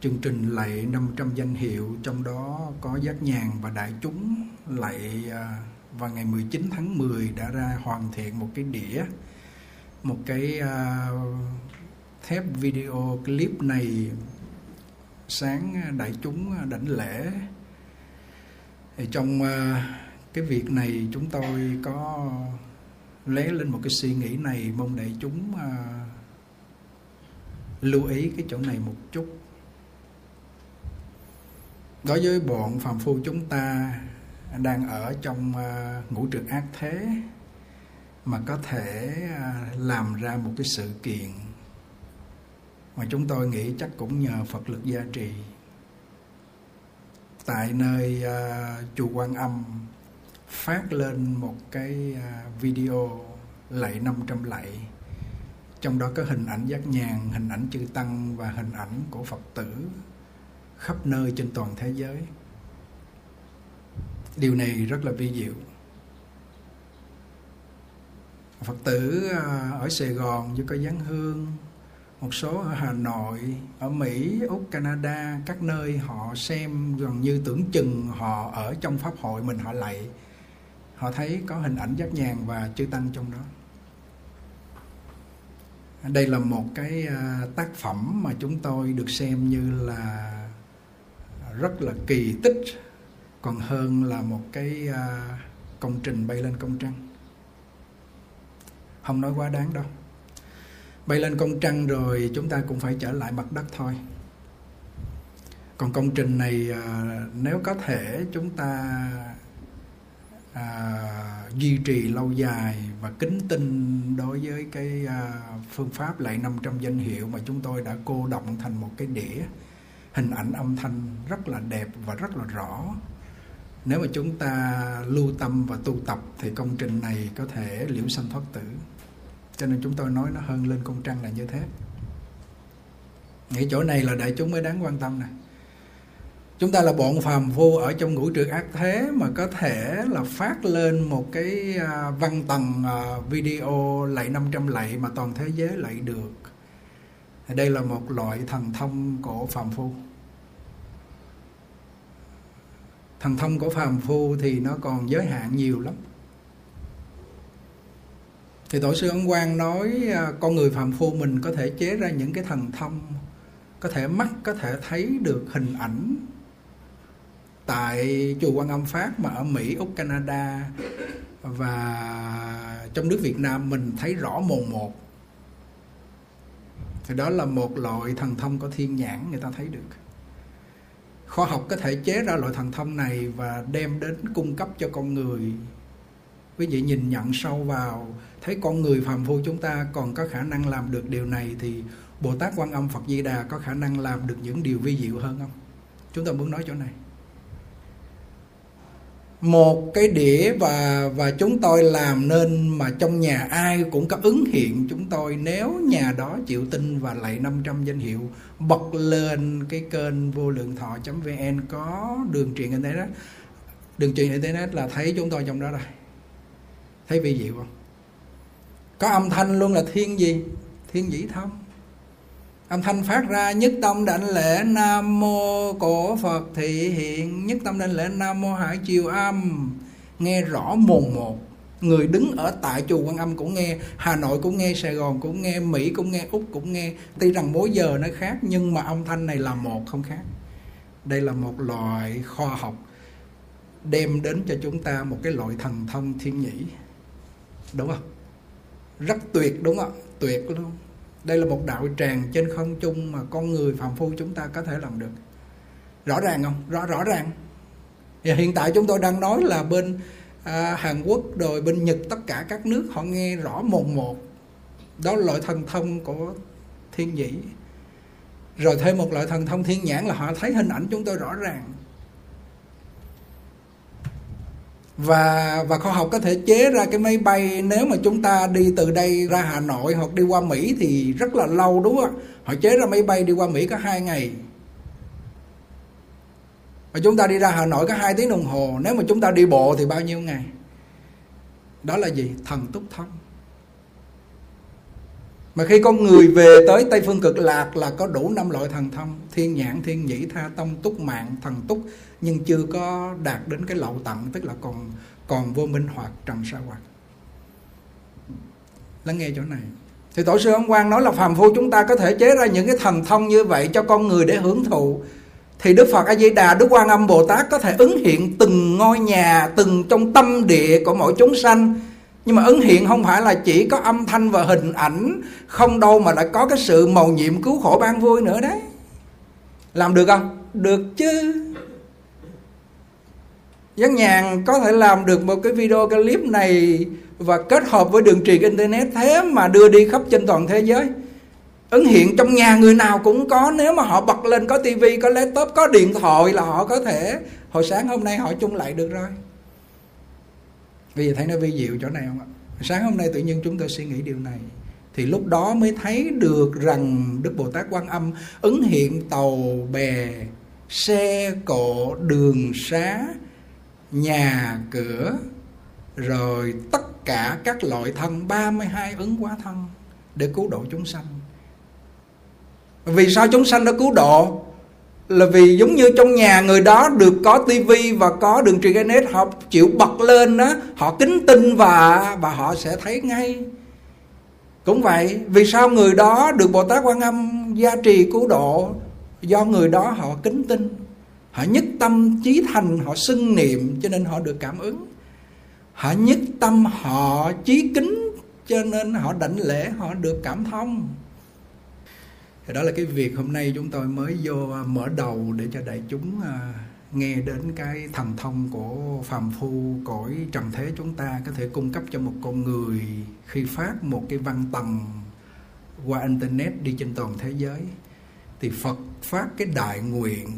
Chương trình lạy 500 danh hiệu, trong đó có Giác Nhàn và Đại Chúng lạy, và ngày 19 tháng 10 đã ra hoàn thiện một cái đĩa, một cái thép video clip này. Sáng Đại Chúng đảnh lễ. Trong cái việc này chúng tôi có lấy lên một cái suy nghĩ này, mong Đại Chúng lưu ý cái chỗ này một chút. Đối với bọn phàm phu chúng ta đang ở trong ngũ trược ác thế mà có thể làm ra một cái sự kiện mà chúng tôi nghĩ chắc cũng nhờ Phật lực gia trì. Tại nơi chùa Quan Âm phát lên một cái video lạy 500 lạy, trong đó có hình ảnh Giác Nhàn, hình ảnh chư tăng và hình ảnh của Phật tử khắp nơi trên toàn thế giới. Điều này rất là vi diệu. Phật tử ở Sài Gòn như có Giáng Hương, một số ở Hà Nội, ở Mỹ, Úc, Canada, các nơi họ xem gần như tưởng chừng họ ở trong pháp hội mình, họ lạy, họ thấy có hình ảnh Giác Nhàn và chư tăng trong đó. Đây là một cái tác phẩm mà chúng tôi được xem như là rất là kỳ tích, còn hơn là một cái công trình bay lên không trăng. Không nói quá đáng đâu. Bay lên không trăng rồi chúng ta cũng phải trở lại mặt đất thôi. Còn công trình này nếu có thể chúng ta duy trì lâu dài và kính tin đối với cái phương pháp lạy 500 danh hiệu mà chúng tôi đã cô động thành một cái đĩa hình ảnh âm thanh rất là đẹp và rất là rõ. Nếu mà chúng ta lưu tâm và tu tập thì công trình này có thể liễu sanh thoát tử. Cho nên chúng tôi nói nó hơn lên con trăng là như thế. Nghĩ chỗ này là đại chúng mới đáng quan tâm nè. Chúng ta là bọn phàm phu ở trong ngũ trược ác thế mà có thể là phát lên một cái văn tầng video lạy 500 lạy mà toàn thế giới lạy được. Đây là một loại thần thông của phàm phu. Thần thông của phàm phu thì nó còn giới hạn nhiều lắm. Thì tổ sư Ấn Quang nói con người phàm phu mình có thể chế ra những cái thần thông, có thể mắt có thể thấy được hình ảnh tại chùa Quan Âm Pháp, mà ở Mỹ, Úc, Canada và trong nước Việt Nam mình thấy rõ mồn một. Thì đó là một loại thần thông có thiên nhãn, người ta thấy được. Khoa học có thể chế ra loại thần thông này và đem đến cung cấp cho con người. Quý vị nhìn nhận sâu vào, thấy con người phàm phu chúng ta còn có khả năng làm được điều này thì Bồ Tát Quan Âm Phật Di Đà có khả năng làm được những điều vi diệu hơn không? Chúng ta muốn nói chỗ này. Một cái đĩa và chúng tôi làm nên mà trong nhà ai cũng có ứng hiện chúng tôi, nếu nhà đó chịu tin và lạy 500 danh hiệu. Bật lên cái kênh vô lượng thọ.vn có đường truyền internet. Đường truyền internet là thấy chúng tôi trong đó rồi. Thấy vi diệu không? Có âm thanh luôn là thiên gì? Thiên dĩ thông. Âm thanh phát ra nhất tâm đảnh lễ Nam Mô Cổ Phật thị hiện, nhất tâm đảnh lễ Nam Mô Hải Chiều Âm. Nghe rõ mồn một. Người đứng ở tại chùa Quan Âm cũng nghe, Hà Nội cũng nghe, Sài Gòn cũng nghe, Mỹ cũng nghe, Úc cũng nghe. Tuy rằng mỗi giờ nó khác nhưng mà âm thanh này là một không khác. Đây là một loại khoa học đem đến cho chúng ta một cái loại thần thông thiên nhĩ. Đúng không? Rất tuyệt đúng không? Tuyệt luôn. Đây là một đạo tràng trên không trung mà con người phàm phu chúng ta có thể làm được. Rõ ràng không? Rõ ràng. Hiện tại chúng tôi đang nói là bên Hàn Quốc rồi bên Nhật, tất cả các nước họ nghe rõ mồn một. Đó là loại thần thông của thiên nhĩ. Rồi thêm một loại thần thông thiên nhãn là họ thấy hình ảnh chúng tôi rõ ràng. Và khoa học có thể chế ra cái máy bay, nếu mà chúng ta đi từ đây ra Hà Nội hoặc đi qua Mỹ thì rất là lâu đúng không? Họ chế ra máy bay đi qua Mỹ có 2 ngày. Và chúng ta đi ra Hà Nội có 2 tiếng đồng hồ, nếu mà chúng ta đi bộ thì bao nhiêu ngày? Đó là gì? Thần túc thông. Mà khi con người về tới Tây Phương Cực Lạc là có đủ 5 loại thần thông: thiên nhãn, thiên nhĩ, tha tông, túc mạng, thần túc, nhưng chưa có đạt đến cái lậu tận, tức là còn vô minh hoặc trần sa hoặc. Lắng nghe chỗ này. Thì tổ sư Ấn Quang nói là phàm phu chúng ta có thể chế ra những cái thần thông như vậy cho con người để hưởng thụ, thì Đức Phật A Di Đà, Đức Quan Âm Bồ Tát có thể ứng hiện từng ngôi nhà, từng trong tâm địa của mỗi chúng sanh. Nhưng mà ứng hiện không phải là chỉ có âm thanh và hình ảnh không đâu, mà lại có cái sự mầu nhiệm cứu khổ ban vui nữa đấy. Làm được không? Được chứ. Giác Nhàn có thể làm được một cái video clip này và kết hợp với đường truyền internet, thế mà đưa đi khắp trên toàn thế giới. Ứng hiện trong nhà người nào cũng có, nếu mà họ bật lên có tivi, có laptop, có điện thoại là họ có thể, hồi sáng hôm nay họ chung lại được rồi. Bây giờ thấy nó vi diệu chỗ này không ạ? Sáng hôm nay tự nhiên chúng tôi suy nghĩ điều này, thì lúc đó mới thấy được rằng Đức Bồ Tát Quan Âm ứng hiện tàu bè, xe cộ, đường xá, nhà cửa, rồi tất cả các loại thân, 32 ứng hóa thân để cứu độ chúng sanh. Vì sao chúng sanh đã cứu độ? Là vì giống như trong nhà người đó được có tivi và có đường truyền internet, họ chịu bật lên đó, họ kính tin và họ sẽ thấy ngay. Cũng vậy, vì sao người đó được Bồ Tát Quan Âm gia trì cứu độ? Do người đó họ kính tin, họ nhất tâm chí thành, họ xưng niệm cho nên họ được cảm ứng. Họ nhất tâm, họ chí kính cho nên họ đảnh lễ, họ được cảm thông. Thì đó là cái việc hôm nay chúng tôi mới vô mở đầu để cho đại chúng nghe đến cái thần thông của phàm phu cõi trần thế chúng ta có thể cung cấp cho một con người khi phát một cái văn tầng qua internet đi trên toàn thế giới. Thì Phật phát cái đại nguyện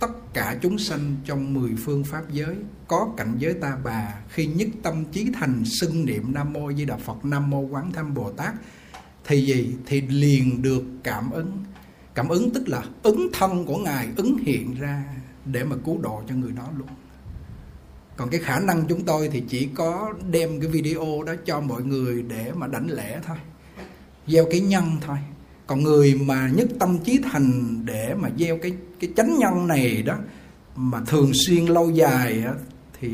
tất cả chúng sanh trong 10 phương pháp giới có cảnh giới ta bà khi nhất tâm chí thành xưng niệm Nam Mô Di Đà Phật, Nam Mô Quán Thâm Bồ Tát thì gì? Thì liền được cảm ứng. Cảm ứng tức là ứng thân của Ngài ứng hiện ra để mà cứu độ cho người đó luôn. Còn cái khả năng chúng tôi thì chỉ có đem cái video đó cho mọi người để mà đảnh lễ thôi, gieo cái nhân thôi. Còn người mà nhất tâm chí thành để mà gieo cái chánh nhân này đó mà thường xuyên lâu dài đó, thì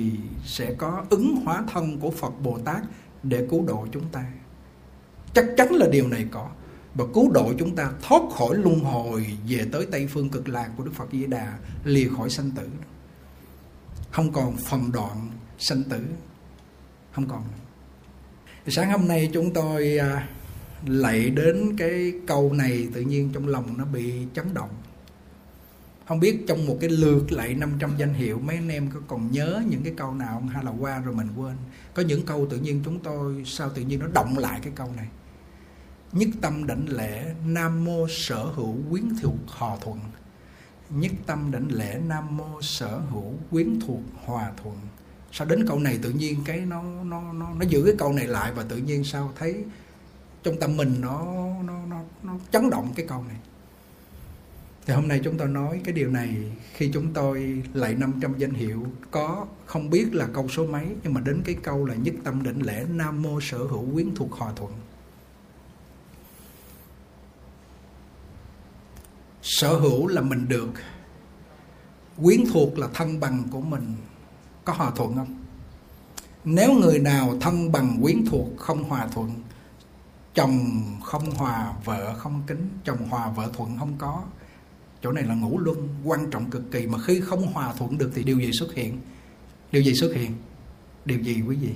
sẽ có ứng hóa thân của Phật Bồ Tát để cứu độ chúng ta. Chắc chắn là điều này có, và cứu độ chúng ta thoát khỏi luân hồi về tới Tây Phương Cực Lạc của Đức Phật Di Đà, lìa khỏi sanh tử, không còn phần đoạn sanh tử, không còn. Sáng hôm nay chúng tôi lại đến cái câu này, tự nhiên trong lòng nó bị chấn động. Không biết trong một cái lượt lại 500 danh hiệu mấy anh em có còn nhớ những cái câu nào không, hay là qua rồi mình quên. Có những câu tự nhiên chúng tôi sao tự nhiên nó động lại cái câu này: nhất tâm đảnh lễ Nam Mô Sở Hữu Quyến Thuộc Hòa Thuận, nhất tâm đảnh lễ Nam Mô Sở Hữu Quyến Thuộc Hòa Thuận. Sao đến câu này tự nhiên cái nó giữ cái câu này lại, và tự nhiên sao thấy trong tâm mình nó chấn động cái câu này. Thì hôm nay chúng tôi nói cái điều này khi chúng tôi lại 500 danh hiệu, có không biết là câu số mấy, nhưng mà đến cái câu là nhất tâm đảnh lễ Nam Mô Sở Hữu Quyến Thuộc Hòa Thuận. Sở hữu là mình được, quyến thuộc là thân bằng của mình. Có hòa thuận không? Nếu người nào thân bằng quyến thuộc không hòa thuận, chồng không hòa, vợ không kính, chồng hòa vợ thuận không có. Chỗ này là ngũ luân, quan trọng cực kỳ. Mà khi không hòa thuận được thì điều gì xuất hiện? Điều gì xuất hiện? Điều gì quý vị?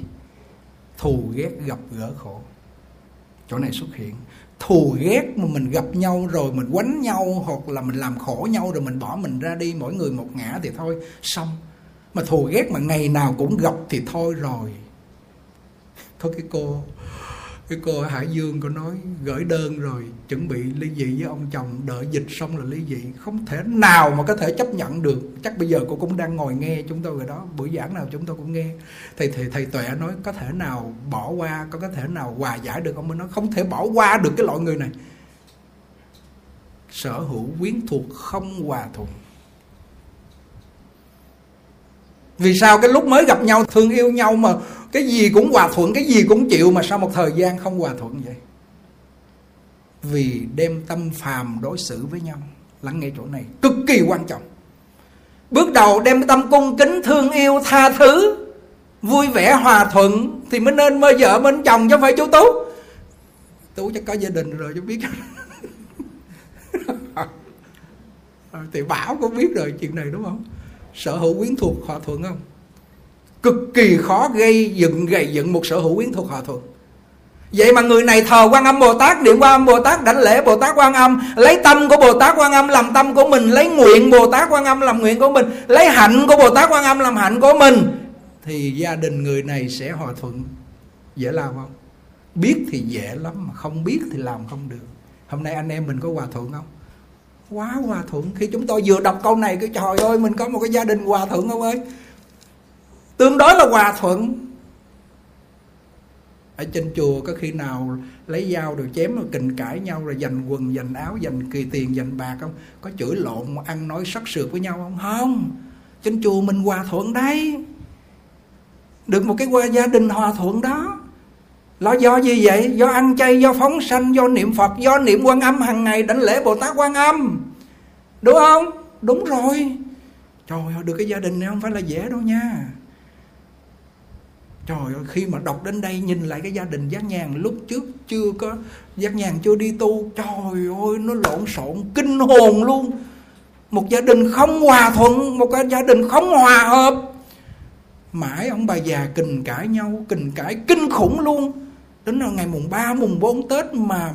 Thù ghét, gặp gỡ, khổ. Chỗ này xuất hiện. Thù ghét mà mình gặp nhau rồi mình quánh nhau, hoặc là mình làm khổ nhau rồi mình bỏ mình ra đi, mỗi người một ngã thì thôi, xong. Mà thù ghét mà ngày nào cũng gặp thì thôi rồi. Thôi cái cô Hải Dương có nói gửi đơn rồi, chuẩn bị ly dị với ông chồng, đợi dịch xong là ly dị. Không thể nào mà có thể chấp nhận được. Chắc bây giờ cô cũng đang ngồi nghe chúng tôi rồi đó, buổi giảng nào chúng tôi cũng nghe. Thầy Tuệ nói có thể nào bỏ qua, có thể nào hòa giải được không? Mình nói không thể bỏ qua được cái loại người này. Sở hữu quyến thuộc không hòa thuận. Vì sao cái lúc mới gặp nhau thương yêu nhau mà cái gì cũng hòa thuận, cái gì cũng chịu, mà sau một thời gian không hòa thuận vậy? vì đem tâm phàm đối xử với nhau. Lắng nghe chỗ này cực kỳ quan trọng. Bước đầu đem tâm cung kính, thương yêu, tha thứ, vui vẻ, hòa thuận thì mới nên mơ vợ bên chồng, chứ không phải chú Tú. Tú chắc có gia đình rồi chú biết. Thì Bảo cũng biết rồi chuyện này đúng không? Sở hữu quyến thuộc hòa thuận không? Cực kỳ khó gây dựng một sở hữu quyến thuộc hòa thuận. Vậy mà người này thờ Quan Âm Bồ Tát, niệm Quan Âm Bồ Tát, đảnh lễ Bồ Tát Quan Âm, lấy tâm của Bồ Tát Quan Âm làm tâm của mình, lấy nguyện Bồ Tát Quan Âm làm nguyện của mình, lấy hạnh của Bồ Tát Quan Âm làm hạnh của mình, thì gia đình người này sẽ hòa thuận. Dễ làm không? Biết thì dễ lắm, mà không biết thì làm không được. Hôm nay anh em mình có hòa thuận không? Quá hòa thuận. Khi chúng tôi vừa đọc câu này, cái trời ơi, mình có một cái gia đình hòa thuận không ơi? Tương đối là hòa thuận. Ở trên chùa có khi nào lấy dao rồi chém rồi kình cãi nhau, rồi giành quần, giành áo, giành kỳ tiền, giành bạc không? Có chửi lộn, ăn nói sắc sược với nhau không? Không. Trên chùa mình hòa thuận đấy. Được một cái gia đình hòa thuận đó là do gì vậy? Do ăn chay, do phóng sanh, do niệm Phật, do niệm Quan Âm hàng ngày, đảnh lễ Bồ Tát Quan Âm. Đúng không? Đúng rồi. Trời ơi, được cái gia đình này không phải là dễ đâu nha. Trời ơi, khi mà đọc đến đây nhìn lại cái gia đình Giác Nhàn lúc trước chưa có, Giác Nhàn chưa đi tu, trời ơi nó lộn xộn kinh hồn luôn. Một gia đình không hòa thuận, một cái gia đình không hòa hợp. Mãi ông bà già kình cãi nhau, kình cãi kinh khủng luôn. Đến ngày mùng 3, mùng 4 Tết mà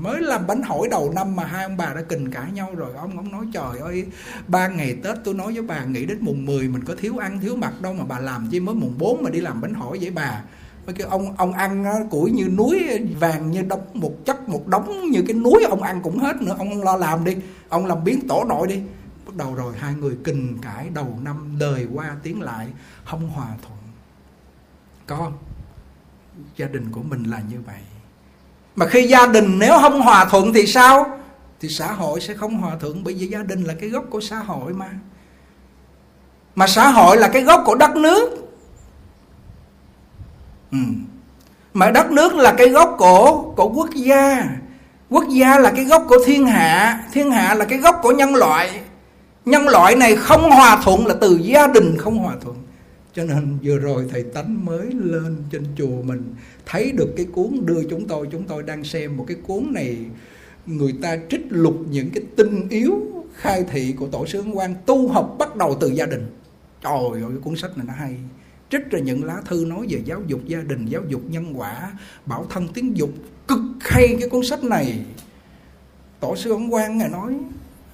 mới làm bánh hỏi đầu năm mà hai ông bà đã kình cãi nhau rồi. Ông nói trời ơi, 3 ngày Tết tôi nói với bà nghĩ đến mùng 10 mình có thiếu ăn thiếu mặc đâu mà bà làm chi, mới mùng 4 mà đi làm bánh hỏi vậy bà. Mới kêu ông ăn củi như núi, vàng như đống, một chất một đống như cái núi, ông ăn cũng hết nữa, ông lo làm đi, ông làm biến tổ nội đi. Bắt đầu rồi hai người kình cãi đầu năm, đời qua tiếng lại, không hòa thuận. Có không? Gia đình của mình là như vậy. Mà khi gia đình nếu không hòa thuận thì sao? Thì xã hội sẽ không hòa thuận. Bởi vì gia đình là cái gốc của xã hội mà. Mà xã hội là cái gốc của đất nước. Mà đất nước là cái gốc của quốc gia. Quốc gia là cái gốc của thiên hạ. Thiên hạ là cái gốc của nhân loại. Nhân loại này không hòa thuận là từ gia đình không hòa thuận. Cho nên vừa rồi thầy Tánh mới lên trên chùa mình thấy được cái cuốn đưa chúng tôi đang xem một cái cuốn này, người ta trích lục những cái tinh yếu khai thị của Tổ sư Ấn Quang, tu học bắt đầu từ gia đình. Trời ơi, cái cuốn sách này nó hay, trích ra những lá thư nói về giáo dục gia đình, giáo dục nhân quả, bảo thân tiến dục, cực hay cái cuốn sách này. Tổ sư Ấn Quang này nói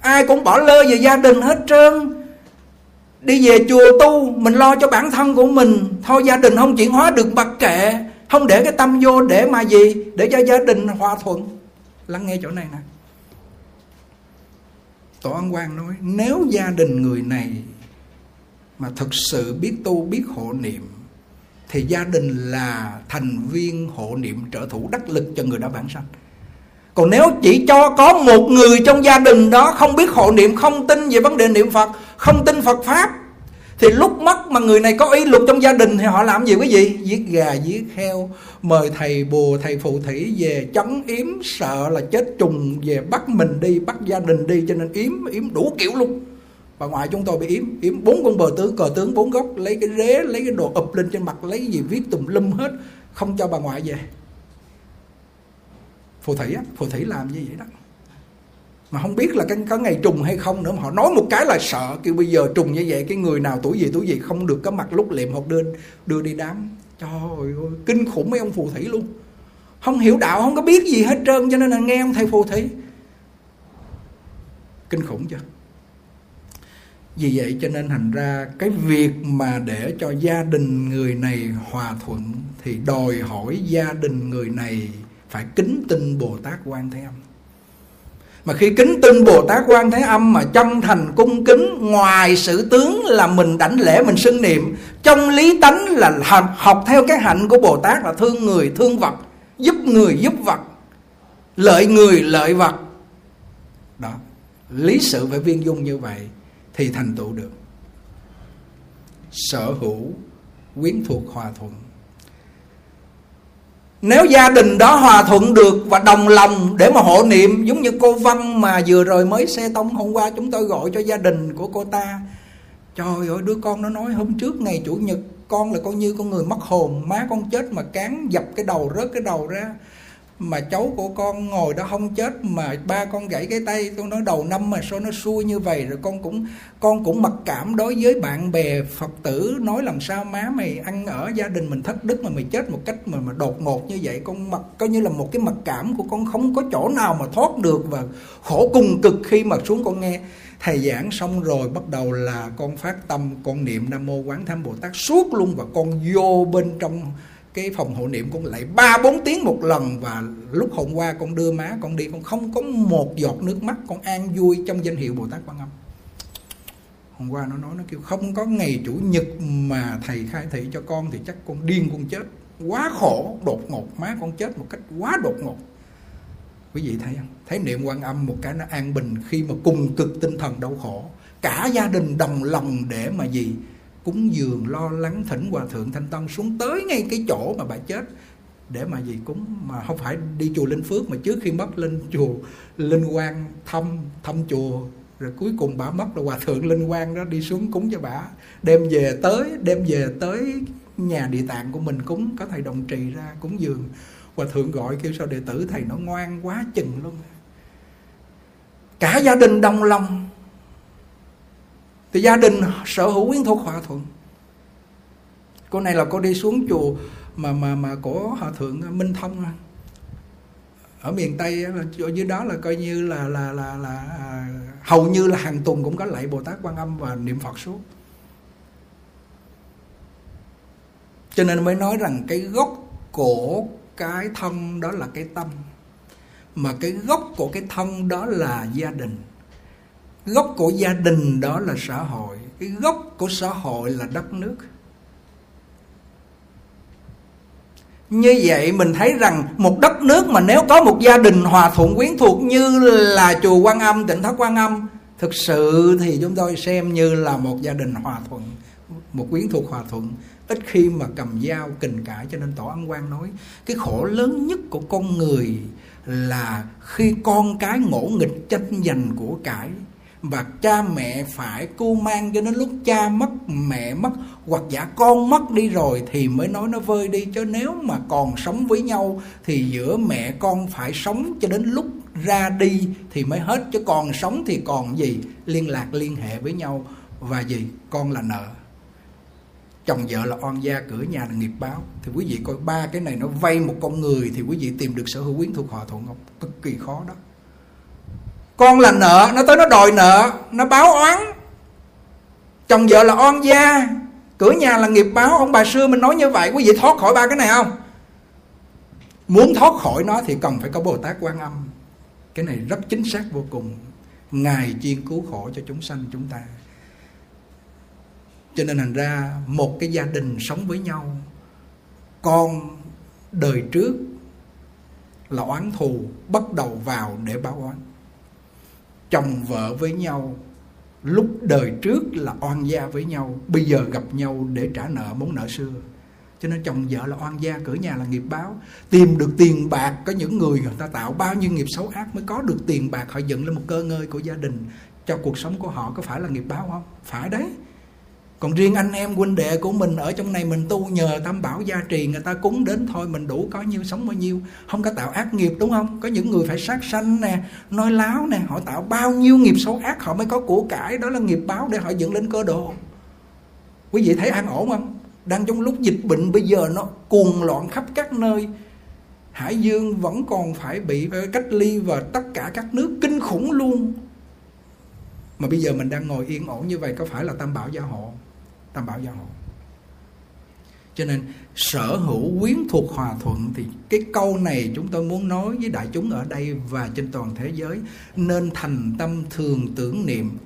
ai cũng bỏ lơ về gia đình hết trơn. Đi về chùa tu, mình lo cho bản thân của mình thôi, gia đình không chuyển hóa được mặc kệ, không để cái tâm vô để mà gì, để cho gia đình hòa thuận. Lắng nghe chỗ này nè. Tổ Ấn Quang nói nếu gia đình người này mà thực sự biết tu, biết hộ niệm, thì gia đình là thành viên hộ niệm trợ thủ đắc lực cho người đã vãng sanh. Còn nếu chỉ cho có một người trong gia đình đó không biết hộ niệm, không tin về vấn đề niệm Phật, không tin Phật Pháp, thì lúc mất mà người này có ý luật trong gia đình thì họ làm gì quý vị? Giết gà, giết heo, mời thầy bùa, thầy phù thủy về trấn yếm, sợ là chết trùng về bắt mình đi, bắt gia đình đi, cho nên yếm đủ kiểu luôn. Bà ngoại chúng tôi bị yếm 4 con bờ tướng, cờ tướng 4 góc, lấy cái rế, lấy cái đồ ụp lên trên mặt, lấy gì viết tùm lum hết, không cho bà ngoại về. Phù thủy làm như vậy đó. Mà không biết là có ngày trùng hay không nữa, mà họ nói một cái là sợ, kêu bây giờ trùng như vậy, cái người nào tuổi gì không được có mặt lúc liệm, hoặc đưa đi đám. Trời ơi, kinh khủng mấy ông phù thủy luôn. Không hiểu đạo, không có biết gì hết trơn, cho nên là nghe ông thầy phù thủy. Kinh khủng chưa? Vì vậy cho nên thành ra cái việc mà để cho gia đình người này hòa thuận thì đòi hỏi gia đình người này phải kính tin Bồ Tát Quan Thế Âm. Mà khi kính tin Bồ Tát Quan Thế Âm mà chân thành cung kính, ngoài sự tướng là mình đảnh lễ, mình xưng niệm, trong lý tánh là học theo cái hạnh của Bồ Tát là thương người thương vật, giúp người giúp vật, lợi người lợi vật đó. Lý sự phải viên dung như vậy thì thành tựu được sở hữu quyến thuộc hòa thuận. Nếu gia đình đó hòa thuận được và đồng lòng để mà hộ niệm, giống như cô Văn mà vừa rồi mới xe tông hôm qua chúng tôi gọi cho gia đình của cô ta. Trời ơi, đứa con nó nói hôm trước ngày Chủ nhật con là con như con người mất hồn, má con chết mà cán dập cái đầu, rớt cái đầu ra. Mà cháu của con ngồi đó không chết mà ba con gãy cái tay. Tôi nói đầu năm mà sao nó xui như vậy. Rồi con cũng mặc cảm đối với bạn bè Phật tử, nói làm sao má mày ăn ở gia đình mình thất đức mà mày chết một cách mà đột ngột như vậy. Con mặc coi như là một cái mặc cảm của con không có chỗ nào mà thoát được, và khổ cùng cực khi mà xuống con nghe thầy giảng xong rồi bắt đầu là con phát tâm, con niệm Nam Mô Quán Thâm Bồ Tát suốt luôn, và con vô bên trong cái phòng hộ niệm con lại 3-4 tiếng một lần. Và lúc hôm qua con đưa má con đi, con không có một giọt nước mắt, con an vui trong danh hiệu Bồ Tát Quan Âm. Hôm qua nó nói, nó kêu không có ngày Chủ nhật mà thầy khai thị cho con thì chắc con điên con chết, quá khổ, đột ngột, má con chết một cách quá đột ngột. Quý vị thấy không? Thấy niệm Quan Âm một cái nó an bình khi mà cùng cực tinh thần đau khổ, cả gia đình đồng lòng để mà gì? Cúng dường, lo lắng, thỉnh Hòa Thượng Thanh Tân xuống tới ngay cái chỗ mà bà chết để mà gì cúng, mà không phải đi chùa Linh Phước mà trước khi mất lên chùa Linh Quang thăm chùa, rồi cuối cùng bà mất rồi Hòa Thượng Linh Quang đó đi xuống cúng cho bà, đem về tới nhà Địa Tạng của mình cúng, có thầy đồng trì ra cúng dường. Hòa Thượng gọi kêu sao đệ tử thầy nó ngoan quá chừng luôn. Cả gia đình đồng lòng thì gia đình sở hữu quyến thuộc hòa thuận. Cô này là cô đi xuống chùa mà của Hòa Thượng Minh Thông ở miền Tây, là dưới đó là coi như là hầu như là hàng tuần cũng có lạy Bồ Tát Quan Âm và niệm Phật suốt. Cho nên mới nói rằng cái gốc của cái thân đó là cái tâm, mà cái gốc của cái thân đó là gia đình, gốc của gia đình đó là xã hội, cái gốc của xã hội là đất nước. Như vậy mình thấy rằng một đất nước mà nếu có một gia đình hòa thuận quyến thuộc như là chùa Quan Âm, Tỉnh Thất Quan Âm, thực sự thì chúng tôi xem như là một gia đình hòa thuận, một quyến thuộc hòa thuận, ít khi mà cầm dao kình cãi. Cho nên Tổ Ấn Quang nói cái khổ lớn nhất của con người là khi con cái ngỗ nghịch tranh giành của cải, và cha mẹ phải cưu mang cho đến lúc cha mất, mẹ mất, hoặc giả con mất đi rồi thì mới nói nó vơi đi. Chứ nếu mà còn sống với nhau thì giữa mẹ con phải sống cho đến lúc ra đi thì mới hết, chứ còn sống thì còn gì liên lạc liên hệ với nhau, và gì con là nợ, chồng vợ là oan gia, cửa nhà là nghiệp báo. Thì quý vị coi ba cái này nó vây một con người, thì quý vị tìm được sở hữu quyến thuộc hòa thuận không? Cực kỳ khó đó. Con là nợ, nó tới nó đòi nợ, nó báo oán. Chồng vợ là oan gia, cửa nhà là nghiệp báo. Ông bà xưa mình nói như vậy, quý vị thoát khỏi ba cái này không? Muốn thoát khỏi nó thì cần phải có Bồ Tát Quan Âm. Cái này rất chính xác vô cùng. Ngài chuyên cứu khổ cho chúng sanh chúng ta. Cho nên thành ra một cái gia đình sống với nhau, con đời trước là oán thù bắt đầu vào để báo oán. Chồng vợ với nhau lúc đời trước là oan gia với nhau, bây giờ gặp nhau để trả nợ món nợ xưa. Cho nên chồng vợ là oan gia, cửa nhà là nghiệp báo. Tìm được tiền bạc, có những người ta tạo bao nhiêu nghiệp xấu ác mới có được tiền bạc. Họ dựng lên một cơ ngơi của gia đình cho cuộc sống của họ, có phải là nghiệp báo không? Phải đấy. Còn riêng anh em huynh đệ của mình ở trong này mình tu nhờ Tam Bảo gia trì, người ta cúng đến thôi mình đủ có nhiêu sống bao nhiêu, không có tạo ác nghiệp, đúng không? Có những người phải sát sanh nè, nói láo nè, họ tạo bao nhiêu nghiệp xấu ác họ mới có của cải, đó là nghiệp báo để họ dựng lên cơ đồ. Quý vị thấy an ổn không? Đang trong lúc dịch bệnh bây giờ nó cuồng loạn khắp các nơi, Hải Dương vẫn còn phải bị cách ly và tất cả các nước kinh khủng luôn. Mà bây giờ mình đang ngồi yên ổn như vậy có phải là Tam Bảo gia hộ? Tam Bảo gia hộ. Cho nên sở hữu quyến thuộc hòa thuận, thì cái câu này chúng tôi muốn nói với đại chúng ở đây và trên toàn thế giới, nên thành tâm thường tưởng niệm,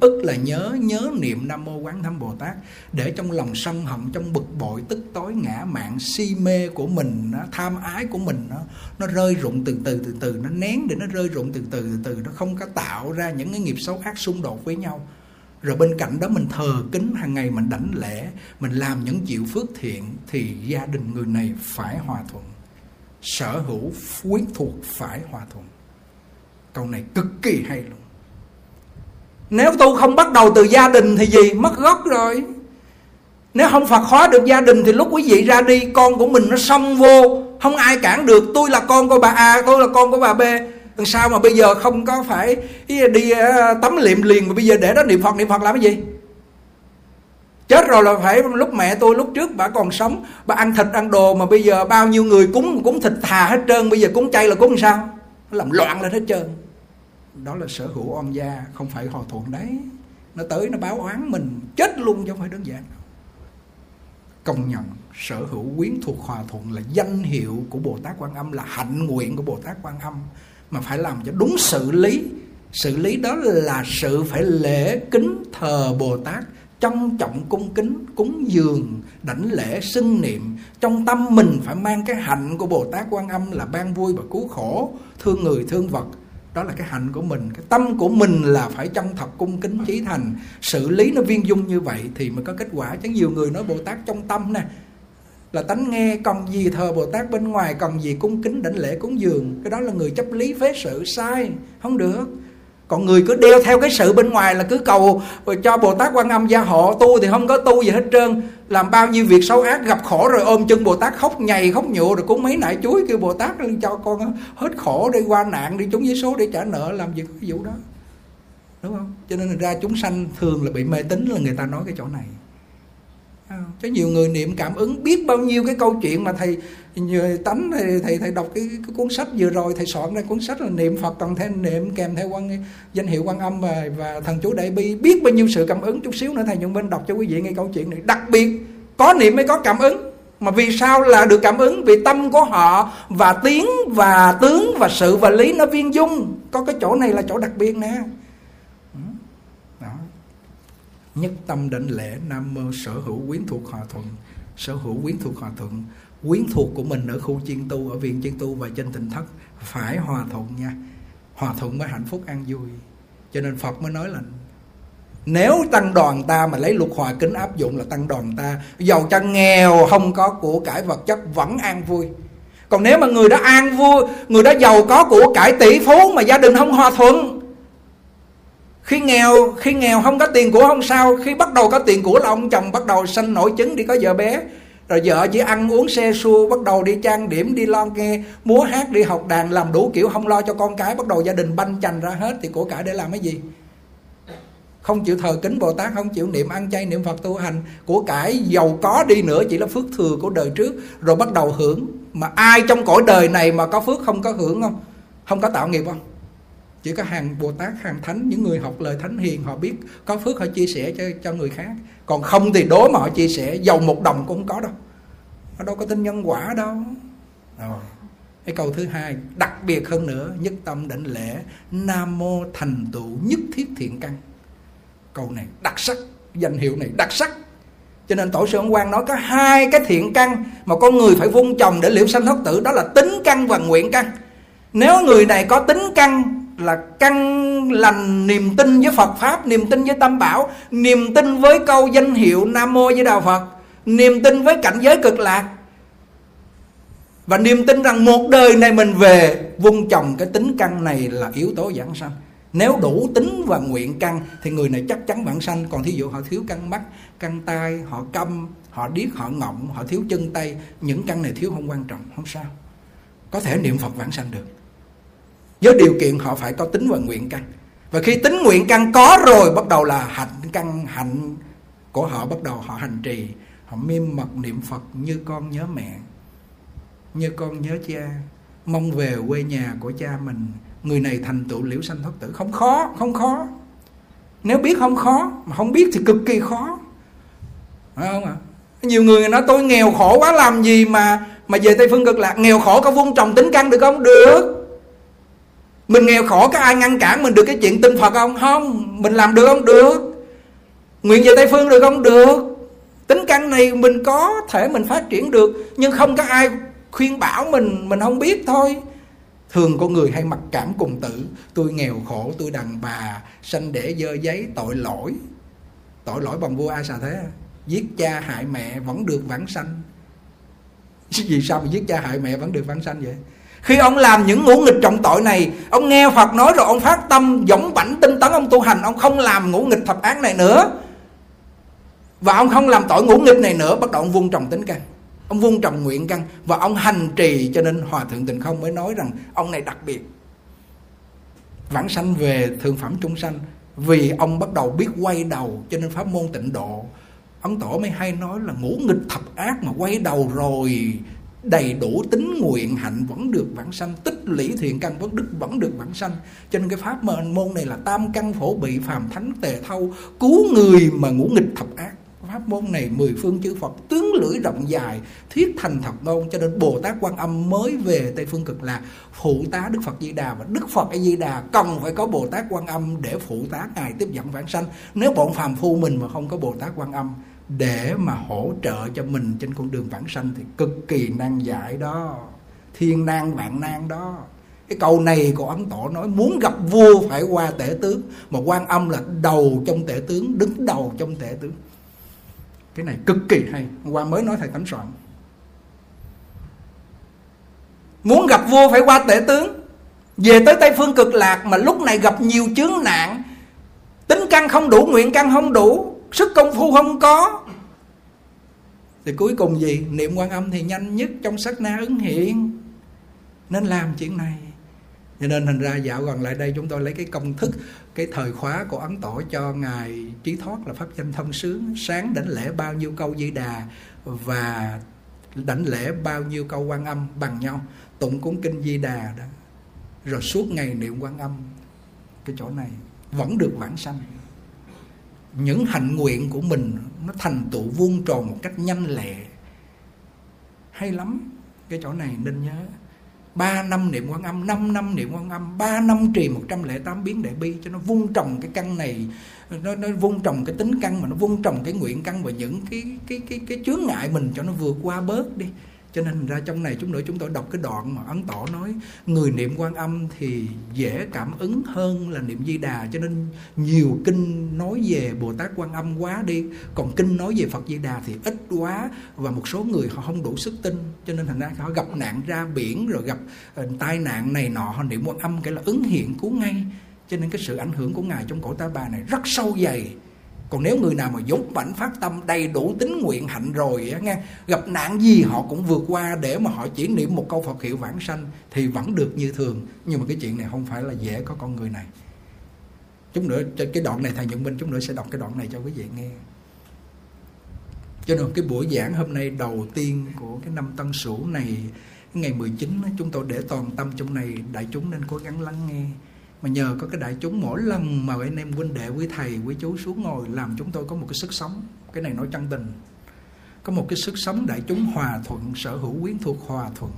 ức là nhớ niệm Nam Mô Quán Thâm Bồ Tát, để trong lòng sân hận, trong bực bội, tức tối, ngã mạn, si mê của mình, tham ái của mình nó rơi rụng từ từ, nó nén để nó rơi rụng từ từ, nó không có tạo ra những cái nghiệp xấu ác xung đột với nhau. Rồi bên cạnh đó mình thờ kính, hàng ngày mình đảnh lễ, mình làm những chuyện phước thiện, thì gia đình người này phải hòa thuận. sở hữu quyến thuộc phải hòa thuận. Câu này cực kỳ hay luôn. Nếu tu không bắt đầu từ gia đình thì gì? Mất gốc rồi. Nếu không Phật hóa được gia đình thì lúc quý vị ra đi, con của mình nó xông vô, không ai cản được. Tôi là con của bà A, tôi là con của bà B, làm sao mà bây giờ không có phải đi tắm liệm liền, mà bây giờ để đó niệm Phật. Niệm Phật làm cái gì? Chết rồi là phải. Lúc mẹ tôi lúc trước bà còn sống, bà ăn thịt ăn đồ, mà bây giờ bao nhiêu người cúng thịt thà hết trơn, bây giờ cúng chay là cúng làm sao? Làm loạn lên hết trơn. Đó là sở hữu oan gia, không phải hòa thuận đấy. Nó tới nó báo oán mình chết luôn chứ không phải đơn giản. Công nhận sở hữu quyến thuộc hòa thuận là danh hiệu của Bồ Tát Quan Âm, là hạnh nguyện của Bồ Tát Quan Âm, mà phải làm cho đúng sự lý. Sự lý đó là sự phải lễ kính thờ Bồ Tát, trân trọng cung kính, cúng dường, đảnh lễ, xưng niệm. Trong tâm mình phải mang cái hạnh của Bồ Tát Quan Âm là ban vui và cứu khổ, thương người thương vật. Đó là cái hạnh của mình. Cái tâm của mình là phải chân thật, cung kính, chí thành. Xử lý nó viên dung như vậy thì mới có kết quả. Chứ nhiều người nói Bồ Tát trong tâm nè là tánh nghe, còn gì thờ Bồ Tát bên ngoài, còn gì cung kính đảnh lễ cúng dường. Cái đó là người chấp lý phế sự, sai, không được. Còn người cứ đeo theo cái sự bên ngoài là cứ cầu cho Bồ Tát Quan Âm gia hộ, tu thì không có tu gì hết trơn, làm bao nhiêu việc xấu ác, gặp khổ rồi ôm chân Bồ Tát khóc nhầy khóc nhụa, rồi cũng mấy nải chuối kêu Bồ Tát lên cho con hết khổ đi, qua nạn đi, trúng giấy số để trả nợ, làm việc cái vụ đó, đúng không? Cho nên ra chúng sanh thường là bị mê tín, là người ta nói cái chỗ này. Chứ nhiều người niệm cảm ứng biết bao nhiêu cái câu chuyện mà thầy tánh thầy đọc cái cuốn sách vừa rồi, thầy soạn ra cuốn sách là niệm Phật cần thêm niệm kèm theo danh hiệu Quan Âm và thần chú Đại Bi, biết bao nhiêu sự cảm ứng. Chút xíu nữa thầy Nhuận Minh đọc cho quý vị nghe câu chuyện này. Đặc biệt có niệm mới có cảm ứng, mà vì sao là được cảm ứng? Vì tâm của họ và tiếng và tướng và sự và lý nó viên dung. Có cái chỗ này là chỗ đặc biệt nè. Nhất tâm đảnh lễ Nam Mô, sở hữu quyến thuộc hòa thuận. Sở hữu quyến thuộc hòa thuận, quyến thuộc của mình ở khu chiên tu, ở viện chiên tu và trên Tịnh Thất phải hòa thuận nha. Hòa thuận mới hạnh phúc an vui. Cho nên Phật mới nói là nếu tăng đoàn ta mà lấy luật hòa kính áp dụng là tăng đoàn ta, giàu cho nghèo không có của cải vật chất vẫn an vui. Còn nếu mà người đã an vui, người đã giàu có của cải tỷ phú mà gia đình không hòa thuận, Khi nghèo không có tiền của không sao, khi bắt đầu có tiền của là ông chồng bắt đầu sanh nổi chứng đi có vợ bé, rồi vợ chỉ ăn uống xe xua, bắt đầu đi trang điểm, đi lo nghe, múa hát, đi học đàn, làm đủ kiểu, không lo cho con cái, bắt đầu gia đình banh chành ra hết. Thì của cải để làm cái gì? Không chịu thờ kính Bồ Tát, không chịu niệm ăn chay niệm Phật tu hành, của cải giàu có đi nữa chỉ là phước thừa của đời trước, rồi bắt đầu hưởng. Mà ai trong cõi đời này mà có phước không có hưởng không? Không có tạo nghiệp không? Chỉ có hàng Bồ Tát, hàng Thánh, những người học lời Thánh Hiền, họ biết có phước họ chia sẻ cho người khác. Còn không thì đố mà họ chia sẻ, giàu một đồng cũng không có đâu. Nó đâu có tin nhân quả đâu. Rồi. Cái câu thứ hai, đặc biệt hơn nữa, nhất tâm đảnh lễ Nam Mô, thành tựu nhất thiết thiện căn. Câu này đặc sắc, danh hiệu này đặc sắc. Cho nên Tổ sư Ấn Quang nói có hai cái thiện căn mà con người phải vun trồng để liễu sanh thoát tử, đó là tính căn và nguyện căn. Nếu người này có tính căn là căn lành, niềm tin với Phật Pháp, niềm tin với Tam Bảo, niềm tin với câu danh hiệu Nam Mô với Đạo Phật, niềm tin với cảnh giới cực lạc, và niềm tin rằng một đời này mình về, vun trồng cái tính căn này là yếu tố vãng sanh. Nếu đủ tính và nguyện căn thì người này chắc chắn vãng sanh. Còn thí dụ họ thiếu căn mắt, căn tai, họ câm, họ điếc, họ ngọng, họ thiếu chân tay, những căn này thiếu không quan trọng, không sao, có thể niệm Phật vãng sanh được. Với điều kiện họ phải có tính và nguyện căn. Và khi tính nguyện căn có rồi, bắt đầu là hạnh căn, hạnh của họ bắt đầu họ hành trì, họ miên mật niệm Phật như con nhớ mẹ, như con nhớ cha, mong về quê nhà của cha mình. Người này thành tựu liễu sanh thoát tử, không khó, không khó. Nếu biết không khó, mà không biết thì cực kỳ khó. Phải không ạ? Nhiều người nói tôi nghèo khổ quá làm gì mà về Tây Phương Cực Lạc. Nghèo khổ có vun trồng tính căn được không? Được. Mình nghèo khổ có ai ngăn cản mình được cái chuyện tin Phật không? Không. Mình làm được không? Được. Nguyện về Tây Phương được không? Được. Tính căn này mình có thể mình phát triển được, nhưng không có ai khuyên bảo mình không biết thôi. Thường con người hay mặc cảm cùng tử, tôi nghèo khổ, tôi đàn bà, sanh đẻ dơ giấy, tội lỗi. Tội lỗi bằng vua ai xà thế? Giết cha hại mẹ vẫn được vãng sanh. Vì sao mà giết cha hại mẹ vẫn được vãng sanh vậy? Khi ông làm những ngũ nghịch trọng tội này, ông nghe Phật nói rồi ông phát tâm dũng bảnh tinh tấn, ông tu hành, ông không làm ngũ nghịch thập ác này nữa, và ông không làm tội ngũ nghịch này nữa. Bắt đầu ông vun trồng tính căn, ông vun trồng nguyện căn, và ông hành trì. Cho nên Hòa Thượng Tịnh Không mới nói rằng ông này đặc biệt vãng sanh về thượng phẩm chúng sanh, vì ông bắt đầu biết quay đầu. Cho nên pháp môn tịnh độ ông tổ mới hay nói là ngũ nghịch thập ác mà quay đầu rồi đầy đủ tín nguyện hạnh vẫn được vãng sanh, tích lũy thiện căn phước đức vẫn được vãng sanh. Cho nên cái pháp môn này là tam căn phổ bị, phàm thánh tề thâu, cứu người mà ngũ nghịch thập ác. Pháp môn này mười phương chư Phật tướng lưỡi rộng dài thuyết thành thập ngôn. Cho nên Bồ Tát Quan Âm mới về Tây Phương Cực Lạc phụ tá Đức Phật Di Đà, và Đức Phật A Di Đà cần phải có Bồ Tát Quan Âm để phụ tá ngài tiếp dẫn vãng sanh. Nếu bọn phàm phu mình mà không có Bồ Tát Quan Âm để mà hỗ trợ cho mình trên con đường vãng sanh thì cực kỳ nan giải đó, thiên nan vạn nan đó. Cái câu này của ông tổ nói muốn gặp vua phải qua tể tướng, mà Quan Âm là đầu trong tể tướng, đứng đầu trong tể tướng. Cái này cực kỳ hay. Hôm qua mới nói thầy Tánh Soạn, muốn gặp vua phải qua tể tướng. Về tới Tây Phương Cực Lạc mà lúc này gặp nhiều chướng nạn, tính căn không đủ, nguyện căn không đủ, sức công phu không có, thì cuối cùng gì? Niệm Quan Âm thì nhanh nhất, trong sát na ứng hiện. Nên làm chuyện này. Cho nên thành ra dạo gần lại đây chúng tôi lấy cái công thức, cái thời khóa của Ấn Tổ cho ngài Trí Thoát là pháp danh thông sướng. Sáng đảnh lễ bao nhiêu câu Di Đà và đảnh lễ bao nhiêu câu Quan Âm bằng nhau, tụng cúng kinh Di Đà đó, rồi suốt ngày niệm Quan Âm. Cái chỗ này vẫn được vãng sanh. Những hạnh nguyện của mình nó thành tựu vuông tròn một cách nhanh lẹ, hay lắm. Cái chỗ này nên nhớ. 3 năm niệm Quan Âm, 5 năm niệm Quan Âm, 3 năm trì 108 biến Đại Bi, cho nó vun trồng cái căn này, nó vun trồng cái tính căn, mà nó vun trồng cái nguyện căn và những cái chướng ngại mình cho nó vượt qua bớt đi. Cho nên ra trong này chúng tôi đọc cái đoạn mà Ấn Tổ nói người niệm Quan Âm thì dễ cảm ứng hơn là niệm Di Đà. Cho nên nhiều kinh nói về Bồ Tát Quan Âm quá đi, còn kinh nói về Phật Di Đà thì ít quá, và một số người họ không đủ sức tin. Cho nên thành ra họ gặp nạn ra biển rồi gặp tai nạn này nọ, họ niệm Quan Âm cái là ứng hiện cứu ngay. Cho nên cái sự ảnh hưởng của ngài trong Cổ Ta Bà này rất sâu dày. Còn nếu người nào mà dũng mãnh phát tâm đầy đủ tín nguyện hạnh rồi á, nghe gặp nạn gì họ cũng vượt qua, để mà họ chỉ niệm một câu Phật hiệu vãng sanh thì vẫn được như thường. Nhưng mà cái chuyện này không phải là dễ có con người này. Chút nữa cái đoạn này thầy Nhuận Minh chút nữa sẽ đọc cái đoạn này cho quý vị nghe. Cho nên cái buổi giảng hôm nay đầu tiên của cái năm Tân Sửu này, ngày 19 chúng tôi để toàn tâm trong này, đại chúng nên cố gắng lắng nghe. Mà nhờ có cái đại chúng mỗi lần mà anh em huynh đệ, quý thầy, quý chú xuống ngồi làm chúng tôi có một cái sức sống. Cái này nói chân tình. Có một cái sức sống đại chúng hòa thuận, sở hữu quyến thuộc hòa thuận.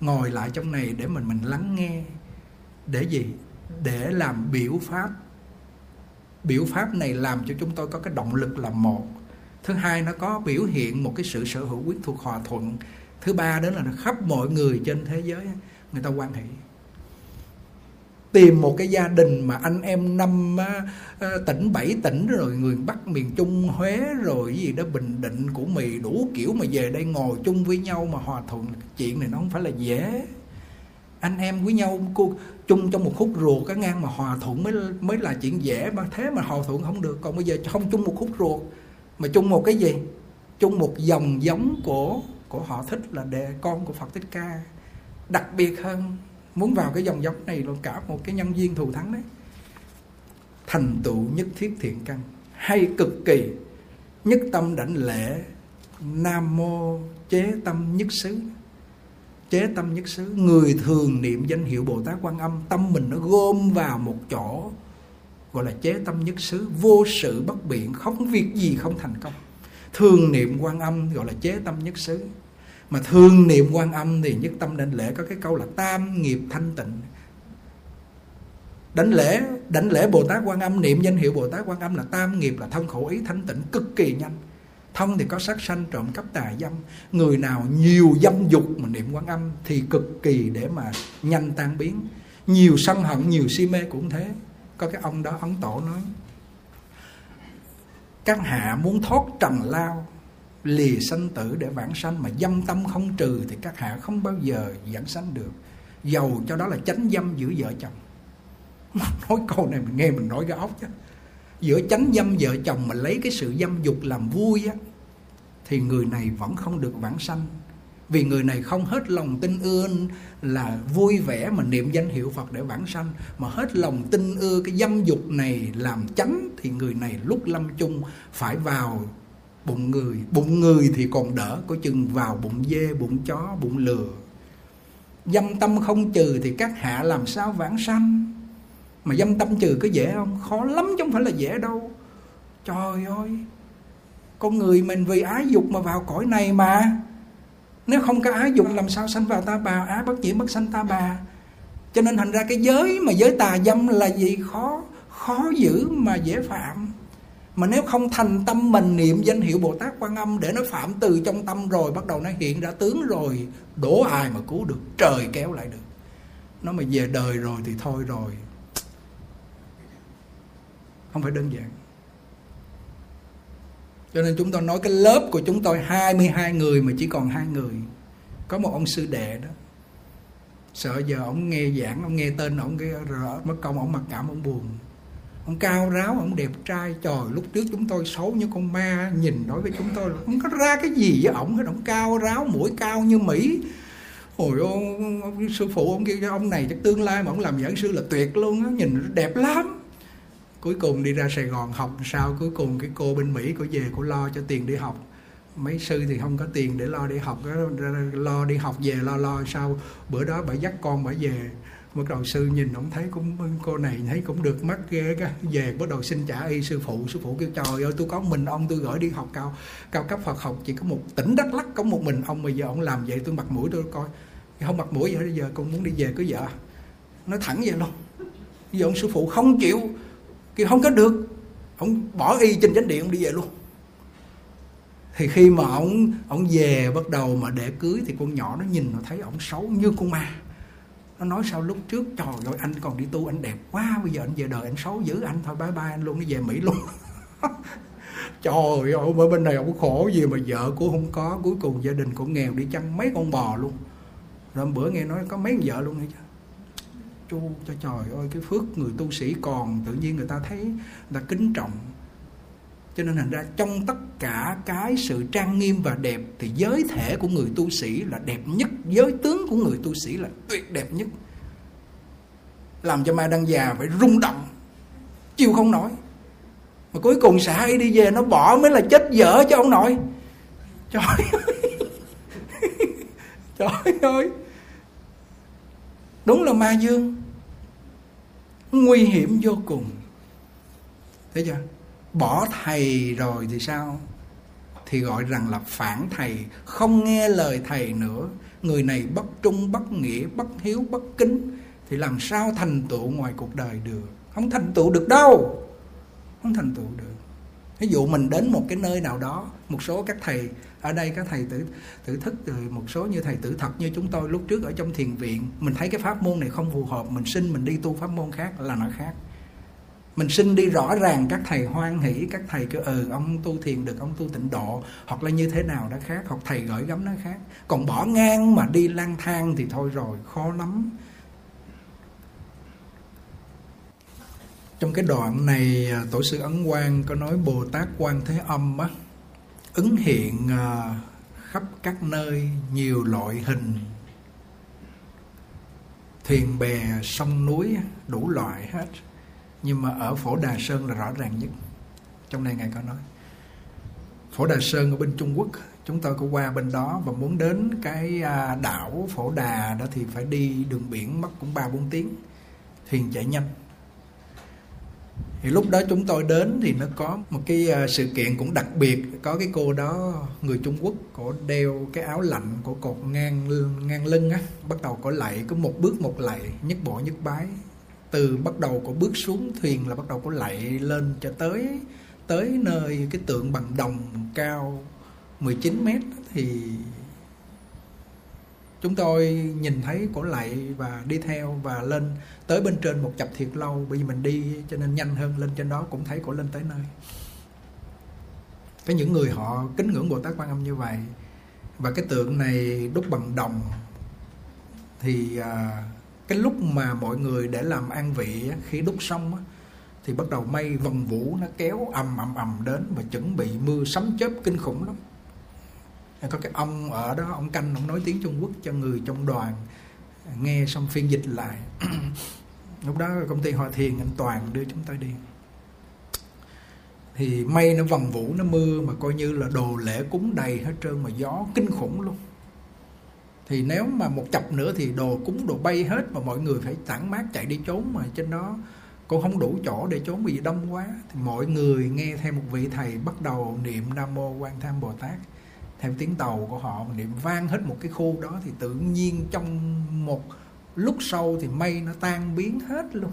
Ngồi lại trong này để mình lắng nghe. Để gì? Để làm biểu pháp. Biểu pháp này làm cho chúng tôi có cái động lực là một. Thứ hai, nó có biểu hiện một cái sự sở hữu quyến thuộc hòa thuận. Thứ ba đó là khắp mọi người trên thế giới người ta hoan hỷ. Tìm một cái gia đình mà anh em 5 tỉnh, 7 tỉnh rồi, người Bắc, miền Trung, Huế rồi gì đó, Bình Định, Củ Mì đủ kiểu mà về đây ngồi chung với nhau mà hòa thuận, chuyện này nó không phải là dễ. Anh em với nhau chung trong một khúc ruột á, ngang mà hòa thuận mới là chuyện dễ, mà thế mà hòa thuận không được. Còn bây giờ không chung một khúc ruột mà chung một cái gì? Chung một dòng giống của họ thích là đề con của Phật Thích Ca. Đặc biệt hơn, muốn vào cái dòng giống này là cả một cái nhân duyên thù thắng đấy. Thành tựu nhất thiết thiện căn hay cực kỳ. Nhất tâm đảnh lễ Nam Mô Chế Tâm Nhất Xứ. Chế Tâm Nhất Xứ, người thường niệm danh hiệu Bồ Tát Quan Âm, tâm mình nó gom vào một chỗ gọi là Chế Tâm Nhất Xứ, vô sự bất biện, không việc gì không thành công. Thường niệm Quan Âm gọi là Chế Tâm Nhất Xứ. Mà thương niệm Quan Âm thì nhất tâm đảnh lễ, có cái câu là tam nghiệp thanh tịnh. Đảnh lễ Bồ Tát Quan Âm, niệm danh hiệu Bồ Tát Quan Âm là tam nghiệp, là thân khẩu ý thanh tịnh cực kỳ nhanh. Thân thì có sát sanh, trộm cắp, tà dâm. Người nào nhiều dâm dục mà niệm Quan Âm thì cực kỳ để mà nhanh tan biến. Nhiều sân hận, nhiều si mê cũng thế. Có cái ông đó Ấn Tổ nói các hạ muốn thoát trần lao lìa sanh tử để vãng sanh, mà dâm tâm không trừ thì các hạ không bao giờ vãng sanh được, dầu cho đó là chánh dâm giữa vợ chồng. Nói câu này mình nghe mình nói cái óc chứ. Giữa chánh dâm vợ chồng mà lấy cái sự dâm dục làm vui á, thì người này vẫn không được vãng sanh. Vì người này không hết lòng tin ưa là vui vẻ mà niệm danh hiệu Phật để vãng sanh, mà hết lòng tin ưa cái dâm dục này làm chánh, thì người này lúc lâm chung phải vào bụng người. Bụng người thì còn đỡ, có chừng vào bụng dê, bụng chó, bụng lừa. Dâm tâm không trừ thì các hạ làm sao vãng sanh? Mà dâm tâm trừ có dễ không? Khó lắm chứ không phải là dễ đâu. Trời ơi, con người mình vì ái dục mà vào cõi này mà. Nếu không có ái dục làm sao sanh vào ta bà? Ái bất nhiễm bất sanh ta bà. Cho nên thành ra cái giới mà giới tà dâm là gì? Khó giữ mà dễ phạm. Mà nếu không thành tâm mình niệm danh hiệu Bồ Tát Quan Âm để nó phạm từ trong tâm rồi, bắt đầu nó hiện ra tướng rồi, đổ ai mà cứu được, trời kéo lại được. Nó mà về đời rồi thì thôi rồi, không phải đơn giản. Cho nên chúng tôi nói cái lớp của chúng tôi 22 người mà chỉ còn 2 người. Có một ông sư đệ đó, sợ giờ ông nghe giảng, ông nghe tên ông cái rỡ mất công, ông mặc cảm, ông buồn. Ông cao ráo, ông đẹp trai. Trời, lúc trước chúng tôi xấu như con ma, nhìn đối với chúng tôi không có ra cái gì với ổng hết. Ông cao ráo, mũi cao như Mỹ. Hồi ông sư phụ ông kêu cho ông này chắc tương lai mà ông làm giảng sư là tuyệt luôn á, nhìn đẹp lắm. Cuối cùng đi ra Sài Gòn học sao, cuối cùng cái cô bên Mỹ cô về cô lo cho tiền đi học. Mấy sư thì không có tiền để lo đi học, lo đi học về lo sao. Bữa đó bà dắt con bà về, bắt đầu sư nhìn ông thấy cũng cô này thấy cũng được mắt ghê cái về, bắt đầu xin trả y sư phụ kêu trời ơi tôi có mình ông, tôi gửi đi học cao cấp Phật học chỉ có một tỉnh Đắk Lắk, có một mình ông mà giờ ông làm vậy, tôi mặt mũi tôi coi không mặt mũi vậy, giờ con muốn đi về cứ vợ nói thẳng vậy luôn. Giờ ông sư phụ không chịu, kêu không có được, ông bỏ y trên chánh điện ông đi về luôn. Thì khi mà ông về bắt đầu mà để cưới thì con nhỏ nó nhìn nó thấy ông xấu như con ma. Nó nói sao lúc trước trời ơi anh còn đi tu anh đẹp quá, bây giờ anh về đời anh xấu dữ, anh thôi bye bye anh luôn, nó về Mỹ luôn. Trời ơi ở bên này ông khổ gì mà vợ cũng không có, cuối cùng gia đình cũng nghèo đi chăn mấy con bò luôn. Rồi bữa nghe nói có mấy con vợ luôn nữa chứ. Chu cho trời ơi cái phước người tu sĩ còn, tự nhiên người ta thấy người ta kính trọng. Cho nên thành ra trong tất cả cái sự trang nghiêm và đẹp thì giới thể của người tu sĩ là đẹp nhất, giới tướng của người tu sĩ là tuyệt đẹp nhất, làm cho Ma Đăng Già phải rung động chịu không nổi. Mà cuối cùng xả ấy đi về nó bỏ mới là chết dở cho ông nội. Trời ơi trời ơi, đúng là ma dương, nguy hiểm vô cùng. Thấy chưa? Bỏ thầy rồi thì sao? Thì gọi rằng là phản thầy, không nghe lời thầy nữa. Người này bất trung, bất nghĩa, bất hiếu, bất kính thì làm sao thành tựu ngoài cuộc đời được? Không thành tựu được đâu, không thành tựu được. Ví dụ mình đến một cái nơi nào đó, một số các thầy ở đây, các thầy tử thức rồi một số như thầy tử thật như chúng tôi lúc trước ở trong thiền viện, mình thấy cái pháp môn này không phù hợp, mình xin mình đi tu pháp môn khác là nó khác. Mình xin đi rõ ràng các thầy hoan hỷ, các thầy kêu ông tu thiền được, ông tu tịnh độ, hoặc là như thế nào đã khác, hoặc thầy gửi gắm nó khác. Còn bỏ ngang mà đi lang thang thì thôi rồi, khó lắm. Trong cái đoạn này Tổ sư Ấn Quang có nói Bồ Tát Quan Thế Âm á, ứng hiện khắp các nơi nhiều loại hình, thuyền bè sông núi đủ loại hết, nhưng mà ở Phổ Đà Sơn là rõ ràng nhất. Trong này Ngài có nói Phổ Đà Sơn ở bên Trung Quốc, chúng tôi có qua bên đó và muốn đến cái đảo Phổ Đà đó thì phải đi đường biển mất cũng 3-4 tiếng, thuyền chạy nhanh. Thì lúc đó chúng tôi đến thì nó có một cái sự kiện cũng đặc biệt. Có cái cô đó người Trung Quốc, cổ đeo cái áo lạnh, cổ cột ngang lưng á, bắt đầu cổ lạy, có một bước một lạy, nhất bộ nhất bái. Từ bắt đầu cổ bước xuống thuyền là bắt đầu cổ lạy lên cho tới nơi cái tượng bằng đồng cao 19 mét thì chúng tôi nhìn thấy cổ lạy và đi theo và lên tới bên trên một chập thiệt lâu, bởi vì mình đi cho nên nhanh hơn, lên trên đó cũng thấy cổ lên tới nơi. Cái những người họ kính ngưỡng Bồ Tát Quan Âm như vậy. Và cái tượng này đúc bằng đồng. Thì cái lúc mà mọi người để làm an vị, khi đúc xong thì bắt đầu mây vần vũ nó kéo ầm đến và chuẩn bị mưa sấm chớp kinh khủng lắm. Có cái ông ở đó, ông canh, ông nói tiếng Trung Quốc cho người trong đoàn nghe, xong phiên dịch lại. Lúc đó công ty Hòa Thiền, anh Toàn đưa chúng ta đi. Thì mây nó vần vũ, nó mưa, mà coi như là đồ lễ cúng đầy hết trơn, mà gió kinh khủng luôn. Thì nếu mà một chập nữa thì đồ cúng đồ bay hết, mà mọi người phải tản mát chạy đi trốn, mà trên đó cô không đủ chỗ để trốn vì đông quá. Thì mọi người nghe theo một vị thầy bắt đầu niệm Nam Mô Quan Tham Bồ Tát theo tiếng Tàu của họ, niệm vang hết một cái khu đó. Thì tự nhiên trong một lúc sau thì mây nó tan biến hết luôn,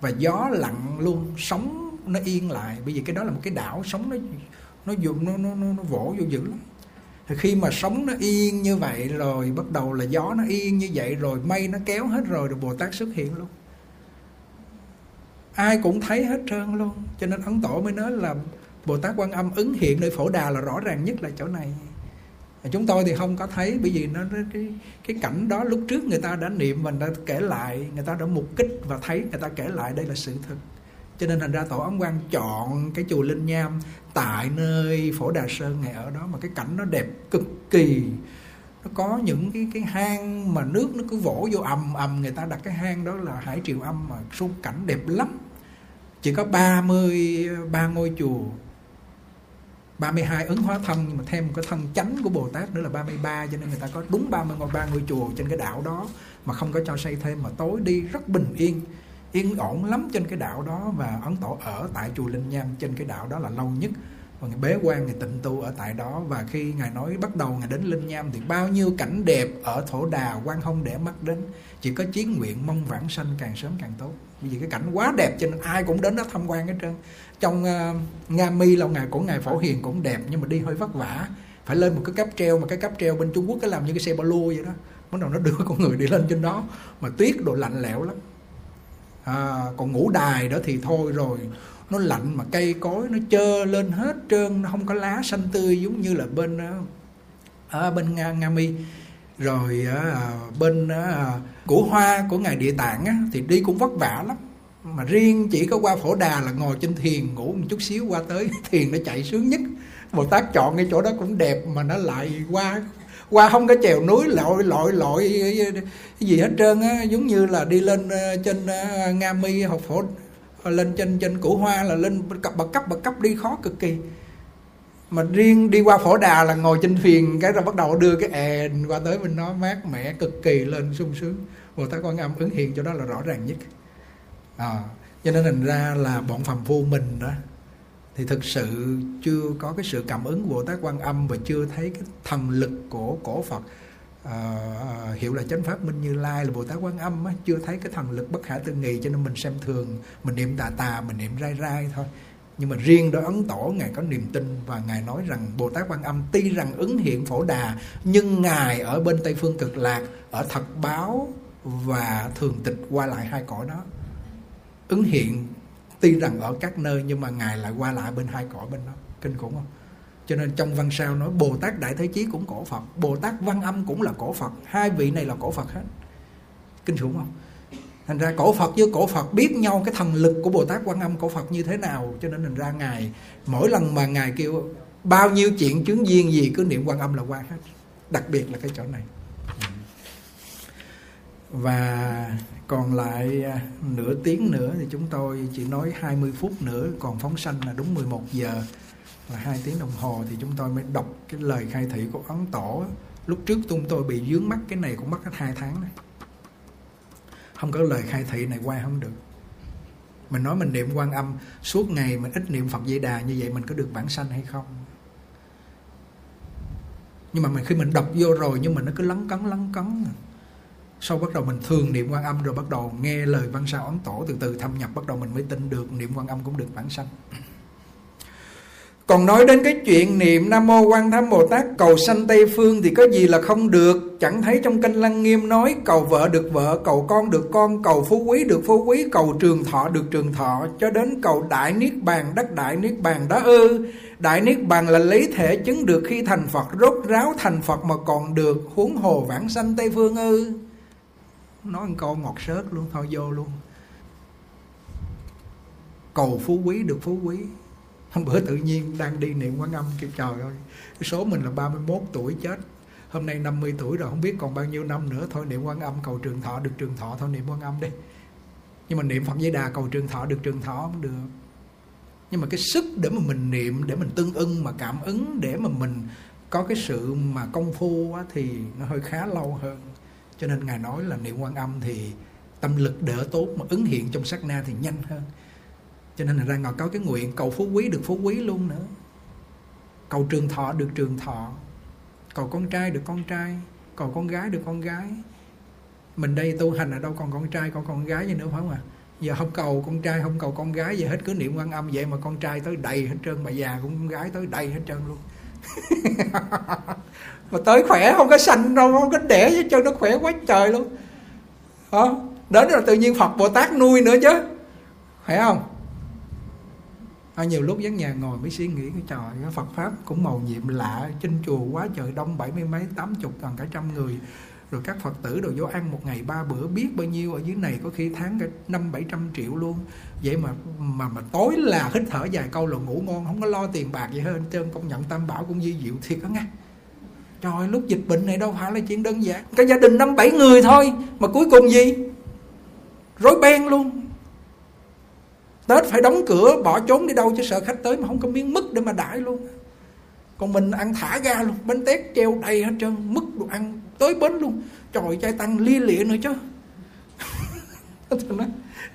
và gió lặng luôn, sóng nó yên lại. Bởi vì cái đó là một cái đảo, sóng nó vỗ vô dữ lắm. Thì khi mà sóng nó yên như vậy rồi, bắt đầu là gió nó yên như vậy rồi, mây nó kéo hết rồi, rồi Bồ Tát xuất hiện luôn. Ai cũng thấy hết trơn luôn. Cho nên Ấn Tổ mới nói là Bồ Tát Quan Âm ứng hiện nơi Phổ Đà là rõ ràng nhất là chỗ này. Chúng tôi thì không có thấy, bởi vì cái cảnh đó lúc trước người ta đã niệm, mình đã kể lại, người ta đã mục kích và thấy, người ta kể lại, đây là sự thật. Cho nên thành ra Tổ Ấn Quang chọn cái chùa Linh Nham tại nơi Phổ Đà Sơn ngày ở đó. Mà cái cảnh nó đẹp cực kỳ. Nó có những cái hang mà nước nó cứ vỗ vô ầm, người ta đặt cái hang đó là Hải Triều Âm, mà xung cảnh đẹp lắm. Chỉ có 33 ngôi chùa, 32 ứng hóa thân, nhưng mà thêm một cái thân chánh của Bồ Tát nữa là 33, cho nên người ta có đúng 33 ngôi chùa trên cái đảo đó mà không có cho xây thêm, mà tối đi rất bình yên ổn lắm trên cái đảo đó. Và Ấn Tổ ở tại chùa Linh Nham trên cái đảo đó là lâu nhất, và Ngài bế quan, Ngài tịnh tu ở tại đó. Và khi Ngài nói bắt đầu Ngài đến Linh Nham thì bao nhiêu cảnh đẹp ở Thổ Đà Quan không để mắt đến, chỉ có chí nguyện mong vãng sanh càng sớm càng tốt. Bởi vì cái cảnh quá đẹp cho nên ai cũng đến đó tham quan hết trơn. Trong Nga Mi lâu ngày của Ngài Phổ Hiền cũng đẹp, nhưng mà đi hơi vất vả, phải lên một cái cáp treo, mà cái cáp treo bên Trung Quốc cái làm như cái xe ba lô vậy đó, bắt đầu nó đưa con người đi lên trên đó, mà tuyết độ lạnh lẽo lắm. Còn Ngũ Đài đó thì thôi rồi, nó lạnh mà cây cối nó trơ lên hết trơn, nó không có lá xanh tươi giống như là bên ở bên Nga Mi. Rồi bên Củ Hoa của Ngài Địa Tạng thì đi cũng vất vả lắm, mà riêng chỉ có qua Phổ Đà là ngồi trên thiền ngủ một chút xíu qua tới thiền nó chạy sướng nhất. Bồ Tát chọn cái chỗ đó cũng đẹp, mà nó lại qua không có trèo núi lội cái gì hết trơn á, giống như là đi lên trên Nga Mi học Phổ, lên trên Củ Hoa là lên bậc cấp đi khó cực kỳ. Mà riêng đi qua Phổ Đà là ngồi trên phiền cái, rồi bắt đầu đưa cái qua tới bên nó mát mẻ cực kỳ, lên sung sướng. Bồ Tát Quan Âm ứng hiện chỗ đó là rõ ràng nhất. Cho nên thành ra là bọn phàm phu mình đó thì thực sự chưa có cái sự cảm ứng của Bồ Tát Quan Âm, và chưa thấy cái thần lực của cổ Phật, hiệu là Chánh Pháp Minh Như Lai là Bồ Tát Quan Âm á, chưa thấy cái thần lực bất khả tư nghị, cho nên mình xem thường, mình niệm tà, mình niệm rai thôi. Nhưng mà riêng đó Ấn Tổ Ngài có niềm tin, và Ngài nói rằng Bồ Tát Quan Âm tuy rằng ứng hiện Phổ Đà, nhưng Ngài ở bên Tây Phương Cực Lạc, ở Thật Báo và Thường Tịch, qua lại hai cõi đó. Ứng hiện tuy rằng ở các nơi, nhưng mà Ngài lại qua lại bên hai cõi bên đó. Kinh khủng không? Cho nên trong văn sao nói Bồ Tát Đại Thế Chí cũng cổ Phật, Bồ Tát Văn Âm cũng là cổ Phật, hai vị này là cổ Phật hết. Kinh khủng không? Thành ra cổ Phật với cổ Phật biết nhau cái thần lực của Bồ Tát Quan Âm cổ Phật như thế nào. Cho nên thành ra Ngài mỗi lần mà Ngài kêu bao nhiêu chuyện chướng duyên gì cứ niệm Quan Âm là qua hết. Đặc biệt là cái chỗ này. Và còn lại nửa tiếng nữa thì chúng tôi chỉ nói 20 phút nữa, còn phóng sanh là đúng 11 giờ là 2 tiếng đồng hồ thì chúng tôi mới đọc cái lời khai thị của Ấn Tổ. Lúc trước chúng tôi bị vướng mắc cái này cũng mất hết 2 tháng này. Không có lời khai thị này qua không được. Mình nói mình niệm Quan Âm suốt ngày, mình ít niệm Phật Di Đà, như vậy mình có được vãng sanh hay không? Nhưng mà khi mình đọc vô rồi, nhưng mà nó cứ lấn cấn. Sau bắt đầu mình thường niệm Quan Âm, rồi bắt đầu nghe lời văn sao Ấn Tổ từ từ thâm nhập, bắt đầu mình mới tin được niệm Quan Âm cũng được vãng sanh. Còn nói đến cái chuyện niệm Nam Mô Quan Tham Bồ Tát cầu sanh Tây Phương thì có gì là không được? Chẳng thấy trong kinh Lăng Nghiêm nói cầu vợ được vợ, cầu con được con, cầu phú quý được phú quý, cầu trường thọ được trường thọ, cho đến cầu Đại Niết Bàn đắc Đại Niết Bàn đó ư? Đại Niết Bàn là lý thể chứng được khi thành Phật, rốt ráo thành Phật mà còn được, huống hồ vãng sanh Tây Phương ư? Nói một câu ngọt sớt luôn, thôi vô luôn. Cầu phú quý được phú quý. Hôm bữa tự nhiên đang đi niệm Quán Âm kêu trời ơi, cái số mình là 31 tuổi chết, hôm nay 50 tuổi rồi, không biết còn bao nhiêu năm nữa, thôi niệm Quán Âm cầu trường thọ được trường thọ, thôi niệm Quán Âm đi. Nhưng mà niệm Phật Di Đà cầu trường thọ được trường thọ không được. Nhưng mà cái sức để mà mình niệm, để mình tương ưng mà cảm ứng, để mà mình có cái sự mà công phu á, thì nó hơi khá lâu hơn. Cho nên Ngài nói là niệm Quán Âm thì tâm lực đỡ tốt, mà ứng hiện trong sát na thì nhanh hơn. Cho nên là ra ngồi có cái nguyện cầu phú quý được phú quý luôn nữa, cầu trường thọ được trường thọ, cầu con trai được con trai, cầu con gái được con gái. Mình đây tu hành ở đâu còn con trai, còn con gái gì nữa phải không ạ? Giờ không cầu con trai, không cầu con gái gì hết, cứ niệm Quan Âm vậy mà con trai tới đầy hết trơn, bà già cũng con gái tới đầy hết trơn luôn. Mà tới khỏe không có sanh đâu, không có đẻ hết trơn, nó khỏe quá trời luôn. Đó là tự nhiên Phật Bồ Tát nuôi nữa chứ, khỏe không? Nhiều lúc vắng nhà ngồi mới suy nghĩ cái trời, Phật Pháp cũng màu nhiệm lạ, trên chùa quá trời đông, 70 mấy 80 gần cả 100 người. Rồi các Phật tử đồ vô ăn một ngày 3 bữa biết bao nhiêu, ở dưới này có khi tháng cả 500-700 triệu luôn. Vậy mà tối là hít thở vài câu là ngủ ngon, không có lo tiền bạc gì hết trơn. Công nhận Tam Bảo cũng vi diệu thiệt đó nghe. Trời, lúc dịch bệnh này đâu phải là chuyện đơn giản. Cả gia đình 5-7 người thôi mà cuối cùng gì? Rối beng luôn. Tết phải đóng cửa, bỏ trốn đi đâu chứ sợ khách tới mà không có miếng mứt để mà đãi luôn. Còn mình ăn thả ga luôn, bánh tét treo đầy hết trơn, mứt đồ ăn tới bến luôn. Trời, chai tăng lia lịa nữa chứ.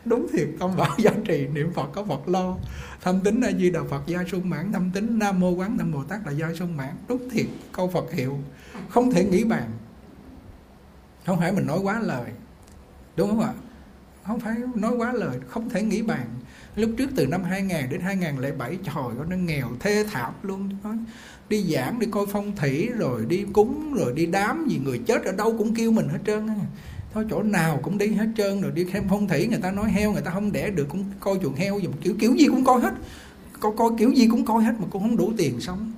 Đúng thiệt, Tam Bảo gia trì, niệm Phật có Phật lo. Thâm tính A Di Đà Phật gia sung mãn, thâm tính Nam Mô Quán Tham Bồ Tát là gia sung mãn. Đúng thiệt, câu Phật hiệu không thể nghĩ bàn. Không phải mình nói quá lời, đúng không ạ? Không phải nói quá lời, không thể nghĩ bàn. Lúc trước từ năm 2000 đến 2007, trời ơi nó nghèo thê thảm luôn. Đi giảng, đi coi phong thủy, rồi đi cúng, rồi đi đám gì, người chết ở đâu cũng kêu mình hết trơn. Thôi chỗ nào cũng đi hết trơn, rồi đi xem phong thủy, người ta nói heo người ta không đẻ được cũng coi chuồng heo, kiểu gì cũng coi hết, coi kiểu gì cũng coi hết mà cũng không đủ tiền sống.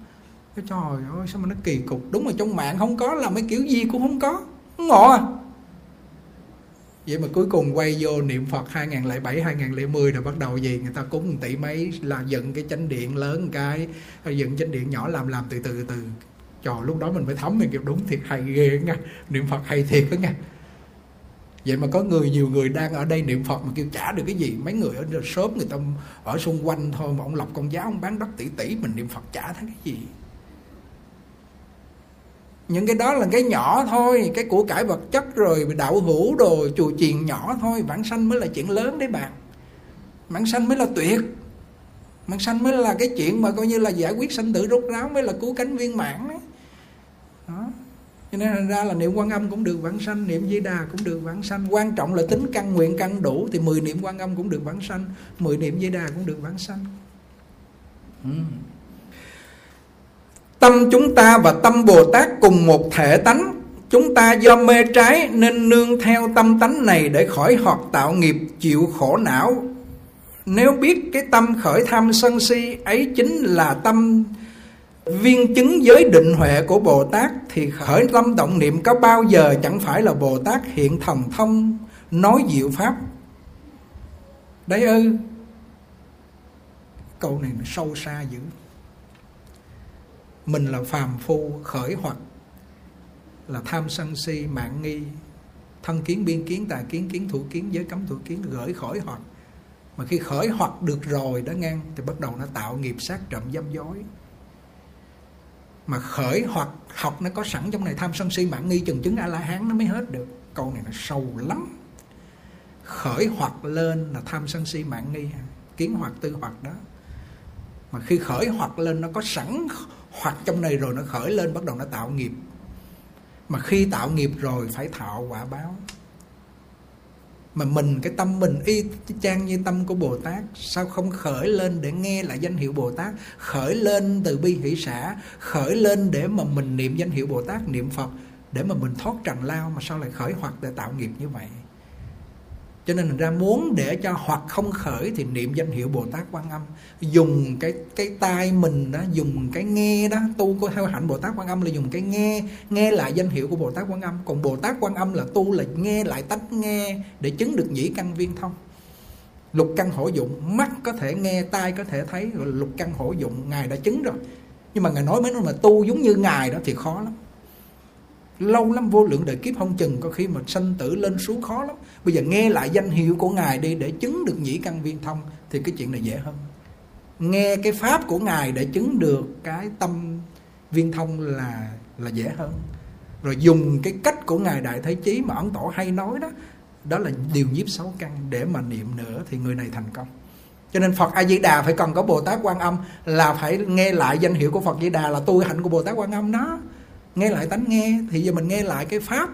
Trời ơi sao mà nó kỳ cục. Đúng là trong mạng không có, là mấy kiểu gì cũng không có, ngộ à. Vậy mà cuối cùng quay vô niệm Phật 2007-2010 rồi bắt đầu gì? Người ta cúng 1 tỷ mấy, là dựng cái chánh điện lớn cái, dựng chánh điện nhỏ làm từ từ. Trời, lúc đó mình mới thấm mình kịp, đúng thiệt hay ghê nha, niệm Phật hay thiệt đó nha. Vậy mà có nhiều người đang ở đây niệm Phật mà kêu trả được cái gì. Mấy người ở shop, người ta ở xung quanh thôi mà ông Lộc con giáo, ông bán đất tỷ, mình niệm Phật trả thấy cái gì. Những cái đó là cái nhỏ thôi, cái của cải vật chất rồi đạo hữu đồ chùa chiền nhỏ thôi. Vãng sanh mới là chuyện lớn đấy bạn. Vãng sanh mới là tuyệt. Vãng sanh mới là cái chuyện mà coi như là giải quyết sanh tử rốt ráo, mới là cứu cánh viên mãn đấy. Đó. Cho nên ra là niệm Quan Âm cũng được vãng sanh, niệm Di Đà cũng được vãng sanh. Quan trọng là tính căn nguyện căn đủ thì 10 niệm Quan Âm cũng được vãng sanh, 10 niệm Di Đà cũng được vãng sanh. Tâm chúng ta và tâm Bồ Tát cùng một thể tánh. Chúng ta do mê trái nên nương theo tâm tánh này để khỏi hoặc tạo nghiệp chịu khổ não. Nếu biết cái tâm khởi tham sân si ấy chính là tâm viên chứng giới định huệ của Bồ Tát, thì khởi tâm động niệm có bao giờ chẳng phải là Bồ Tát hiện thần thông nói diệu pháp. Đấy ư. Câu này nó sâu xa dữ. Mình là phàm phu, khởi hoặc là tham sân si, mạng nghi, thân kiến, biên kiến, tà kiến, kiến thủ kiến, giới cấm thủ kiến, gửi khởi hoặc. Mà khi khởi hoặc được rồi đó ngang thì bắt đầu nó tạo nghiệp sát trộm dâm dối. Mà khởi hoặc học nó có sẵn trong này, tham sân si mạng nghi chừng chứng A-la-hán nó mới hết được. Câu này nó sâu lắm. Khởi hoặc lên là tham sân si mạng nghi, kiến hoặc tư hoặc đó. Mà khi khởi hoặc lên nó có sẵn hoặc trong này rồi, nó khởi lên bắt đầu nó tạo nghiệp. Mà khi tạo nghiệp rồi phải thọ quả báo. mà mình, cái tâm mình y chang như tâm của Bồ Tát, sao không khởi lên để nghe lại danh hiệu Bồ Tát, khởi lên từ bi hỷ xả, khởi lên để mà mình niệm danh hiệu Bồ Tát, niệm Phật để mà mình thoát trần lao, mà sao lại khởi hoặc để tạo nghiệp như vậy? Cho nên ra muốn để cho hoặc không khởi thì niệm danh hiệu Bồ Tát Quan Âm, dùng cái tai mình đó, dùng cái nghe đó, tu có theo hạnh Bồ Tát Quan Âm là dùng cái nghe, nghe lại danh hiệu của Bồ Tát Quan Âm. Còn Bồ Tát Quan Âm là tu là nghe lại tánh nghe để chứng được nhĩ căn viên thông, lục căn hổ dụng, mắt có thể nghe, tai có thể thấy, gọi là lục căn hổ dụng, ngài đã chứng rồi. Nhưng mà ngài nói mới mà tu giống như ngài đó thì khó lắm, lâu lắm, vô lượng đời kiếp không chừng, có khi mà sanh tử lên xuống khó lắm. Bây giờ nghe lại danh hiệu của ngài đi để chứng được nhĩ căn viên thông thì cái chuyện này dễ hơn. Nghe cái pháp của ngài để chứng được cái tâm viên thông là dễ hơn. Rồi dùng cái cách của ngài Đại Thế Chí mà ấn tổ hay nói đó, đó là điều nhiếp sáu căn để mà niệm nữa thì người này thành công. Cho nên Phật A Di Đà phải cần có Bồ Tát Quan Âm, là phải nghe lại danh hiệu của Phật Di Đà là tu hạnh của Bồ Tát Quan Âm đó. Nghe lại tánh nghe, thì giờ mình nghe lại cái pháp.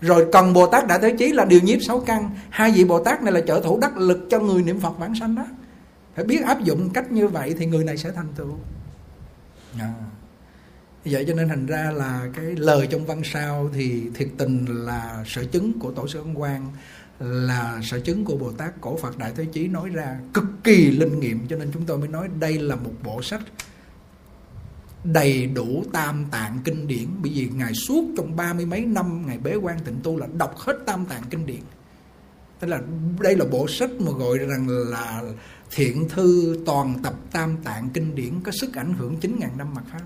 Rồi cần Bồ Tát Đại Thế Chí là điều nhiếp sáu căn. Hai vị Bồ Tát này là trợ thủ đắc lực cho người niệm Phật vãng sanh đó. Phải biết áp dụng cách như vậy thì người này sẽ thành tựu. Vậy cho nên thành ra là cái lời trong văn sau thì thiệt tình là sở chứng của Tổ sư Ấn Quang, là sở chứng của Bồ Tát Cổ Phật Đại Thế Chí nói ra cực kỳ linh nghiệm. Cho nên chúng tôi mới nói đây là một bộ sách đầy đủ tam tạng kinh điển. Bởi vì ngài suốt trong 30 mấy năm ngài bế quan tịnh tu là đọc hết tam tạng kinh điển. Tức là đây là bộ sách mà gọi rằng là thiện thư toàn tập tam tạng kinh điển, có sức ảnh hưởng 9000 năm mặt pháp.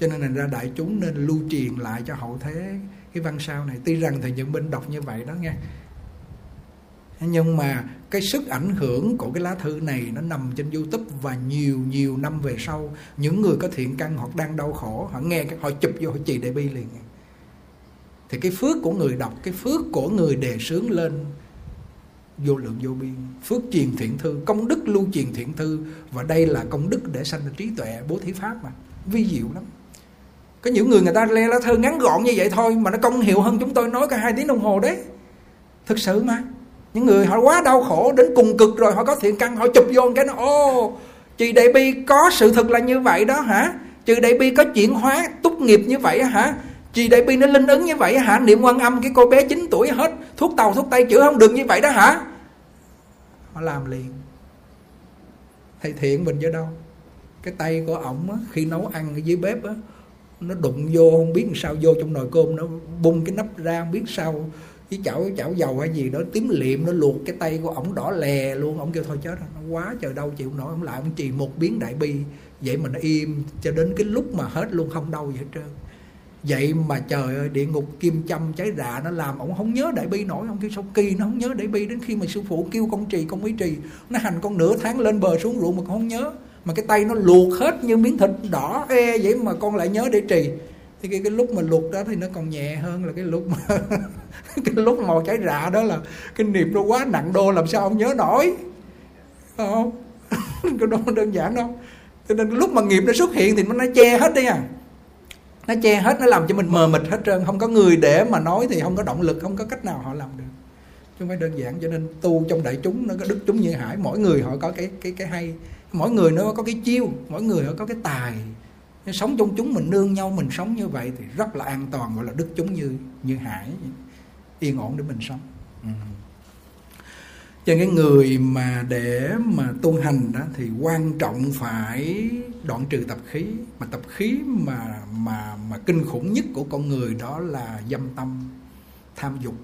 Cho nên ra đại chúng nên lưu truyền lại cho hậu thế cái văn sao này. Tuy rằng thầy Nhật Minh đọc như vậy đó nghe, nhưng mà cái sức ảnh hưởng của cái lá thư này nó nằm trên YouTube, và nhiều năm về sau những người có thiện căn hoặc đang đau khổ, họ nghe họ chụp vô họ trì đại bi liền. Thì cái phước của người đọc, cái phước của người đề xướng lên vô lượng vô biên. Phước truyền thiện thư, công đức lưu truyền thiện thư, và đây là công đức để sanh trí tuệ bố thí pháp mà vi diệu lắm. Có những người người ta le lá thư ngắn gọn như vậy thôi mà nó công hiệu hơn chúng tôi nói cả 2 tiếng đồng hồ đấy. Thực sự mà những người họ quá đau khổ đến cùng cực rồi, họ có thiện căn, họ chụp vô cái nó ô trì đại bi có sự thật là như vậy đó hả, trì đại bi có chuyển hóa túc nghiệp như vậy hả, trì đại bi nó linh ứng như vậy hả, niệm Quan Âm cái cô bé 9 tuổi hết thuốc tàu thuốc tây chữa không được như vậy đó hả, họ làm liền. Thầy thiện mình vô đâu, cái tay của ổng á, khi nấu ăn ở dưới bếp á, nó đụng vô không biết sao, vô trong nồi cơm nó bung cái nắp ra không biết sao, với chảo dầu hay gì đó tím liệm, nó luộc cái tay của ổng đỏ lè luôn. Ổng kêu thôi chết rồi, nó quá trời đau chịu nổi. Ổng lại ổng trì một biến đại bi, vậy mà nó im cho đến cái lúc mà hết luôn, không đau gì hết trơn. Vậy mà trời ơi, địa ngục kim châm cháy rạ nó làm ổng không nhớ đại bi nổi. Ổng kêu sao kỳ, nó không nhớ đại bi đến khi mà sư phụ kêu con trì con mới trì. Nó hành con nửa tháng lên bờ xuống ruộng mà con không nhớ, mà cái tay nó luộc hết như miếng thịt đỏ e, vậy mà con lại nhớ để trì. Thì cái lúc mà luộc đó thì nó còn nhẹ hơn là cái lúc mà cái lúc màu cháy rạ đó, là cái niệm nó quá nặng đô làm sao ông nhớ nổi, không cái đó đơn giản đâu. Cho nên lúc mà nghiệp nó xuất hiện thì nó che hết đi à, nó che hết, nó làm cho mình mờ mịt hết trơn, không có người để mà nói thì không có động lực, không có cách nào họ làm được, chứ không phải đơn giản. Cho nên tu trong đại chúng nó có đức chúng như hải, mỗi người họ có cái hay, mỗi người nó có cái chiêu, mỗi người họ có cái tài. Sống trong chúng mình nương nhau, mình sống như vậy thì rất là an toàn, gọi là đức chúng như hải, yên ổn để mình sống. Cho cái người mà để mà tu hành đó thì quan trọng phải đoạn trừ tập khí, mà tập khí mà kinh khủng nhất của con người đó là dâm tâm, tham dục.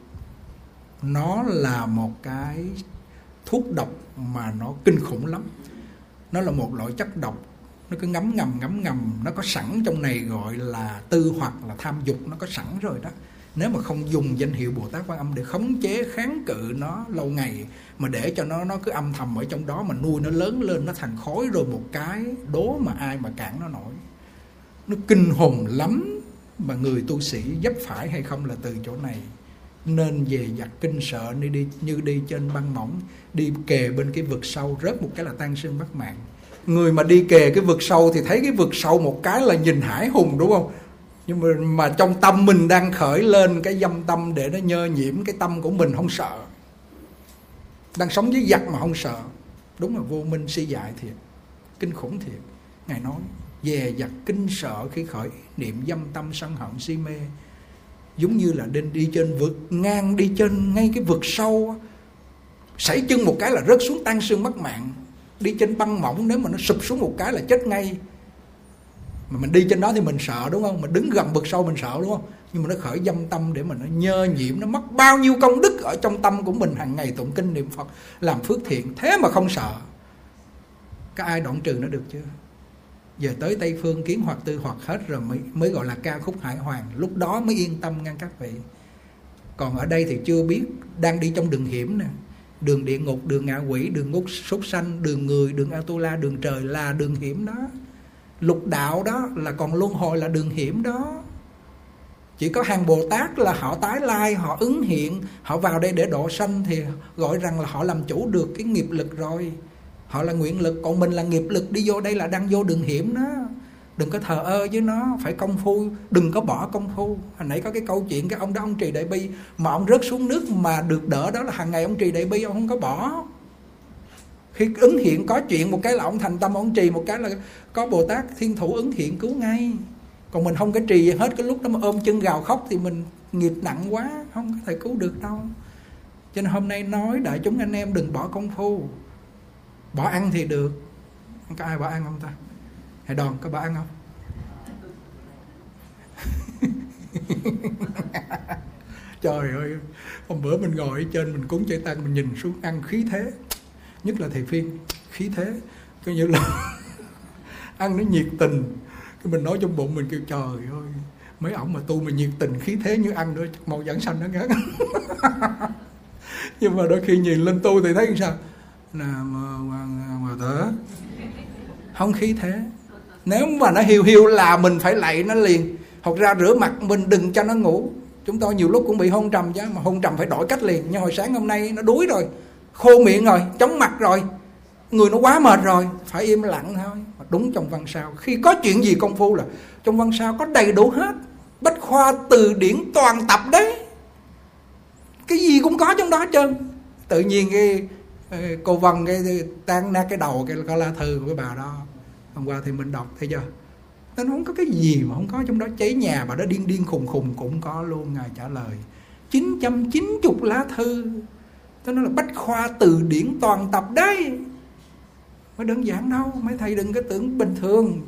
Nó là một cái thuốc độc mà nó kinh khủng lắm. Nó là một loại chất độc, nó cứ ngấm ngầm, nó có sẵn trong này, gọi là tư hoặc là tham dục, nó có sẵn rồi đó. Nếu mà không dùng danh hiệu Bồ Tát Quan Âm để khống chế kháng cự nó lâu ngày, mà để cho nó cứ âm thầm ở trong đó mà nuôi nó lớn lên, nó thành khối rồi một cái đố mà ai mà cản nó nổi. Nó kinh hồn lắm, mà người tu sĩ dấp phải hay không là từ chỗ này. Nên về giặc kinh sợ như đi trên băng mỏng, đi kề bên cái vực sâu, rớt một cái là tan xương mất mạng. Người mà đi kề cái vực sâu thì thấy cái vực sâu một cái là nhìn hải hùng, đúng không? Nhưng mà trong tâm mình đang khởi lên cái dâm tâm để nó nhơ nhiễm cái tâm của mình, không sợ. Đang sống với giặc mà không sợ. Đúng là vô minh si dại thiệt, kinh khủng thiệt. Ngài nói dè dặt kinh sợ khi khởi niệm dâm tâm sân hận si mê, giống như là đi trên vực ngang, đi trên ngay cái vực sâu, sảy chân một cái là rớt xuống tan xương mất mạng. Đi trên băng mỏng nếu mà nó sụp xuống một cái là chết ngay. Mà mình đi trên đó thì mình sợ đúng không? Mình đứng gần vực sâu mình sợ đúng không? Nhưng mà nó khởi dâm tâm để mà nó nhơ nhiễm, nó mất bao nhiêu công đức ở trong tâm của mình hàng ngày tụng kinh niệm Phật, làm phước thiện, thế mà không sợ. Các ai đoạn trừ nó được chưa? Giờ tới Tây Phương kiến hoặc tư hoặc hết rồi mới gọi là ca khúc Hải Hoàng. Lúc đó mới yên tâm ngang các vị. Còn ở đây thì chưa biết, đang đi trong đường hiểm nè. Đường địa ngục, đường ngạ quỷ, đường ngục súc sanh, đường người, đường Atula, đường trời là đường hiểm đó. Lục đạo đó là còn luân hồi là đường hiểm đó. Chỉ có hàng Bồ Tát là họ tái lai, họ ứng hiện, họ vào đây để độ sanh thì gọi rằng là họ làm chủ được cái nghiệp lực rồi. Họ là nguyện lực, còn mình là nghiệp lực, đi vô đây là đang vô đường hiểm đó. Đừng có thờ ơ với nó, phải công phu, đừng có bỏ công phu. Hồi nãy có cái câu chuyện cái ông đó, ông Trì Đại Bi, mà ông rớt xuống nước mà được đỡ đó là hàng ngày ông Trì Đại Bi, ông không có bỏ. Khi ứng hiện có chuyện một cái là ông thành tâm ông trì, một cái là có Bồ Tát Thiên Thủ ứng hiện cứu ngay. Còn mình không có trì gì hết, cái lúc đó mà ôm chân gào khóc thì mình nghiệp nặng quá, không có thể cứu được đâu. Cho nên hôm nay nói đại chúng anh em đừng bỏ công phu. Bỏ ăn thì được. Có ai bỏ ăn không ta? Thầy Đòn có bỏ ăn không? Trời ơi, hôm bữa mình ngồi ở trên mình cúng Chư Tăng, mình nhìn xuống ăn khí thế, nhất là thầy Phiên khí thế, coi như là ăn nó nhiệt tình. Cái mình nói trong bụng mình kêu trời ơi, mấy ổng mà tu mà nhiệt tình khí thế như ăn nữa chắc màu giảng sanh nó ngán. Nhưng mà đôi khi nhìn lên tu thì thấy sao là mà thở không khí thế. Nếu mà nó hiu hiu là mình phải lạy nó liền, hoặc ra rửa mặt mình đừng cho nó ngủ. Chúng tôi nhiều lúc cũng bị hôn trầm chứ, mà hôn trầm phải đổi cách liền. Nhưng hồi sáng hôm nay nó đuối rồi, khô miệng rồi, chóng mặt rồi, người nó quá mệt rồi, phải im lặng thôi. Mà đúng trong văn sao, khi có chuyện gì công phu là trong văn sao có đầy đủ hết, bách khoa từ điển toàn tập đấy, cái gì cũng có trong đó hết trơn. Tự nhiên cái cô Vân cái tan nát cái đầu cái có lá thư của cái bà đó hôm qua thì mình đọc, thấy chưa, nó không có cái gì mà không có trong đó. Cháy nhà bà đó điên điên khùng khùng cũng có luôn. Ngài trả lời 990 lá thư. Tôi nói là bách khoa từ điển toàn tập đấy, mới đơn giản đâu. Mấy thầy đừng có tưởng bình thường.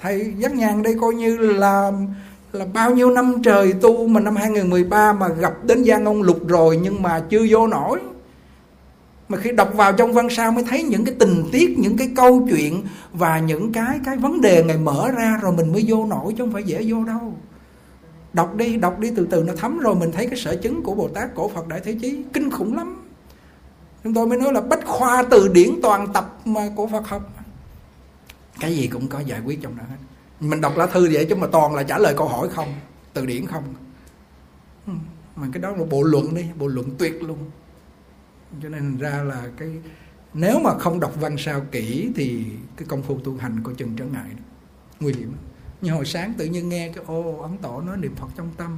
Thầy Giác Nhàn đây coi như là bao nhiêu năm trời tu, mà năm 2013 mà gặp đến Gia Ngôn Lục rồi, nhưng mà chưa vô nổi. Mà khi đọc vào trong văn sao mới thấy những cái tình tiết, những cái câu chuyện và những cái vấn đề Ngài mở ra, rồi mình mới vô nổi chứ không phải dễ vô đâu. Đọc đi từ từ nó thấm rồi mình thấy cái sở chứng của Bồ Tát cổ Phật Đại Thế Chí kinh khủng lắm. Chúng tôi mới nói là bách khoa từ điển toàn tập mà của Phật học, cái gì cũng có giải quyết trong đó hết. Mình đọc lá thư vậy chứ mà toàn là trả lời câu hỏi không, từ điển không. Mà cái đó là bộ luận đi, bộ luận tuyệt luôn. Cho nên ra là cái nếu mà không đọc văn sao kỹ thì cái công phu tu hành có chừng trở ngại đó. Nguy hiểm. Như hồi sáng tự nhiên nghe cái ô ấn tổ nói niệm Phật trong tâm,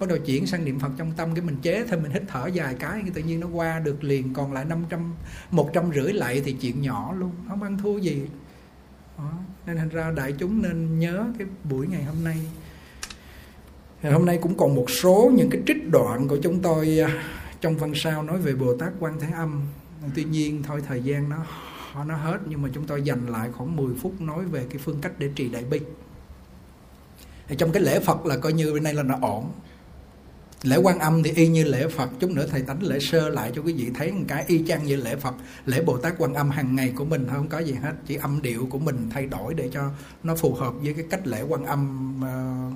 bắt đầu chuyển sang niệm Phật trong tâm, cái mình chế thôi, mình hít thở vài cái tự nhiên nó qua được liền. Còn lại 150 lại thì chuyện nhỏ luôn, không ăn thua gì đó. Nên thành ra đại chúng nên nhớ cái buổi ngày hôm nay. Ngày hôm nay cũng còn một số những cái trích đoạn của chúng tôi trong văn sao nói về Bồ Tát Quan Thế Âm. Tuy nhiên thôi thời gian nó hết, nhưng mà chúng tôi dành lại khoảng 10 phút nói về cái phương cách để trì đại bi. Thì trong cái lễ Phật là coi như bên đây là nó ổn. Lễ Quan Âm thì y như lễ Phật. Chút nữa thầy tánh lễ sơ lại cho quý vị thấy một cái y chang như lễ Phật, lễ Bồ Tát Quan Âm hàng ngày của mình, không có gì hết. Chỉ âm điệu của mình thay đổi để cho nó phù hợp với cái cách lễ Quan Âm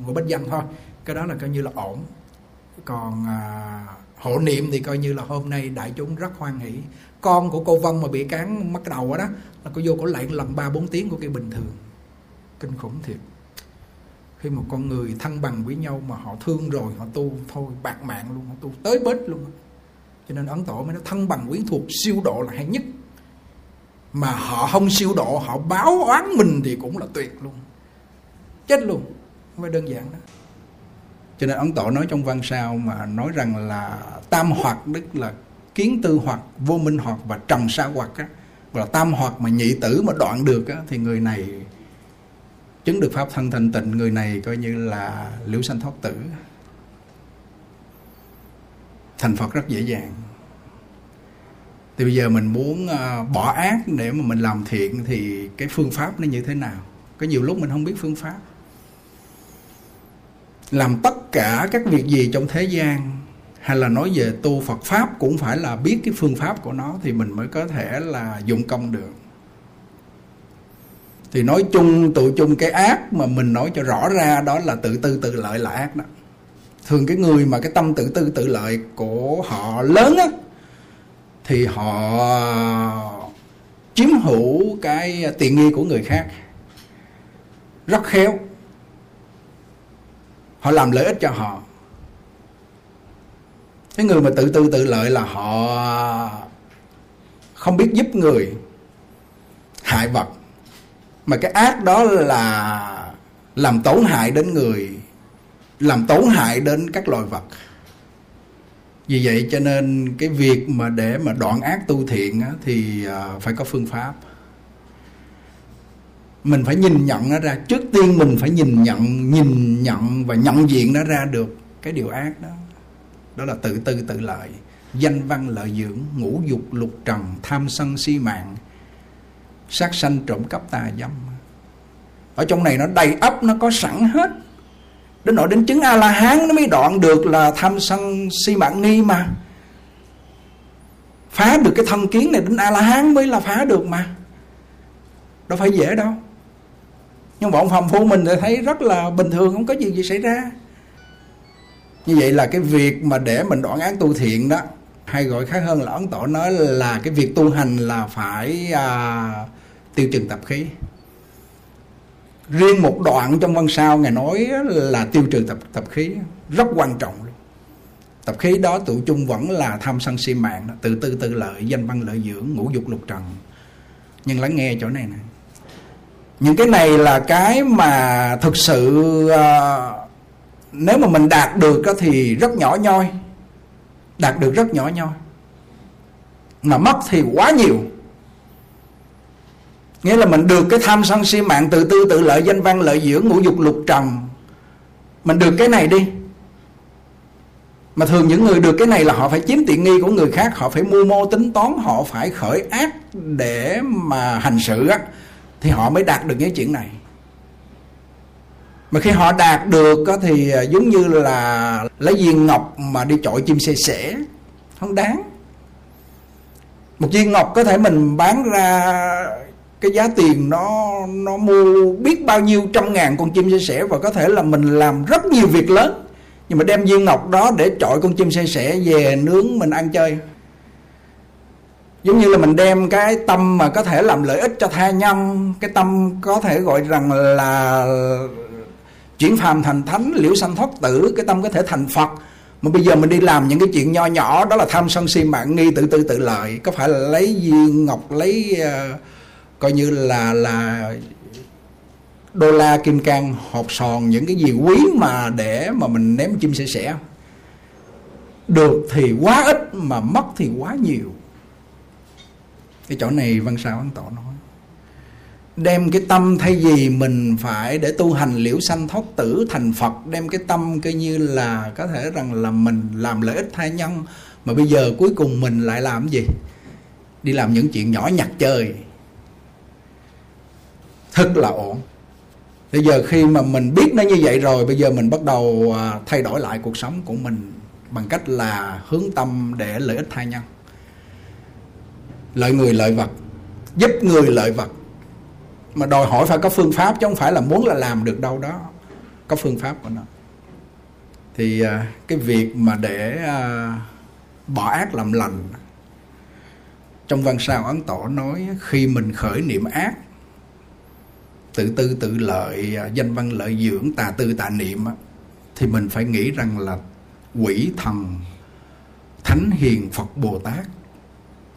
của Bách Dân thôi. Cái đó là coi như là ổn. Còn hộ niệm thì coi như là hôm nay đại chúng rất hoan hỷ. Con của cô Vân mà bị cán mắc đầu đó là cô vô cổ lại lần 3-4 tiếng của cái bình thường. Kinh khủng thiệt. Khi một con người thân bằng với nhau mà họ thương rồi, họ tu thôi, bạc mạng luôn, họ tu tới bết luôn. Cho nên Ấn Tổ mới nói thân bằng quyến thuộc siêu độ là hay nhất. Mà họ không siêu độ, họ báo oán mình thì cũng là tuyệt luôn, chết luôn, không phải đơn giản đó. Cho nên Ấn Tổ nói trong văn sao mà nói rằng là tam hoặc, tức là kiến tư hoặc, vô minh hoặc và trần sa hoặc á, và tam hoặc mà nhị tử mà đoạn được á, thì người này chứng được pháp thân thanh tịnh, người này coi như là liễu sanh thoát tử, thành Phật rất dễ dàng. Thì bây giờ mình muốn bỏ ác để mà mình làm thiện thì cái phương pháp nó như thế nào? Có nhiều lúc mình không biết phương pháp. Làm tất cả các việc gì trong thế gian hay là nói về tu Phật Pháp cũng phải là biết cái phương pháp của nó thì mình mới có thể là dụng công được. Thì nói chung, tụ chung cái ác mà mình nói cho rõ ra đó là tự tư tự lợi là ác đó. Thường cái người mà cái tâm tự tư tự lợi của họ lớn á thì họ chiếm hữu cái tiện nghi của người khác rất khéo. Họ làm lợi ích cho họ. Cái người mà tự tư tự lợi là họ không biết giúp người, hại vật. Mà cái ác đó là làm tổn hại đến người, làm tổn hại đến các loài vật. Vì vậy cho nên cái việc mà để mà đoạn ác tu thiện á, thì phải có phương pháp. Mình phải nhìn nhận nó ra. Trước tiên mình phải nhìn nhận và nhận diện nó ra được cái điều ác đó. Đó là tự tư tự lợi, danh văn lợi dưỡng, ngũ dục lục trần, tham sân si mạng, sát sanh trộm cắp tà dâm. Ở trong này nó đầy ắp, nó có sẵn hết. Đến nỗi đến chứng A-la-hán nó mới đoạn được là tham sân si mạng nghi mà. Phá được cái thân kiến này đến A-la-hán mới là phá được mà. Đâu phải dễ đâu. Nhưng bọn phàm phu mình thì thấy rất là bình thường, không có gì gì xảy ra. Như vậy là cái việc mà để mình đoạn án tu thiện đó, hay gọi khác hơn là Ấn Tổ nói là cái việc tu hành là phải tiêu trừ tập khí. Riêng một đoạn trong văn sao Ngài nói là tiêu trừ tập khí rất quan trọng luôn. Tập khí đó tụ chung vẫn là tham sân si mạng, tự tư tự lợi, danh văn lợi dưỡng, ngũ dục lục trần. Nhưng lắng nghe chỗ này nè, những cái này là cái mà thực sự nếu mà mình đạt được thì rất nhỏ nhoi. Đạt được rất nhỏ nhoi, mà mất thì quá nhiều. Nghĩa là mình được cái tham sân si mạng, tự tư tự lợi, danh văn lợi dưỡng, ngũ dục lục trần, mình được cái này đi. Mà thường những người được cái này là họ phải chiếm tiện nghi của người khác, họ phải mưu mô tính toán, họ phải khởi ác để mà hành sự á, thì họ mới đạt được những chuyện này. Mà khi họ đạt được thì giống như là lấy viên ngọc mà đi chọi chim sẻ sẻ, không đáng. Một viên ngọc có thể mình bán ra cái giá tiền nó mua biết bao nhiêu trăm ngàn con chim sẻ sẻ, và có thể là mình làm rất nhiều việc lớn, nhưng mà đem viên ngọc đó để chọi con chim sẻ sẻ về nướng mình ăn chơi. Giống như là mình đem cái tâm mà có thể làm lợi ích cho tha nhân, cái tâm có thể gọi rằng là chuyển phàm thành thánh, liễu sanh thoát tử, cái tâm có thể thành Phật, mà bây giờ mình đi làm những cái chuyện nho nhỏ đó là tham sân si mạng nghi, tự tư tự lợi. Có phải là lấy viên ngọc, lấy coi như là đô la kim cang hột sòn, những cái gì quý mà để mà mình ném chim sẻ sẻ? Được thì quá ít mà mất thì quá nhiều. Cái chỗ này văn sao Ấn Tổ nói đem cái tâm, thay vì mình phải để tu hành liễu sanh thoát tử thành Phật, đem cái tâm coi như là có thể rằng là mình làm lợi ích tha nhân, mà bây giờ cuối cùng mình lại làm cái gì? Đi làm những chuyện nhỏ nhặt chơi, thật là ổn. Bây giờ khi mà mình biết nó như vậy rồi, bây giờ mình bắt đầu thay đổi lại cuộc sống của mình bằng cách là hướng tâm để lợi ích tha nhân, lợi người lợi vật, giúp người lợi vật. Mà đòi hỏi phải có phương pháp, chứ không phải là muốn là làm được đâu đó. Có phương pháp của nó. Thì cái việc mà để bỏ ác làm lành, trong văn sao Ấn Tổ nói khi mình khởi niệm ác, tự tư tự lợi, danh văn lợi dưỡng, tà tư tà niệm, thì mình phải nghĩ rằng là quỷ thần, thánh hiền, Phật Bồ Tát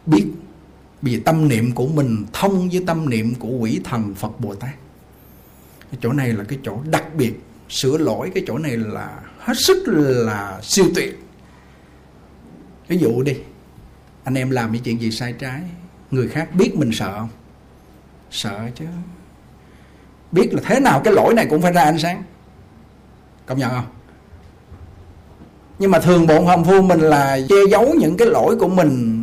biết. Vì tâm niệm của mình thông với tâm niệm của quỷ thần, Phật Bồ Tát. Cái chỗ này là cái chỗ đặc biệt. sửa lỗi cái chỗ này là hết sức là siêu tuyệt. Ví dụ đi, anh em làm cái chuyện gì sai trái, người khác biết mình sợ không? Sợ chứ. Biết là thế nào cái lỗi này cũng phải ra ánh sáng, công nhận không? Nhưng mà thường bọn hầm phu mình là che giấu những cái lỗi của mình.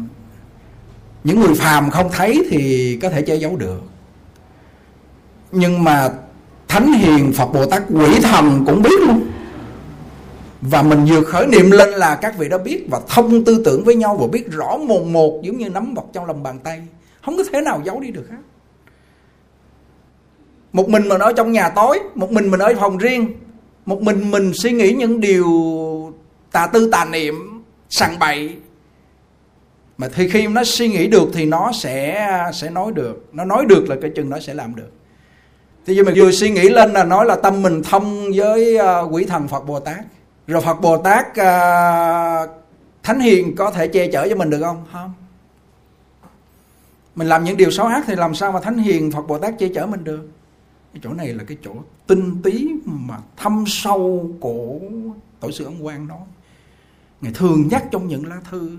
Những người phàm không thấy thì có thể che giấu được, nhưng mà thánh hiền Phật Bồ Tát quỷ thần cũng biết luôn. Và mình vừa khởi niệm lên là các vị đã biết và thông tư tưởng với nhau và biết rõ mồn một, giống như nắm vật trong lòng bàn tay, không có thể nào giấu đi được hết. Một mình ở trong nhà tối, một mình ở phòng riêng, một mình suy nghĩ những điều tà tư tà niệm sằng bậy. Mà thì khi nó suy nghĩ được thì nó sẽ nói được. Nó nói được là cái chừng nó sẽ làm được. Thì giờ mình vừa suy nghĩ lên là nói là tâm mình thông với quỷ thần Phật Bồ Tát. Rồi Phật Bồ Tát Thánh Hiền có thể che chở cho mình được không? Không. Mình làm những điều xấu ác thì làm sao mà Thánh Hiền Phật Bồ Tát che chở mình được? Cái chỗ này là cái chỗ tinh tí mà thâm sâu của Tổ sư Ấn Quang nói. Ngài thường nhắc trong những lá thư,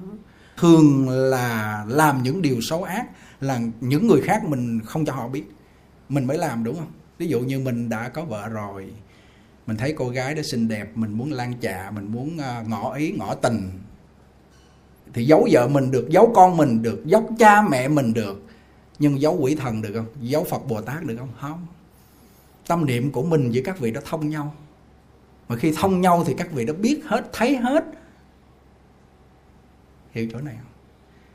thường là làm những điều xấu ác là những người khác mình không cho họ biết, mình mới làm, đúng không? Ví dụ như mình đã có vợ rồi, mình thấy cô gái đó xinh đẹp, mình muốn lan chạ, mình muốn ngỏ ý, ngỏ tình, thì giấu vợ mình được, giấu con mình được, giấu cha mẹ mình được. Nhưng giấu quỷ thần được không? Giấu Phật Bồ Tát được không? Không. Tâm niệm của mình với các vị đã thông nhau. Mà khi thông nhau thì các vị đã biết hết, thấy hết. Hiểu chỗ này không?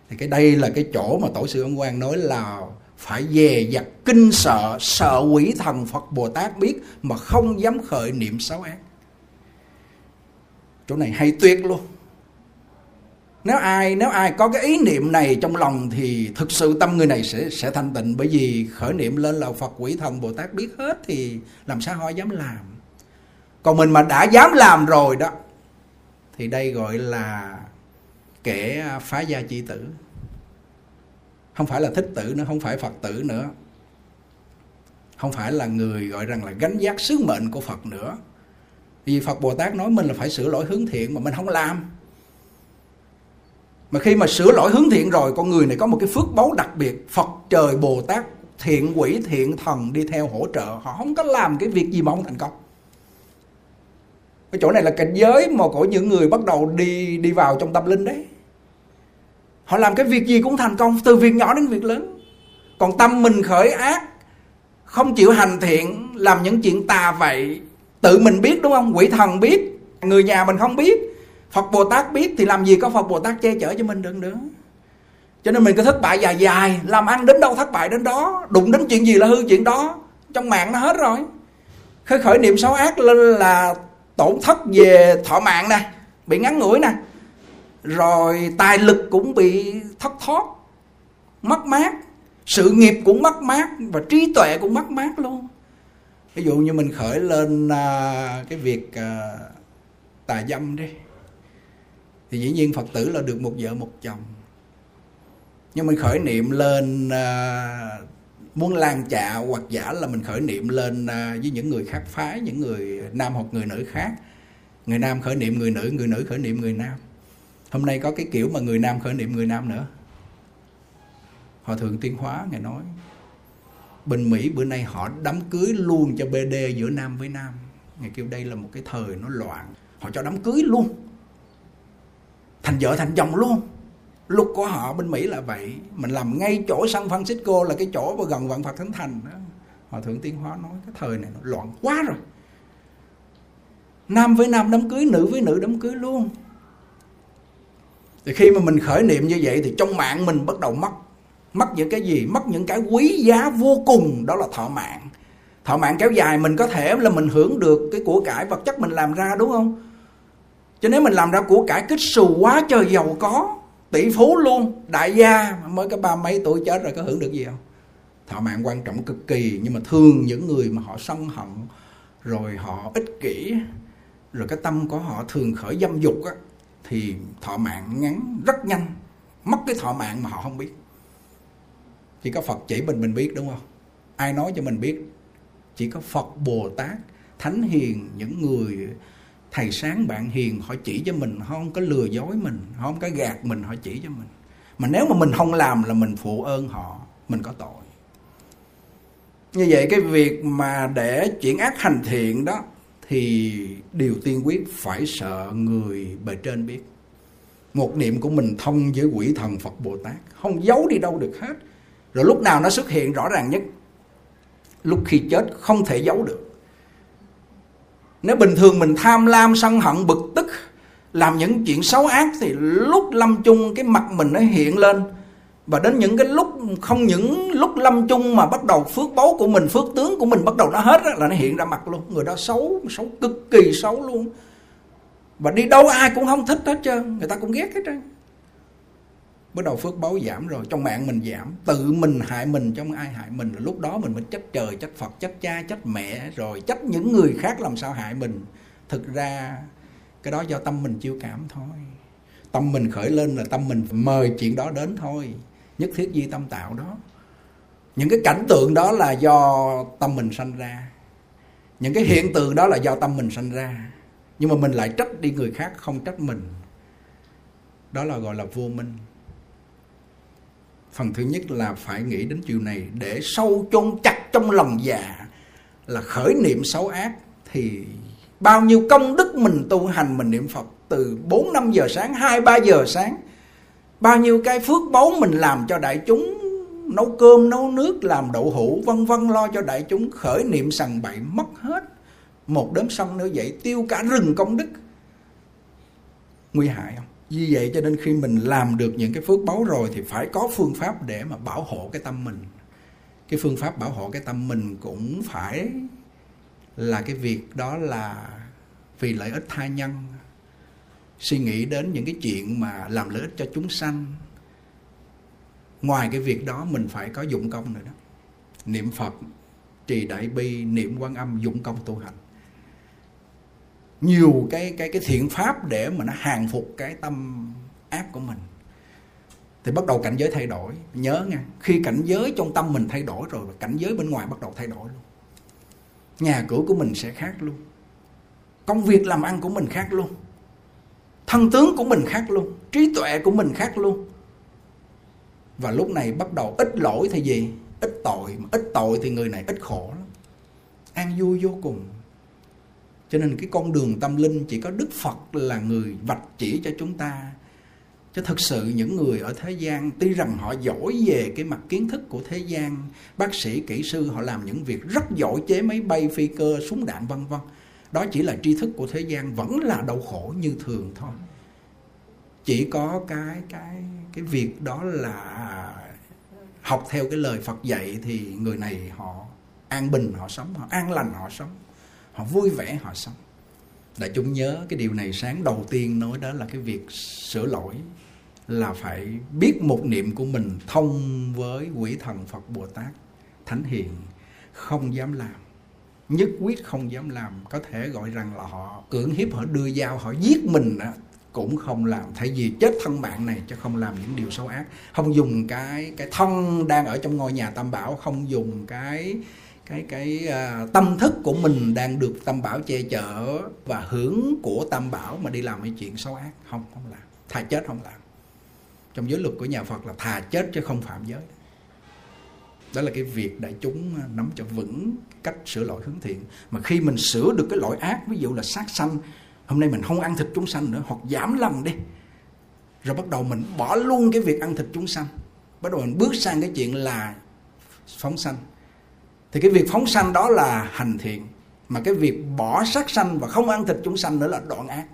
Thì cái đây là cái chỗ mà Tổ sư Ấn Quang nói là phải dè dặt kinh sợ, sợ quỷ thần Phật Bồ Tát biết mà không dám khởi niệm xấu ác. Chỗ này hay tuyệt luôn. Nếu ai có cái ý niệm này trong lòng thì thực sự tâm người này sẽ thanh tịnh. Bởi vì khởi niệm lên là Phật quỷ thần Bồ Tát biết hết thì làm sao họ dám làm. Còn mình mà đã dám làm rồi đó thì đây gọi là kẻ phá gia chi tử. Không phải là thích tử nữa, không phải Phật tử nữa, không phải là người gọi rằng là gánh vác sứ mệnh của Phật nữa. Vì Phật Bồ Tát nói mình là phải sửa lỗi hướng thiện mà mình không làm. Mà khi mà sửa lỗi hướng thiện rồi, con người này có một cái phước báu đặc biệt. Phật trời Bồ Tát, thiện quỷ, thiện thần đi theo hỗ trợ. Họ không có làm cái việc gì mà không thành công. Cái chỗ này là cảnh giới mà của những người bắt đầu đi vào trong tâm linh đấy. Họ làm cái việc gì cũng thành công, từ việc nhỏ đến việc lớn. Còn tâm mình khởi ác, không chịu hành thiện, làm những chuyện tà vậy, tự mình biết đúng không? Quỷ thần biết, người nhà mình không biết, Phật Bồ Tát biết, thì làm gì có Phật Bồ Tát che chở cho mình được nữa. Cho nên mình cứ thất bại dài dài, làm ăn đến đâu thất bại đến đó, đụng đến chuyện gì là hư chuyện đó. Trong mạng nó hết rồi. Khởi niệm xấu ác lên là tổn thất về thọ mạng nè, bị ngắn ngủi nè, rồi tài lực cũng bị thất thoát, mất mát, sự nghiệp cũng mất mát và trí tuệ cũng mất mát luôn. Ví dụ như mình khởi lên cái việc tà dâm đi, thì dĩ nhiên Phật tử là được một vợ một chồng. Nhưng mình khởi niệm lên muốn lan chạ, hoặc giả là mình khởi niệm lên với những người khác phái, những người nam hoặc người nữ khác. Người nam khởi niệm người nữ khởi niệm người nam. Hôm nay có cái kiểu mà người nam khởi niệm người nam nữa. Hòa thượng Tuyên Hóa ngài nói bên Mỹ bữa nay họ đám cưới luôn cho BD giữa nam với nam. Ngài kêu đây là một cái thời nó loạn, họ cho đám cưới luôn, thành vợ thành chồng luôn. Lúc của họ bên Mỹ là vậy. Mình làm ngay chỗ San Francisco là cái chỗ gần Vạn Phật Thánh Thành đó. Hòa thượng Tuyên Hóa nói cái thời này nó loạn quá rồi. Nam với nam đám cưới, nữ với nữ đám cưới luôn. Thì khi mà mình khởi niệm như vậy thì trong mạng mình bắt đầu mất những cái gì? Mất những cái quý giá vô cùng, đó là thọ mạng. Thọ mạng kéo dài, mình có thể là mình hưởng được cái của cải vật chất mình làm ra, đúng không? Chứ nếu mình làm ra của cải kích xù quá trời, giàu có, tỷ phú luôn, đại gia, mới có ba mấy tuổi chết rồi có hưởng được gì không? Thọ mạng quan trọng cực kỳ. Nhưng mà thường những người mà họ sân hận, rồi họ ích kỷ, rồi cái tâm của họ thường khởi dâm dục á, thì thọ mạng ngắn rất nhanh. Mất cái thọ mạng mà họ không biết. Chỉ có Phật chỉ mình biết, đúng không? Ai nói cho mình biết? Chỉ có Phật Bồ Tát thánh hiền, những người thầy sáng bạn hiền, họ chỉ cho mình, họ không có lừa dối mình, họ không có gạt mình, họ chỉ cho mình. Mà nếu mà mình không làm là mình phụ ơn họ, mình có tội. Như vậy cái việc mà để chuyển ác hành thiện đó thì điều tiên quyết phải sợ người bề trên biết. Một niệm của mình thông với quỷ thần Phật Bồ Tát, không giấu đi đâu được hết. Rồi lúc nào nó xuất hiện rõ ràng nhất? Lúc khi chết không thể giấu được. Nếu bình thường mình tham lam, sân hận, bực tức, làm những chuyện xấu ác, thì lúc lâm chung cái mặt mình nó hiện lên. Và đến những cái lúc, không những lúc lâm chung mà bắt đầu phước báu của mình, phước tướng của mình bắt đầu nó hết đó, là nó hiện ra mặt luôn. Người đó xấu, xấu cực kỳ xấu luôn. Và đi đâu ai cũng không thích hết trơn, người ta cũng ghét hết trơn. Bắt đầu phước báu giảm rồi, trong mạng mình giảm, tự mình hại mình trong ai hại mình. Lúc đó mình mới trách trời, trách Phật, trách cha, trách mẹ, rồi trách những người khác làm sao hại mình. Thực ra cái đó do tâm mình chiêu cảm thôi. Tâm mình khởi lên là tâm mình mời chuyện đó đến thôi. Nhất thiết duy tâm tạo đó. Những cái cảnh tượng đó là do tâm mình sanh ra. Những cái hiện tượng đó là do tâm mình sanh ra. Nhưng mà mình lại trách đi người khác, không trách mình. Đó là gọi là vô minh. Phần thứ nhất là phải nghĩ đến chiều này, để sâu chôn chặt trong lòng dạ là khởi niệm xấu ác. Thì bao nhiêu công đức mình tu hành, mình niệm Phật từ 4-5 giờ sáng, 2-3 giờ sáng, bao nhiêu cái phước báu mình làm cho đại chúng, nấu cơm, nấu nước, làm đậu hũ, vân vân, lo cho đại chúng, khởi niệm sằng bậy mất hết. Một đốm sân nữa vậy, tiêu cả rừng công đức. Nguy hại không? Vì vậy cho nên khi mình làm được những cái phước báu rồi thì phải có phương pháp để mà bảo hộ cái tâm mình. Cái phương pháp bảo hộ cái tâm mình cũng phải là cái việc đó là vì lợi ích tha nhân. Suy nghĩ đến những cái chuyện mà làm lợi ích cho chúng sanh. Ngoài cái việc đó mình phải có dụng công nữa đó. Niệm Phật, trì đại bi, niệm Quan Âm, dụng công tu hành. Nhiều cái thiện pháp để mà nó hàng phục cái tâm ác của mình. Thì bắt đầu cảnh giới thay đổi. Nhớ nha, khi cảnh giới trong tâm mình thay đổi rồi, cảnh giới bên ngoài bắt đầu thay đổi luôn. Nhà cửa của mình sẽ khác luôn. Công việc làm ăn của mình khác luôn. Thân tướng của mình khác luôn. Trí tuệ của mình khác luôn. Và lúc này bắt đầu ít lỗi thì gì? Ít tội. Mà ít tội thì người này ít khổ lắm. An vui vô cùng. Cho nên cái con đường tâm linh chỉ có Đức Phật là người vạch chỉ cho chúng ta. Chứ thật sự những người ở thế gian, tuy rằng họ giỏi về cái mặt kiến thức của thế gian, bác sĩ, kỹ sư, họ làm những việc rất giỏi, chế máy bay, phi cơ, súng đạn vân vân. Đó chỉ là tri thức của thế gian, vẫn là đau khổ như thường thôi. Chỉ có cái việc đó là học theo cái lời Phật dạy thì người này họ an bình họ sống, họ an lành họ sống, họ vui vẻ họ sống. Đại chúng nhớ cái điều này, sáng đầu tiên nói đó là cái việc sửa lỗi, là phải biết một niệm của mình thông với quỷ thần Phật Bồ Tát, Thánh Hiền, không dám làm. Nhất quyết không dám làm. Có thể gọi rằng là họ cưỡng hiếp, họ đưa dao, họ giết mình cũng không làm. Thay vì chết thân mạng này chứ không làm những điều xấu ác. Không dùng cái thân đang ở trong ngôi nhà Tam Bảo. Không dùng tâm thức của mình đang được Tam Bảo che chở và hưởng của Tam Bảo mà đi làm cái chuyện xấu ác. Không làm. Thà chết không làm. Trong giới luật của nhà Phật là thà chết chứ không phạm giới. Đó là cái việc đại chúng nắm cho vững cách sửa lỗi hướng thiện. Mà khi mình sửa được cái lỗi ác, ví dụ là sát sanh, hôm nay mình không ăn thịt chúng sanh nữa, hoặc giảm lần đi, rồi bắt đầu mình bỏ luôn cái việc ăn thịt chúng sanh, bắt đầu mình bước sang cái chuyện là phóng sanh. Thì cái việc phóng sanh đó là hành thiện, mà cái việc bỏ sát sanh và không ăn thịt chúng sanh nữa là đoạn ác.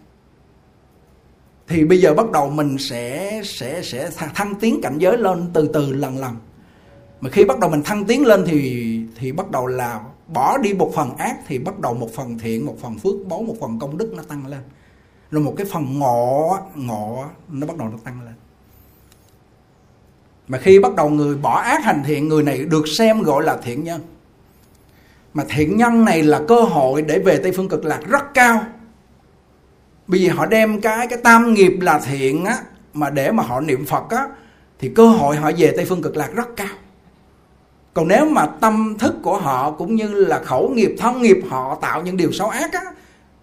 Thì bây giờ bắt đầu mình sẽ thăng tiến cảnh giới lên từ từ lần. Mà khi bắt đầu mình thăng tiến lên thì bắt đầu là bỏ đi một phần ác, thì bắt đầu một phần thiện, một phần phước báu, một phần công đức nó tăng lên. Rồi một cái phần ngộ nó bắt đầu nó tăng lên. Mà khi bắt đầu người bỏ ác hành thiện, người này được xem gọi là thiện nhân. Mà thiện nhân này là cơ hội để về Tây Phương Cực Lạc rất cao. Bởi vì họ đem cái tam nghiệp là thiện á, mà để mà họ niệm Phật á, thì cơ hội họ về Tây Phương Cực Lạc rất cao. Còn nếu mà tâm thức của họ cũng như là khẩu nghiệp, thân nghiệp họ tạo những điều xấu ác á,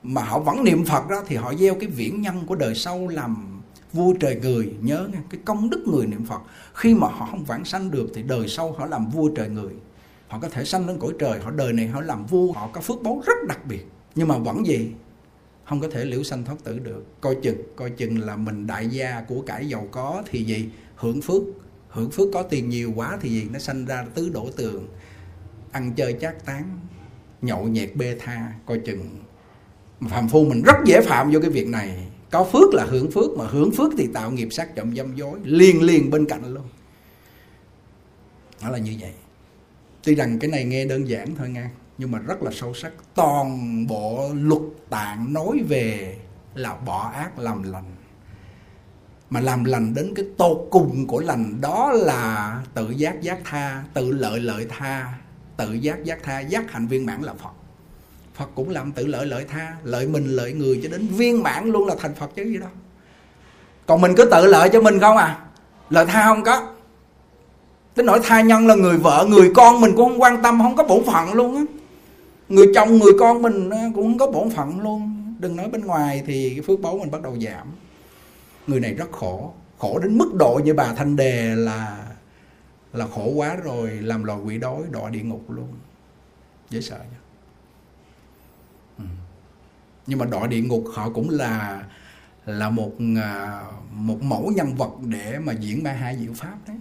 mà họ vẫn niệm Phật đó, thì họ gieo cái viễn nhân của đời sau làm vua trời người. Nhớ nghe, cái công đức người niệm Phật, khi mà họ không vãng sanh được thì đời sau họ làm vua trời người, họ có thể sanh lên cõi trời, họ đời này họ làm vua, họ có phước báu rất đặc biệt. Nhưng mà vẫn gì? Không có thể liễu sanh thoát tử được. Coi chừng là mình đại gia của cải giàu có thì gì? Hưởng phước có tiền nhiều quá thì gì? Nó sanh ra tứ đổ tường, ăn chơi chát tán, nhậu nhẹt bê tha. Coi chừng phàm phu mình rất dễ phạm vô cái việc này. Có phước là hưởng phước, mà hưởng phước thì tạo nghiệp sát trộm dâm dối, liền bên cạnh luôn. Nó là như vậy. Tuy rằng cái này nghe đơn giản thôi nha, nhưng mà rất là sâu sắc. Toàn bộ luật tạng nói về là bỏ ác làm lành, mà làm lành đến cái tột cùng của lành, đó là tự giác giác tha, tự lợi lợi tha. Tự giác giác tha, giác hạnh viên mãn là Phật. Phật cũng làm tự lợi lợi tha, lợi mình lợi người cho đến viên mãn luôn là thành Phật chứ gì đâu. Còn mình cứ tự lợi cho mình không à, lợi tha không có. Tới nỗi tha nhân là người vợ người con mình cũng không quan tâm, không có bổn phận luôn á. Người chồng người con mình cũng không có bổn phận luôn. Đừng nói bên ngoài thì cái phước báu mình bắt đầu giảm. Người này rất khổ, khổ đến mức độ như bà Thanh Đề là khổ quá rồi, làm loài quỷ đói đọa địa ngục luôn. Dễ sợ nhá. Nhưng mà đọa địa ngục họ cũng là một mẫu nhân vật để mà diễn ma ha diệu pháp đấy.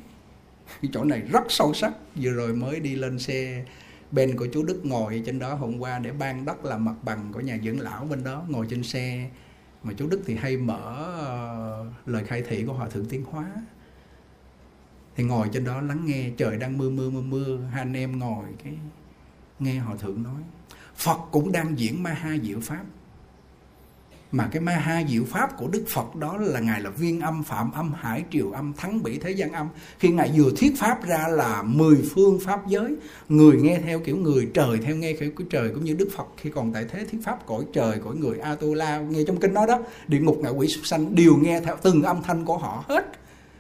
Cái chỗ này rất sâu sắc. Vừa rồi mới đi lên xe bên của chú Đức ngồi trên đó hôm qua để ban đất làm mặt bằng của nhà dưỡng lão bên đó, ngồi trên xe. Mà chú Đức thì hay mở lời khai thị của Hòa Thượng Tiến Hóa, thì ngồi trên đó lắng nghe. Trời đang mưa, hai anh em ngồi cái nghe Hòa Thượng nói Phật cũng đang diễn ma ha diệu pháp. Mà cái ma ha diệu pháp của Đức Phật đó là Ngài là viên âm, phạm âm, hải triều âm, thắng bỉ thế gian âm. Khi Ngài vừa thuyết pháp ra là 10 phương pháp giới, người nghe theo kiểu người, trời theo nghe kiểu của trời. Cũng như Đức Phật khi còn tại thế thuyết pháp cõi trời, cõi người, Atula, nghe trong kinh nói đó, địa ngục, ngạ quỷ, súc sanh đều nghe theo từng âm thanh của họ hết.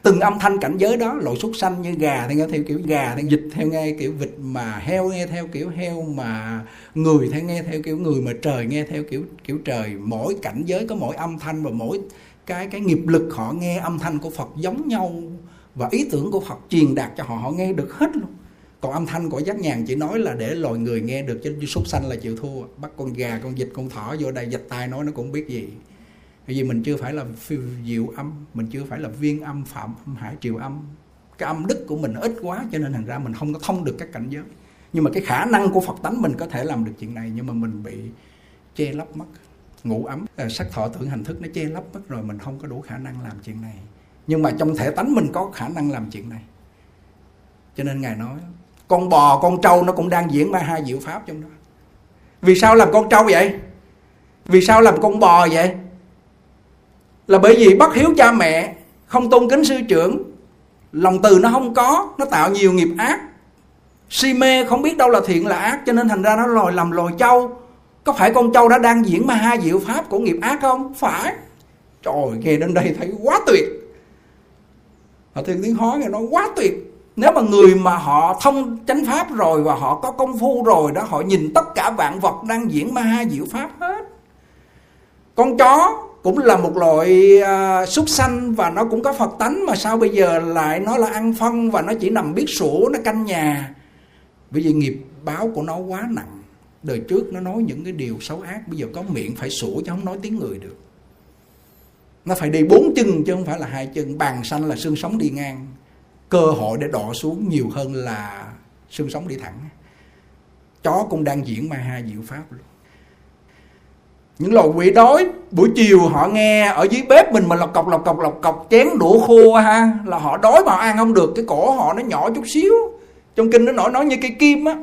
Từng âm thanh cảnh giới đó, loại súc sanh như gà thì nghe theo kiểu gà, vịt theo nghe kiểu vịt, mà heo nghe theo kiểu heo, mà người thì nghe theo kiểu người, mà trời nghe theo kiểu trời. Mỗi cảnh giới có mỗi âm thanh, và mỗi cái nghiệp lực họ nghe âm thanh của Phật giống nhau, và ý tưởng của Phật truyền đạt cho họ, họ nghe được hết luôn. Còn âm thanh của Giác Nhàn chỉ nói là để loài người nghe được, chứ súc sanh là chịu thua. Bắt con gà, con vịt, con thỏ vô đây vạch tai nói nó cũng biết gì. Bởi vì mình chưa phải là diệu âm, mình chưa phải là viên âm, phạm âm, hải triều âm. Cái âm đức của mình ít quá cho nên thành ra mình không có thông được các cảnh giới. Nhưng mà cái khả năng của Phật tánh mình có thể làm được chuyện này, nhưng mà mình bị che lấp mất. Ngũ ấm, sắc thọ tưởng hành thức nó che lấp mất rồi, mình không có đủ khả năng làm chuyện này. Nhưng mà trong thể tánh mình có khả năng làm chuyện này. Cho nên Ngài nói, con bò, con trâu nó cũng đang diễn ma ha diệu pháp trong đó. Vì sao làm con trâu vậy? Vì sao làm con bò vậy? Là bởi vì bất hiếu cha mẹ, không tôn kính sư trưởng, lòng từ nó không có, nó tạo nhiều nghiệp ác, si mê không biết đâu là thiện là ác, cho nên thành ra nó làm lòi trâu. Có phải con trâu đã đang diễn ma ha diệu pháp của nghiệp ác không? Phải. Trời ơi, nghe đến đây thấy quá tuyệt. Họ Thiên Tiếng Hóa nghe nói quá tuyệt. Nếu mà người mà họ thông chánh pháp rồi và họ có công phu rồi đó, họ nhìn tất cả vạn vật đang diễn ma ha diệu pháp hết. Con chó cũng là một loại súc sanh và nó cũng có Phật tánh, mà sao bây giờ lại nó là ăn phân và nó chỉ nằm biết sủa, nó canh nhà? Bởi vì nghiệp báo của nó quá nặng. Đời trước nó nói những cái điều xấu ác, bây giờ có miệng phải sủa chứ không nói tiếng người được. Nó phải đi 4 chân chứ không phải là 2 chân. Bàn xanh là xương sống đi ngang, cơ hội để đọ xuống nhiều hơn là xương sống đi thẳng. Chó cũng đang diễn ma ha diệu pháp luôn. Những loài quỷ đói, buổi chiều họ nghe ở dưới bếp mình mà lọc cọc chén đũa khô ha, là họ đói mà ăn không được, cái cổ họ nó nhỏ chút xíu. Trong kinh nó nói như cây kim á.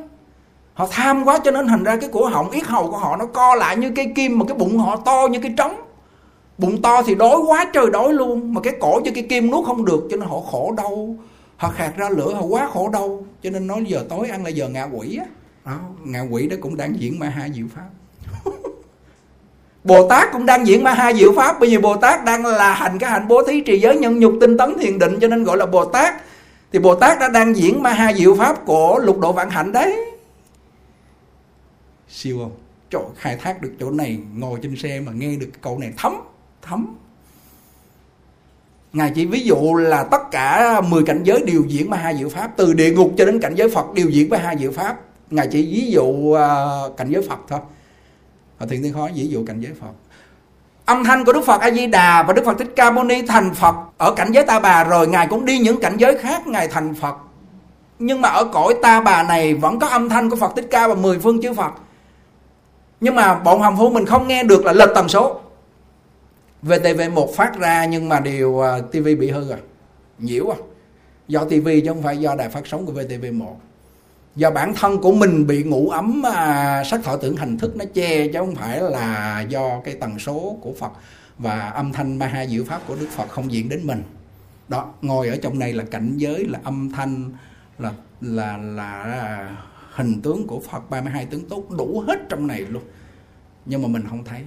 Họ tham quá cho nên thành ra cái cổ họng yết hầu của họ nó co lại như cây kim, mà cái bụng họ to như cái trống. Bụng to thì đói quá trời đói luôn, mà cái cổ như cây kim nuốt không được cho nên họ khổ đau. Họ khạc ra lửa, họ quá khổ đau, cho nên nói giờ tối ăn là giờ ngạ quỷ á. Đó, ngạ quỷ đó cũng đang diễn ma ha diệu pháp. Bồ Tát cũng đang diễn ma ha diệu pháp, bởi vì Bồ Tát đang là hành cái hạnh bố thí, trì giới, nhân nhục, tinh tấn, thiền định, cho nên gọi là Bồ Tát. thì Bồ Tát đã đang diễn ma ha diệu pháp của lục độ vạn hạnh đấy. Siêu không? Trời, khai thác được chỗ này, ngồi trên xe mà nghe được câu này thấm, thấm. Ngài chỉ ví dụ là tất cả 10 cảnh giới đều diễn ma ha diệu pháp, từ địa ngục cho đến cảnh giới Phật đều diễn ma ha diệu pháp. Ngài chỉ ví dụ cảnh giới Phật thôi. Hòa Thượng Thiên Khói ví dụ cảnh giới Phật. Âm thanh của Đức Phật A Di Đà và Đức Phật Thích Ca Mâu Ni thành Phật ở cảnh giới Ta Bà rồi, Ngài cũng đi những cảnh giới khác Ngài thành Phật. Nhưng mà ở cõi Ta Bà này vẫn có âm thanh của Phật Thích Ca và 10 phương chư Phật. Nhưng mà bọn hàm phu mình không nghe được là lệch tần số. VTV1 phát ra nhưng mà điều TV bị hư rồi, nhiễu rồi. Do TV chứ không phải do đài phát sóng của VTV1. Do bản thân của mình bị ngủ ấm sắc thọ tưởng hành thức nó che, chứ không phải là do cái tần số của Phật và âm thanh ma ha diệu pháp của Đức Phật không diễn đến mình. Đó, ngồi ở trong này là cảnh giới, là âm thanh, là hình tướng của Phật, 32 tướng tốt đủ hết trong này luôn. Nhưng mà mình không thấy.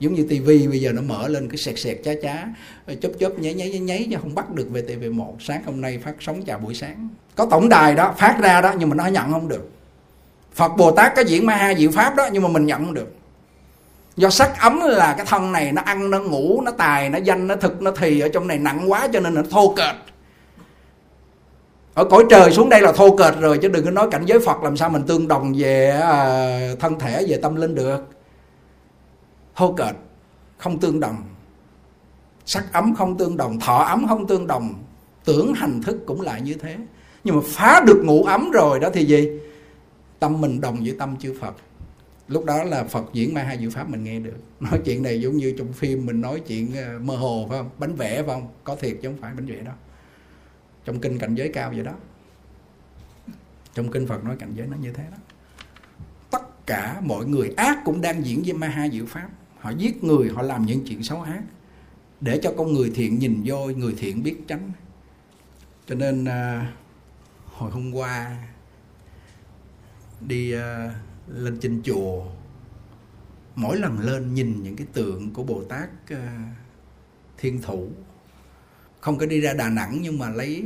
Giống như tivi bây giờ nó mở lên cứ sẹt sẹt chá chá, chớp chớp nháy nháy nháy chứ không bắt được VTV1. Sáng hôm nay phát sóng chào buổi sáng, có tổng đài đó phát ra đó, nhưng mà nó nhận không được. Phật Bồ Tát có diễn ma ha diệu pháp đó, nhưng mà mình nhận không được. Do sắc ấm là cái thân này nó ăn, nó ngủ, nó tài, nó danh, nó thực, nó thì ở trong này nặng quá cho nên nó thô kệch. Ở cõi trời xuống đây là thô kệch rồi, chứ đừng có nói cảnh giới Phật làm sao mình tương đồng về thân thể, về tâm linh được. Thô kệch, không tương đồng. Sắc ấm không tương đồng, thọ ấm không tương đồng, tưởng hành thức cũng lại như thế. Nhưng mà phá được ngũ ấm rồi đó thì gì? Tâm mình đồng với tâm chư Phật. Lúc đó là Phật diễn ma ha diệu pháp mình nghe được. Nói chuyện này giống như trong phim mình nói chuyện mơ hồ phải không? Bánh vẽ phải không? Có thiệt chứ không phải bánh vẽ đó. Trong kinh cảnh giới cao vậy đó. Trong kinh Phật nói cảnh giới nó như thế đó. Tất cả mọi người ác cũng đang diễn với ma ha diệu pháp. Họ giết người, họ làm những chuyện xấu ác để cho con người thiện nhìn vô, người thiện biết tránh. Cho nên hồi hôm qua đi lên trên chùa, mỗi lần lên nhìn những cái tượng của Bồ Tát Thiên Thủ. Không có đi ra Đà Nẵng nhưng mà lấy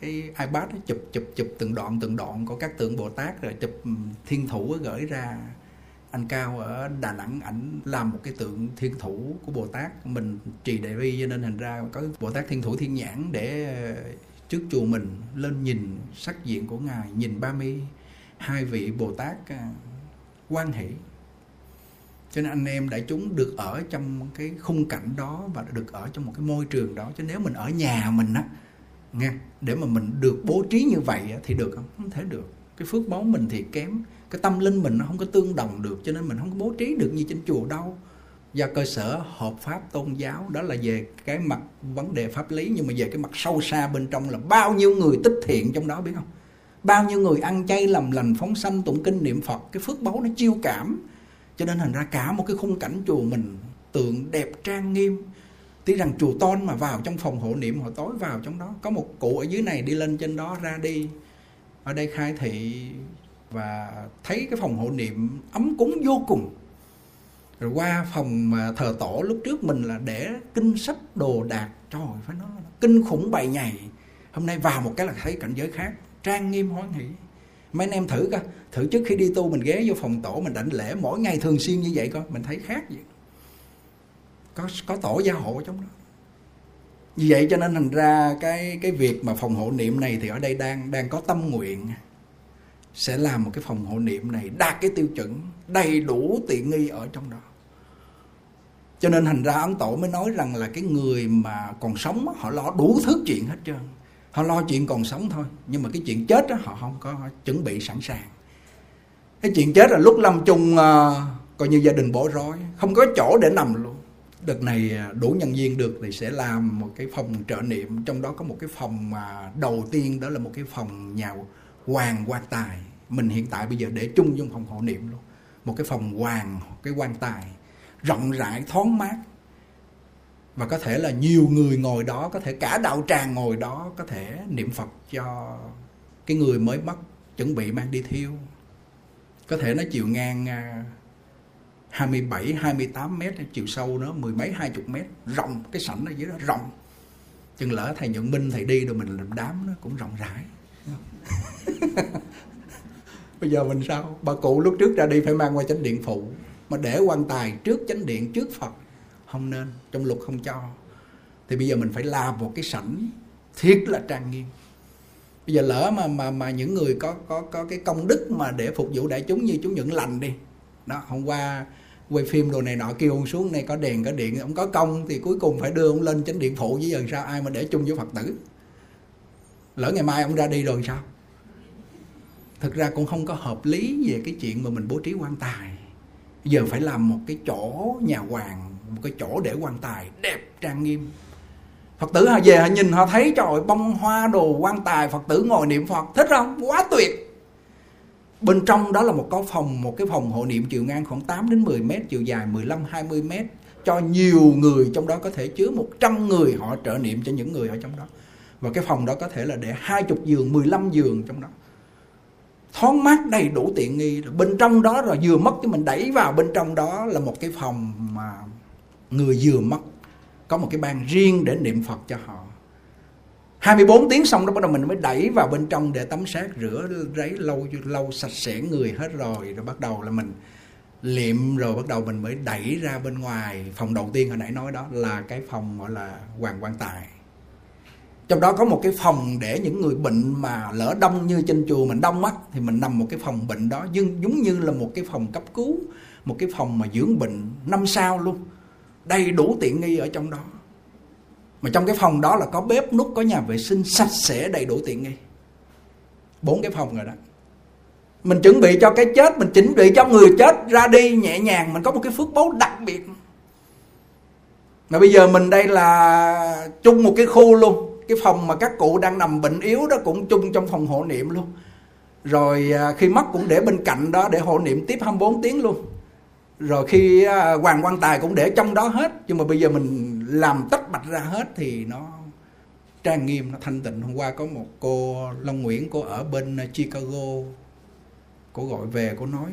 cái iPad đó, chụp từng đoạn có các tượng Bồ Tát rồi chụp Thiên Thủ gửi ra. Anh Cao ở Đà Nẵng ảnh làm một cái tượng Thiên Thủ của Bồ Tát mình trì đại bi, cho nên thành ra có Bồ Tát Thiên Thủ Thiên Nhãn để trước chùa mình, lên nhìn sắc diện của Ngài, nhìn 32 vị Bồ Tát hoan hỷ. Cho nên anh em đại chúng được ở trong cái khung cảnh đó và được ở trong một cái môi trường đó. Chứ nếu mình ở nhà mình á, nghe, để mà mình được bố trí như vậy á, thì được không? Không thể được. Cái phước báu mình thì kém, cái tâm linh mình nó không có tương đồng được, cho nên mình không có bố trí được như trên chùa đâu. Do cơ sở hợp pháp tôn giáo, đó là về cái mặt vấn đề pháp lý, nhưng mà về cái mặt sâu xa bên trong là bao nhiêu người tích thiện trong đó biết không? Bao nhiêu người ăn chay làm lành phóng sanh tụng kinh niệm Phật, cái phước báu nó chiêu cảm. Cho nên thành ra cả một cái khung cảnh chùa mình tượng đẹp trang nghiêm. Tí rằng chùa Tôn mà vào trong phòng hộ niệm hồi tối vào trong đó, có một cụ ở dưới này đi lên trên đó ra đi. Ở đây khai thị và thấy cái phòng hộ niệm ấm cúng vô cùng. Rồi qua phòng thờ tổ lúc trước mình là để kinh sách đồ đạc, trời ơi, phải nói kinh khủng bầy nhầy. Hôm nay vào một cái là thấy cảnh giới khác, trang nghiêm hoan hỷ. Mấy anh em thử coi, thử trước khi đi tu mình ghé vô phòng tổ mình đảnh lễ mỗi ngày thường xuyên như vậy coi, mình thấy khác gì. Có tổ gia hộ trong đó. Vì vậy cho nên thành ra cái việc mà phòng hộ niệm này thì ở đây đang có tâm nguyện sẽ làm một cái phòng hộ niệm này đạt cái tiêu chuẩn đầy đủ tiện nghi ở trong đó. Cho nên thành ra ông tổ mới nói rằng là cái người mà còn sống họ lo đủ thứ chuyện hết trơn. Họ lo chuyện còn sống thôi, nhưng mà cái chuyện chết đó họ không có chuẩn bị sẵn sàng. Cái chuyện chết là lúc lâm chung coi như gia đình bỏ rối, không có chỗ để nằm luôn. Đợt này đủ nhân viên được thì sẽ làm một cái phòng trợ niệm, trong đó có một cái phòng mà đầu tiên đó là một cái phòng nhà hoàng quan tài. Mình hiện tại bây giờ để chung trong phòng hộ niệm luôn. Một cái phòng hoàng, cái quan tài rộng rãi thoáng mát. Và có thể là nhiều người ngồi đó, có thể cả đạo tràng ngồi đó, có thể niệm Phật cho cái người mới mất chuẩn bị mang đi thiêu. Có thể nó chiều ngang 27, 28 mét, chiều sâu nó mười mấy, 20 mét, rộng, cái sảnh ở dưới đó rộng. Chừng lỡ thầy Nhuận Minh thầy đi rồi mình làm đám nó cũng rộng rãi. Bây giờ mình sao? Bà cụ lúc trước ra đi phải mang qua chánh điện phụ, mà để quan tài trước chánh điện, trước Phật, không nên, trong luật không cho. Thì bây giờ mình phải làm một cái sảnh thiết là trang nghiêm. Bây giờ lỡ mà những người có cái công đức mà để phục vụ đại chúng như chú Nhuận Lành đi đó, hôm qua quay phim đồ này nọ kêu ông xuống này, có đèn có điện, ông có công thì cuối cùng phải đưa ông lên chánh điện phụ, chứ giờ sao ai mà để chung với Phật tử. Lỡ ngày mai ông ra đi rồi sao? Thực ra cũng không có hợp lý về cái chuyện mà mình bố trí quan tài. Giờ phải làm một cái chỗ nhà hoàng, một cái chỗ để quan tài đẹp trang nghiêm. Phật tử họ về họ nhìn họ thấy trời ơi, bông hoa đồ quan tài, Phật tử ngồi niệm Phật, thích không? Quá tuyệt. Bên trong đó là một cái phòng hộ niệm chiều ngang khoảng 8 đến 10 mét, chiều dài 15-20 mét, cho nhiều người, trong đó có thể chứa 100 người họ trợ niệm cho những người ở trong đó. Và cái phòng đó có thể là để 20 giường, 15 giường trong đó. Thoáng mát đầy đủ tiện nghi. Bên trong đó rồi vừa mất cái mình đẩy vào bên trong đó là một cái phòng mà người vừa mất có một cái bàn riêng để niệm Phật cho họ. 24 tiếng xong đó bắt đầu mình mới đẩy vào bên trong để tắm sát, rửa ráy lâu sạch sẽ người hết rồi, rồi bắt đầu là mình liệm, rồi bắt đầu mình mới đẩy ra bên ngoài. Phòng đầu tiên hồi nãy nói đó là cái phòng gọi là Hoàng Quan Tài. Trong đó có một cái phòng để những người bệnh mà lỡ đông, như trên chùa mình đông mắt thì mình nằm một cái phòng bệnh đó, nhưng giống như là một cái phòng cấp cứu, một cái phòng mà dưỡng bệnh 5 sao luôn, đầy đủ tiện nghi ở trong đó. Mà trong cái phòng đó là có bếp núc, có nhà vệ sinh sạch sẽ, đầy đủ tiện nghi. 4 cái phòng rồi đó. Mình chuẩn bị cho cái chết, mình chuẩn bị cho người chết ra đi nhẹ nhàng, mình có một cái phước báu đặc biệt. Mà bây giờ mình đây là chung một cái khu luôn. Cái phòng mà các cụ đang nằm bệnh yếu đó cũng chung trong phòng hộ niệm luôn. Rồi khi mất cũng để bên cạnh đó để hộ niệm tiếp 24 tiếng luôn. Rồi khi Hoàng Quan Tài cũng để trong đó hết. Nhưng mà bây giờ mình làm tách bạch ra hết thì nó trang nghiêm, nó thanh tịnh. Hôm qua có một cô Long Nguyễn, cô ở bên Chicago, cô gọi về cô nói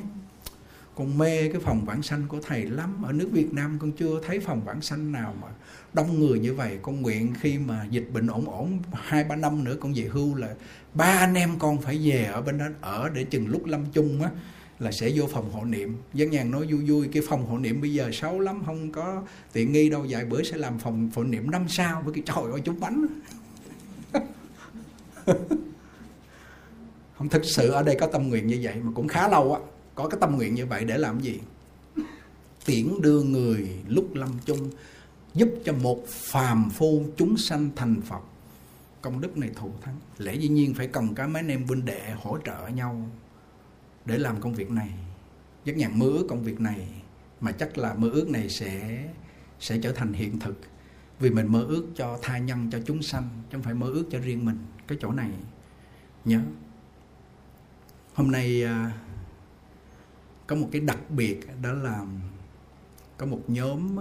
con mê cái phòng vãng sanh của thầy lắm. Ở nước Việt Nam con chưa thấy phòng vãng sanh nào mà đông người như vậy. Con nguyện khi mà dịch bệnh ổn 2-3 năm nữa con về hưu là 3 anh em con phải về ở bên đó ở, để chừng lúc lâm chung á là sẽ vô phòng hộ niệm. Dân nhàn nói vui vui cái phòng hộ niệm bây giờ xấu lắm, không có tiện nghi đâu, vài bữa sẽ làm phòng hộ niệm 5 sao. Với cái trời ơi chút bánh. Không, thực sự ở đây có tâm nguyện như vậy mà cũng khá lâu á. Có cái tâm nguyện như vậy để làm gì? Tiễn đưa người lúc lâm chung, giúp cho một phàm phu chúng sanh thành Phật. Công đức này thù thắng. Lẽ dĩ nhiên phải cần cả mấy anh em huynh đệ hỗ trợ nhau để làm công việc này. Rất nhàn mơ ước công việc này, mà chắc là mơ ước này sẽ trở thành hiện thực. Vì mình mơ ước cho tha nhân, cho chúng sanh, chứ không phải mơ ước cho riêng mình. Cái chỗ này nhớ. Hôm nay có một cái đặc biệt, đó là có một nhóm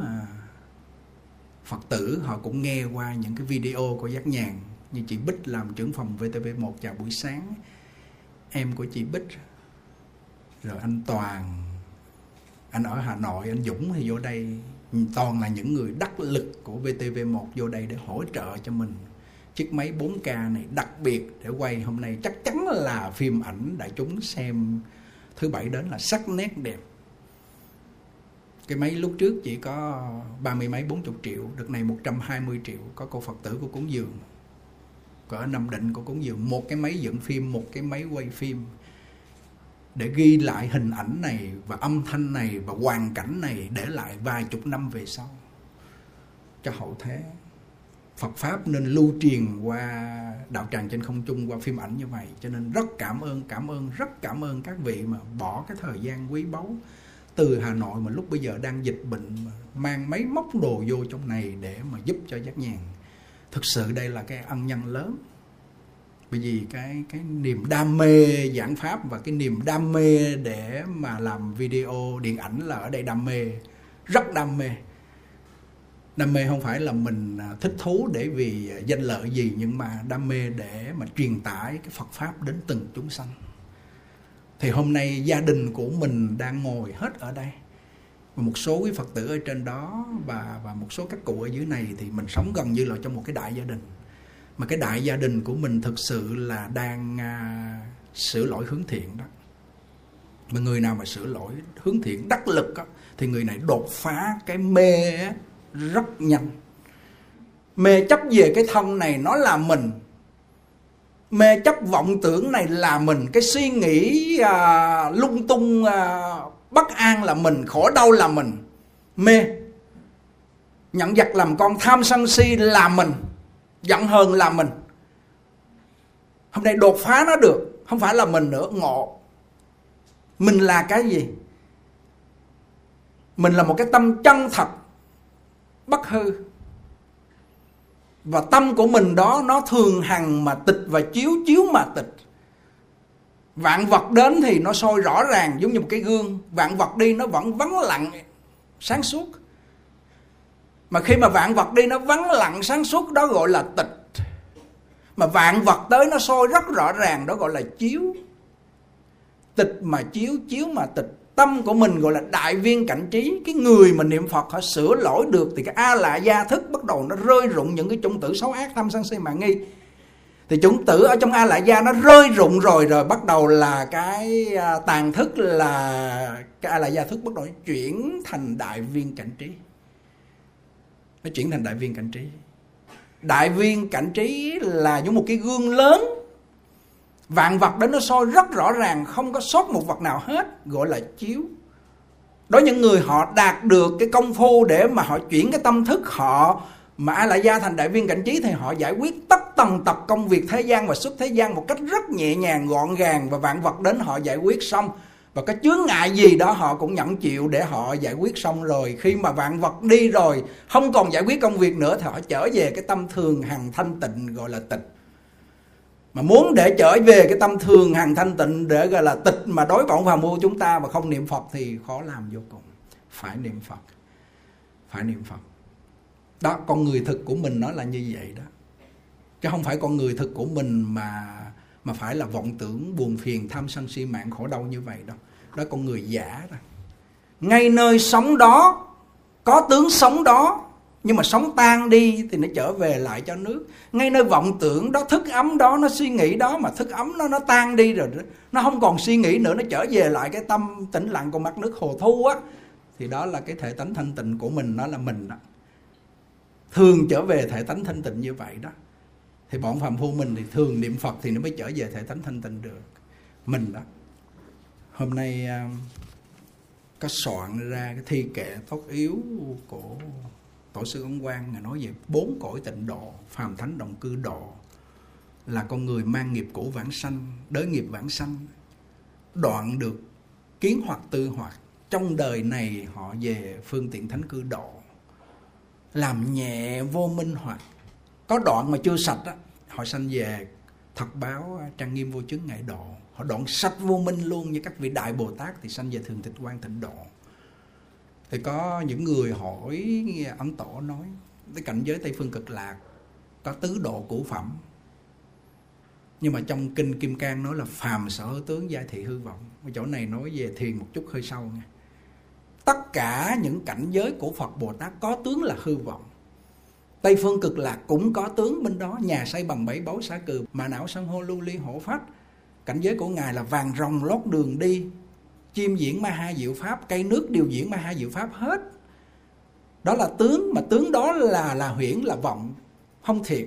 Phật tử họ cũng nghe qua những cái video của Giác Nhàn. Như chị Bích làm trưởng phòng VTV1 vào buổi sáng, em của chị Bích, rồi anh Toàn, anh ở Hà Nội, anh Dũng thì vô đây. Toàn là những người đắc lực của VTV1 vô đây để hỗ trợ cho mình. Chiếc máy 4K này đặc biệt để quay hôm nay, chắc chắn là phim ảnh đại chúng xem thứ bảy đến là sắc nét đẹp. Cái máy lúc trước chỉ có 30 mấy 40 triệu, đợt này 120 triệu. Có cô Phật tử của Cúng Dường, có Nam Định của Cúng Dường, một cái máy dựng phim, một cái máy quay phim để ghi lại hình ảnh này và âm thanh này và hoàn cảnh này, để lại vài chục năm về sau cho hậu thế. Phật Pháp nên lưu truyền qua đạo tràng trên không trung qua phim ảnh như vậy. Cho nên rất cảm ơn các vị mà bỏ cái thời gian quý báu từ Hà Nội, mà lúc bây giờ đang dịch bệnh, mang máy móc đồ vô trong này để mà giúp cho Giác Nhàn. Thực sự đây là cái ân nhân lớn. Bởi vì cái niềm đam mê giảng Pháp và cái niềm đam mê để mà làm video, điện ảnh là ở đây đam mê, rất đam mê. Đam mê không phải là mình thích thú để vì danh lợi gì, nhưng mà đam mê để mà truyền tải cái Phật Pháp đến từng chúng sanh. Thì hôm nay gia đình của mình đang ngồi hết ở đây. Và một số quý Phật tử ở trên đó và một số các cụ ở dưới này thì mình sống gần như là trong một cái đại gia đình. Mà cái đại gia đình của mình thực sự là đang sửa lỗi hướng thiện đó. Mà người nào mà sửa lỗi hướng thiện đắc lực đó, thì người này đột phá cái mê rất nhanh. Mê chấp về cái thân này nó là mình, mê chấp vọng tưởng này là mình, cái suy nghĩ lung tung bất an là mình, khổ đau là mình, mê nhận giặc làm con, tham sân si là mình, giận hờn là mình. Hôm nay đột phá nó được, không phải là mình nữa, ngộ. Mình là cái gì? Mình là một cái tâm chân thật, bất hư. Và tâm của mình đó nó thường hằng mà tịch và chiếu, chiếu mà tịch. Vạn vật đến thì nó soi rõ ràng giống như một cái gương, vạn vật đi nó vẫn vắng lặng sáng suốt. Mà khi mà vạn vật đi nó vắng lặng sáng suốt đó gọi là tịch. Mà vạn vật tới nó soi rất rõ ràng đó gọi là chiếu. Tịch mà chiếu, chiếu mà tịch. Tâm của mình gọi là đại viên cảnh trí. Cái người mà niệm Phật họ sửa lỗi được thì cái a la gia thức bắt đầu nó rơi rụng những cái chủng tử xấu ác, tham sân si mạn nghi. Thì chủng tử ở trong a la gia nó rơi rụng rồi bắt đầu là cái tàn thức, là cái a la gia thức bắt đầu chuyển thành đại viên cảnh trí. Nó chuyển thành đại viên cảnh trí. Đại viên cảnh trí là giống một cái gương lớn, vạn vật đến nó soi rất rõ ràng, không có sót một vật nào hết, gọi là chiếu. Đó, những người họ đạt được cái công phu để mà họ chuyển cái tâm thức họ mà a la gia thành đại viên cảnh trí thì họ giải quyết tất tần tật công việc thế gian và xuất thế gian một cách rất nhẹ nhàng, gọn gàng, và vạn vật đến họ giải quyết xong. Và cái chướng ngại gì đó họ cũng nhận chịu để họ giải quyết xong rồi. Khi mà vạn vật đi rồi, không còn giải quyết công việc nữa thì họ trở về cái tâm thường hằng thanh tịnh gọi là tịch. Mà muốn để trở về cái tâm thường hằng thanh tịnh để gọi là tịch mà đối vọng phàm phu chúng ta mà không niệm Phật thì khó làm vô cùng. Phải niệm Phật. Phải niệm Phật. Đó, con người thực của mình nó là như vậy đó. Chứ không phải con người thực của mình mà phải là vọng tưởng, buồn phiền, tham sân si mạn, khổ đau như vậy đâu. Đó con người giả đó. Ngay nơi sống đó, có tướng sống đó, nhưng mà sống tan đi thì nó trở về lại cho nước. Ngay nơi vọng tưởng đó, thức ấm đó, nó suy nghĩ đó, mà thức ấm nó tan đi rồi, nó không còn suy nghĩ nữa, nó trở về lại cái tâm tĩnh lặng của mặt nước hồ thu á. Thì đó là cái thể tánh thanh tịnh của mình, nó là mình đó. Thường trở về thể tánh thanh tịnh như vậy đó. Thì bọn phàm phu mình thì thường niệm Phật thì nó mới trở về thể tánh thanh tịnh được. Mình đó. Hôm nay có soạn ra cái thi kệ tốt yếu của Tổ sư Ấn Quang, nói về 4 cõi tịnh độ, phàm thánh đồng cư độ, là con người mang nghiệp cũ vãng sanh, đới nghiệp vãng sanh, đoạn được kiến hoặc tư hoặc, trong đời này họ về phương tiện thánh cư độ, làm nhẹ vô minh hoặc. Có đoạn mà chưa sạch á, họ sanh về thật báo trang nghiêm vô chứng ngại độ, họ đoạn sạch vô minh luôn. Như các vị đại Bồ Tát thì sanh về thường tịch quang tịnh độ. Thì có những người hỏi Ấn Tổ nói, cái cảnh giới Tây Phương Cực Lạc có tứ độ cửu phẩm, nhưng mà trong kinh Kim Cang nói là phàm sở hữu tướng giai thị hư vọng. Cái chỗ này nói về thiền một chút hơi sâu nha. Tất cả những cảnh giới của Phật Bồ Tát có tướng là hư vọng. Tây Phương Cực Lạc cũng có tướng bên đó, nhà xây bằng 7 báu xả cừ, mà não san hô lưu ly hổ phách. Cảnh giới của Ngài là vàng rồng lót đường đi, chim diễn ma ha diệu pháp, cây nước điều diễn ma ha diệu pháp hết. Đó là tướng, mà tướng đó là huyễn, là vọng, không thiệt.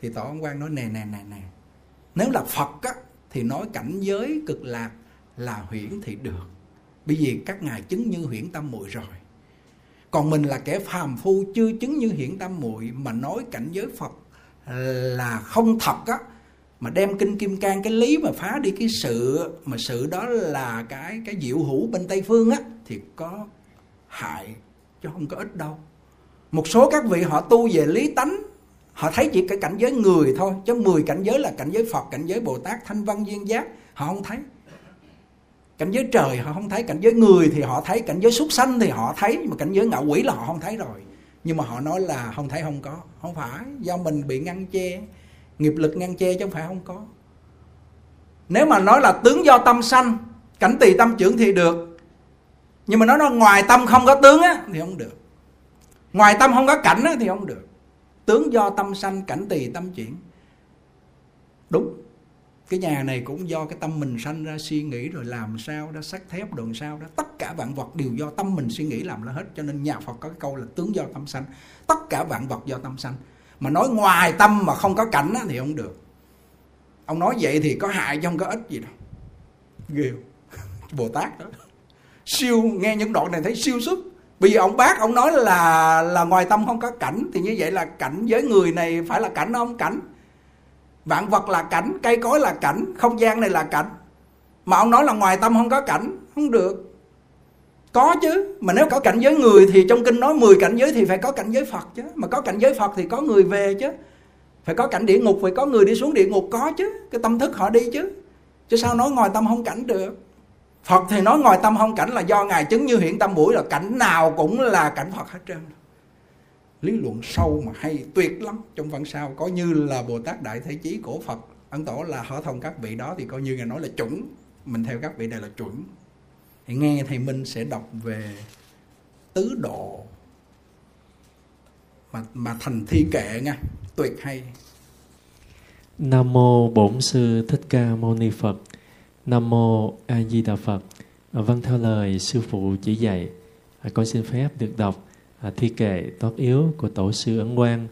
Thì Tổ Ấn Quang nói nè. Nếu là Phật á, thì nói cảnh giới Cực Lạc là huyễn thì được. Bởi vì các ngài chứng như huyễn tam muội rồi. Còn mình là kẻ phàm phu chưa chứng như huyễn tam muội mà nói cảnh giới Phật là không thật á, mà đem kinh Kim Cang cái lý mà phá đi cái sự, mà sự đó là cái diệu hữu bên Tây Phương á, thì có hại chứ không có ích đâu. Một số các vị họ tu về lý tánh, họ thấy chỉ cái cảnh giới người thôi, chứ 10 cảnh giới là cảnh giới Phật, cảnh giới Bồ Tát, Thanh Văn, Duyên Giác họ không thấy. Cảnh giới trời họ không thấy, cảnh giới người thì họ thấy, cảnh giới súc sanh thì họ thấy, mà cảnh giới ngạ quỷ là họ không thấy rồi. Nhưng mà họ nói là không thấy không có, không phải, do mình bị ngăn che, nghiệp lực ngăn che chứ không phải không có. Nếu mà nói là tướng do tâm sanh, cảnh tỳ tâm trưởng thì được. Nhưng mà nó ngoài tâm không có tướng á, thì không được. Ngoài tâm không có cảnh á, thì không được. Tướng do tâm sanh, cảnh tùy tâm chuyển. Đúng. Cái nhà này cũng do cái tâm mình sanh ra, suy nghĩ rồi làm sao đó, sắt thép đồn sao đó. Tất cả vạn vật đều do tâm mình suy nghĩ làm ra hết. Cho nên nhà Phật có cái câu là tướng do tâm sanh. Tất cả vạn vật do tâm sanh. Mà nói ngoài tâm mà không có cảnh á, thì không được. Ông nói vậy thì có hại chứ không có ích gì đâu. Ghê Bồ Tát đó. Siêu, nghe những đoạn này thấy siêu xuất. Vì ông bác ông nói là ngoài tâm không có cảnh, thì như vậy là cảnh với người này phải là cảnh không? Cảnh. Vạn vật là cảnh, cây cối là cảnh, không gian này là cảnh. Mà ông nói là ngoài tâm không có cảnh, không được. Có chứ, mà nếu có cảnh giới người thì trong kinh nói 10 cảnh giới thì phải có cảnh giới Phật chứ. Mà có cảnh giới Phật thì có người về chứ. Phải có cảnh địa ngục, phải có người đi xuống địa ngục có chứ. Cái tâm thức họ đi chứ. Chứ sao nói ngoài tâm không cảnh được. Phật thì nói ngoài tâm không cảnh là do Ngài chứng như hiện tâm buổi, là cảnh nào cũng là cảnh Phật hết trơn. Lý luận sâu mà hay tuyệt lắm. Trong phần sau có như là Bồ Tát Đại Thế Chí của Phật Ấn Tổ là họ thông các vị đó, thì coi như Ngài nói là chuẩn. Mình theo các vị này là chuẩn. Thì nghe thầy Minh sẽ đọc về tứ độ mà thành thi kệ nha. Tuyệt hay. Nam Mô Bổn Sư Thích Ca Mâu Ni Phật. Nam Mô A Di Đà Phật. Vâng, theo lời sư phụ chỉ dạy, con xin phép được đọc thi kệ Tốt Yếu của Tổ sư Ấn Quang,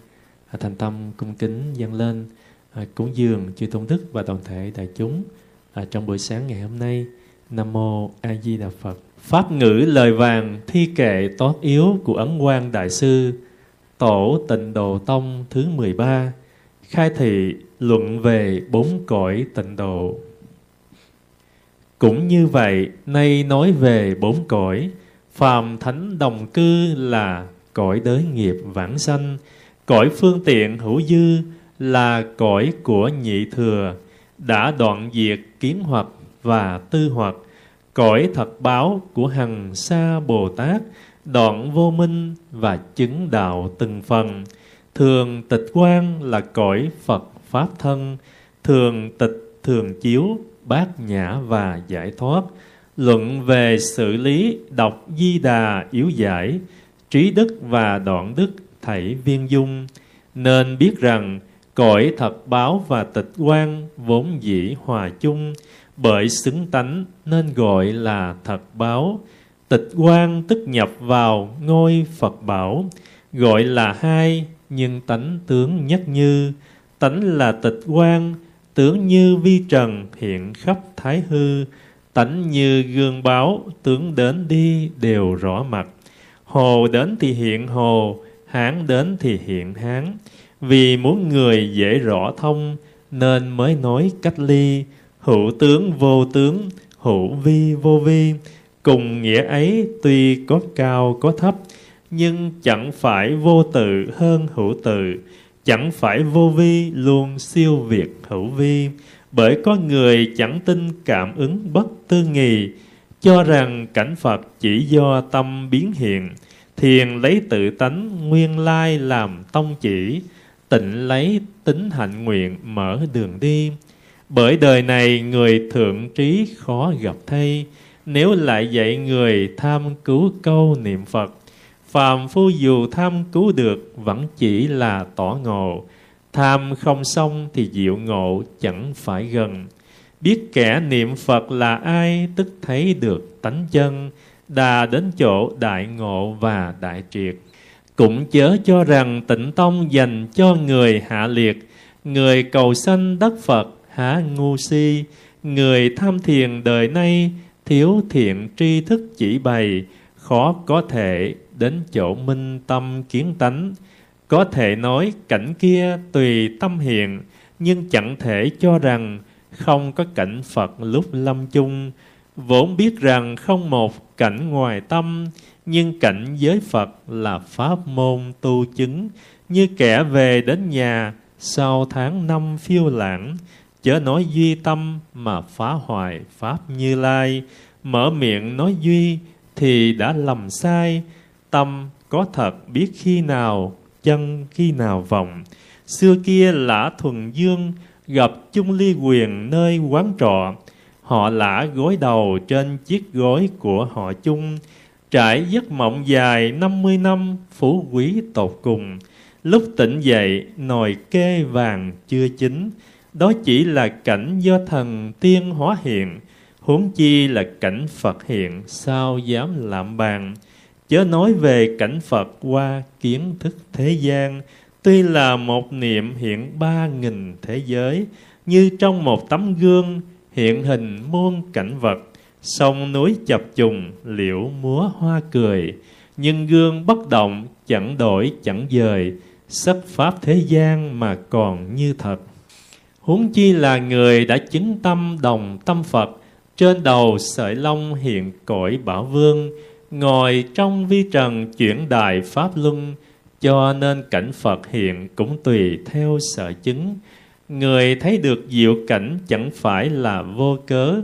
thành tâm cung kính dâng lên cúng dường chư tôn đức và toàn thể đại chúng trong buổi sáng ngày hôm nay. Nam Mô A Di Đà Phật. Pháp ngữ lời vàng thi kệ Tốt Yếu của Ấn Quang Đại sư, Tổ Tịnh Độ Tông thứ 13, khai thị luận về bốn cõi tịnh độ. Cũng như vậy, nay nói về bốn cõi. Phàm thánh đồng cư là cõi đới nghiệp vãng sanh, cõi phương tiện hữu dư là cõi của nhị thừa đã đoạn diệt kiến hoặc và tư hoặc, cõi thật báo của hằng sa Bồ Tát đoạn vô minh và chứng đạo từng phần. Thường tịch quang là cõi Phật Pháp thân, thường tịch thường chiếu, bát nhã và giải thoát. Luận về xử lý, đọc Di Đà yếu giải, trí đức và đoạn đức thảy viên dung. Nên biết rằng cõi thật báo và tịch quang vốn dĩ hòa chung, bởi xứng tánh nên gọi là thật báo. Tịch quang tức nhập vào ngôi Phật bảo, gọi là hai nhưng tánh tướng nhất như. Tánh là tịch quang, tướng như vi trần hiện khắp thái hư. Tánh như gương báo, tướng đến đi đều rõ mặt. Hồ đến thì hiện hồ, hán đến thì hiện hán. Vì muốn người dễ rõ thông nên mới nói cách ly. Hữu tướng vô tướng, hữu vi vô vi. Cùng nghĩa ấy tuy có cao có thấp, nhưng chẳng phải vô tự hơn hữu tự, chẳng phải vô vi luôn siêu việt hữu vi. Bởi có người chẳng tin cảm ứng bất tư nghì, cho rằng cảnh Phật chỉ do tâm biến hiện. Thiền lấy tự tánh nguyên lai làm tông chỉ, tịnh lấy tính hạnh nguyện mở đường đi. Bởi đời này người thượng trí khó gặp thay, nếu lại dạy người tham cứu câu niệm Phật, phàm phu dù tham cứu được vẫn chỉ là tỏ ngộ. Tham không xong thì diệu ngộ chẳng phải gần. Biết kẻ niệm Phật là ai tức thấy được tánh chân, đà đến chỗ đại ngộ và đại triệt. Cũng chớ cho rằng tịnh tông dành cho người hạ liệt, người cầu sanh đất Phật há ngu si. Người tham thiền đời nay thiếu thiện tri thức chỉ bày, khó có thể đến chỗ minh tâm kiến tánh. Có thể nói cảnh kia tùy tâm hiện, nhưng chẳng thể cho rằng không có cảnh Phật lúc lâm chung. Vốn biết rằng không một cảnh ngoài tâm, nhưng cảnh giới Phật là pháp môn tu chứng. Như kẻ về đến nhà sau tháng năm phiêu lãng, chớ nói duy tâm mà phá hoại pháp Như Lai. Mở miệng nói duy thì đã lầm sai, tâm có thật biết khi nào chân khi nào vọng. Xưa kia lã thuần dương gặp chung ly quyền nơi quán trọ, họ lã gối đầu trên chiếc gối của họ chung. trải giấc mộng dài 50 năm phú quý tột cùng. Lúc tỉnh dậy, nồi kê vàng chưa chín. Đó chỉ là cảnh do thần tiên hóa hiện, huống chi là cảnh Phật hiện, sao dám lạm bàn. Chớ nói về cảnh Phật qua kiến thức thế gian, tuy là một niệm hiện 3000 thế giới, như trong một tấm gương hiện hình muôn cảnh vật, sông núi chập trùng, liễu múa hoa cười. Nhưng gương bất động, chẳng đổi chẳng dời, sắc pháp thế gian mà còn như thật. Huống chi là người đã chứng tâm đồng tâm Phật, trên đầu sợi lông hiện cõi Bảo Vương, ngồi trong vi trần chuyển đại Pháp Luân. Cho nên cảnh Phật hiện cũng tùy theo sở chứng. Người thấy được diệu cảnh chẳng phải là vô cớ.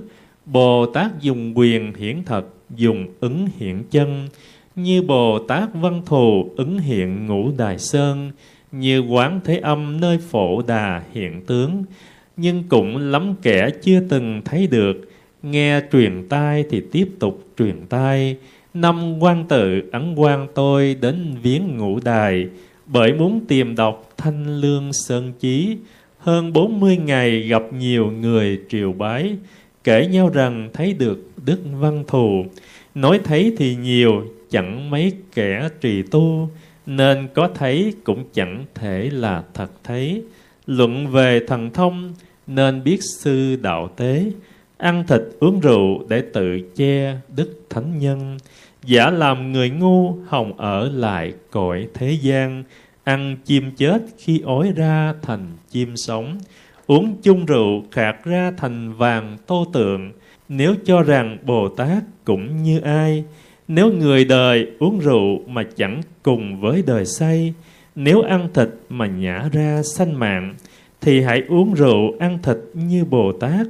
Bồ Tát dùng quyền hiển thật, dùng ứng hiển chân. Như Bồ Tát Văn Thù ứng hiện Ngũ Đài Sơn, như Quán Thế Âm nơi Phổ Đà hiện tướng. Nhưng cũng lắm kẻ chưa từng thấy được, nghe truyền tai thì tiếp tục truyền tai. Năm quan tự ẩn quan tôi đến viếng Ngũ Đài, bởi muốn tìm đọc Thanh Lương Sơn Chí. Hơn 40 ngày gặp nhiều người triều bái, kể nhau rằng thấy được Đức Văn Thù. Nói thấy thì nhiều, chẳng mấy kẻ trì tu, nên có thấy cũng chẳng thể là thật thấy. Luận về thần thông, nên biết sư đạo tế, ăn thịt uống rượu để tự che đức thánh nhân. Giả làm người ngu, hòng ở lại cõi thế gian, ăn chim chết khi ói ra thành chim sống, uống chung rượu khạc ra thành vàng tô tượng. Nếu cho rằng Bồ Tát cũng như ai, nếu người đời uống rượu mà chẳng cùng với đời say, nếu ăn thịt mà nhả ra sanh mạng, thì hãy uống rượu ăn thịt như Bồ Tát.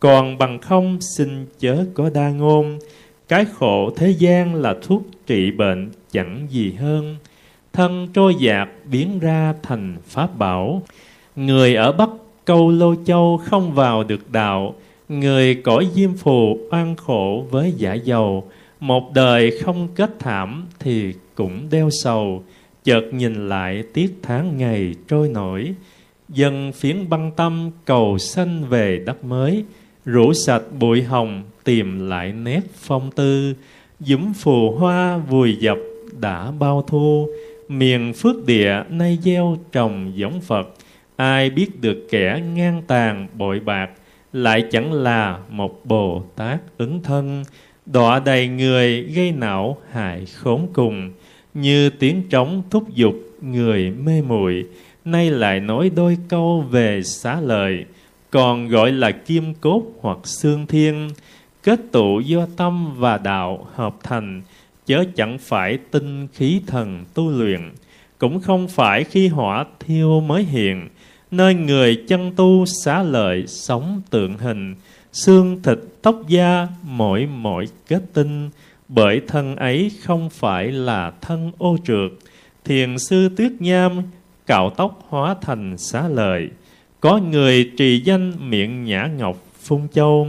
Còn bằng không xin chớ có đa ngôn. Cái khổ thế gian là thuốc trị bệnh chẳng gì hơn. Thân trôi dạt biến ra thành pháp bảo. Người ở Bắc Câu Lô Châu không vào được đạo, người cõi Diêm Phù oan khổ với giả dầu. Một đời không kết thảm thì cũng đeo sầu, chợt nhìn lại tiếc tháng ngày trôi nổi. Dân phiến băng tâm cầu sanh về đất mới, rũ sạch bụi hồng tìm lại nét phong tư. Dũng phù hoa vùi dập đã bao thu, miền phước địa nay gieo trồng giống Phật. Ai biết được kẻ ngang tàn bội bạc, lại chẳng là một Bồ Tát ứng thân. Đọa đầy người gây não hại khốn cùng, như tiếng trống thúc giục người mê muội. Nay lại nói đôi câu về xá lợi, còn gọi là kim cốt hoặc xương thiên. Kết tụ do tâm và đạo hợp thành, chớ chẳng phải tinh khí thần tu luyện. Cũng không phải khi hỏa thiêu mới hiện, nơi người chân tu xá lợi sống tượng hình. Xương thịt tóc da mỗi mỗi kết tinh, bởi thân ấy không phải là thân ô trượt. Thiền sư Tuyết Nham cạo tóc hóa thành xá lợi. Có người trì danh miệng nhã ngọc phun châu,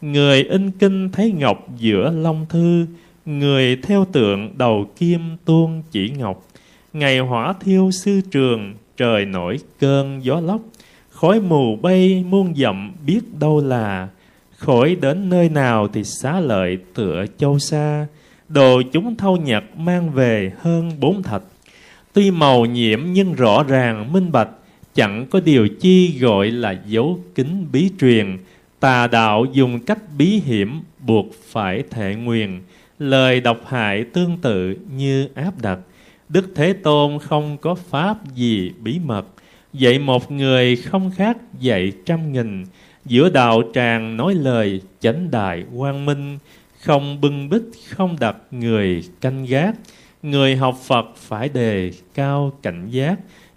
người in kinh thấy ngọc giữa long thư, người theo tượng đầu kim tuôn chỉ ngọc. Ngày hỏa thiêu sư trường, trời nổi cơn gió lốc, khói mù bay muôn dặm biết đâu là. Khỏi đến nơi nào thì xá lợi tựa châu xa, đồ chúng thâu nhặt mang về hơn 4 thạch. Tuy màu nhiệm nhưng rõ ràng minh bạch, chẳng có điều chi gọi là dấu kín bí truyền. Tà đạo dùng cách bí hiểm buộc phải thệ nguyền, lời độc hại tương tự như áp đặt. Đức Thế Tôn không có pháp gì bí mật, dạy một người không khác dạy trăm nghìn. Giữa đạo tràng nói lời chánh đại quang minh, không bưng bít không đặt người canh gác. Người học Phật phải đề cao cảnh giác,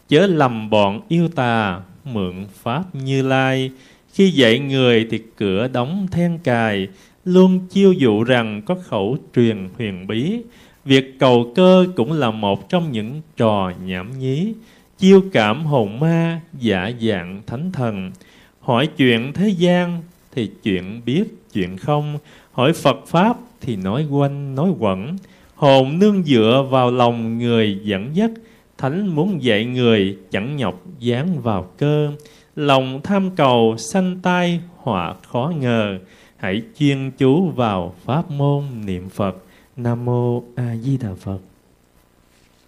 chớ lầm bọn yêu tà mượn pháp Như Lai. Khi dạy người thì cửa đóng then cài, luôn chiêu dụ rằng có khẩu truyền huyền bí. Việc cầu cơ cũng là một trong những trò nhảm nhí, chiêu cảm hồn ma giả dạng thánh thần. Hỏi chuyện thế gian thì chuyện biết chuyện không, hỏi Phật Pháp thì nói quanh nói quẩn. hồn nương dựa vào lòng người dẫn dắt. Thánh muốn dạy người chẳng nhọc dán vào cơ, lòng tham cầu sanh tai họa khó ngờ. Hãy chuyên chú vào pháp môn niệm Phật. Nam Mô A Di Đà Phật.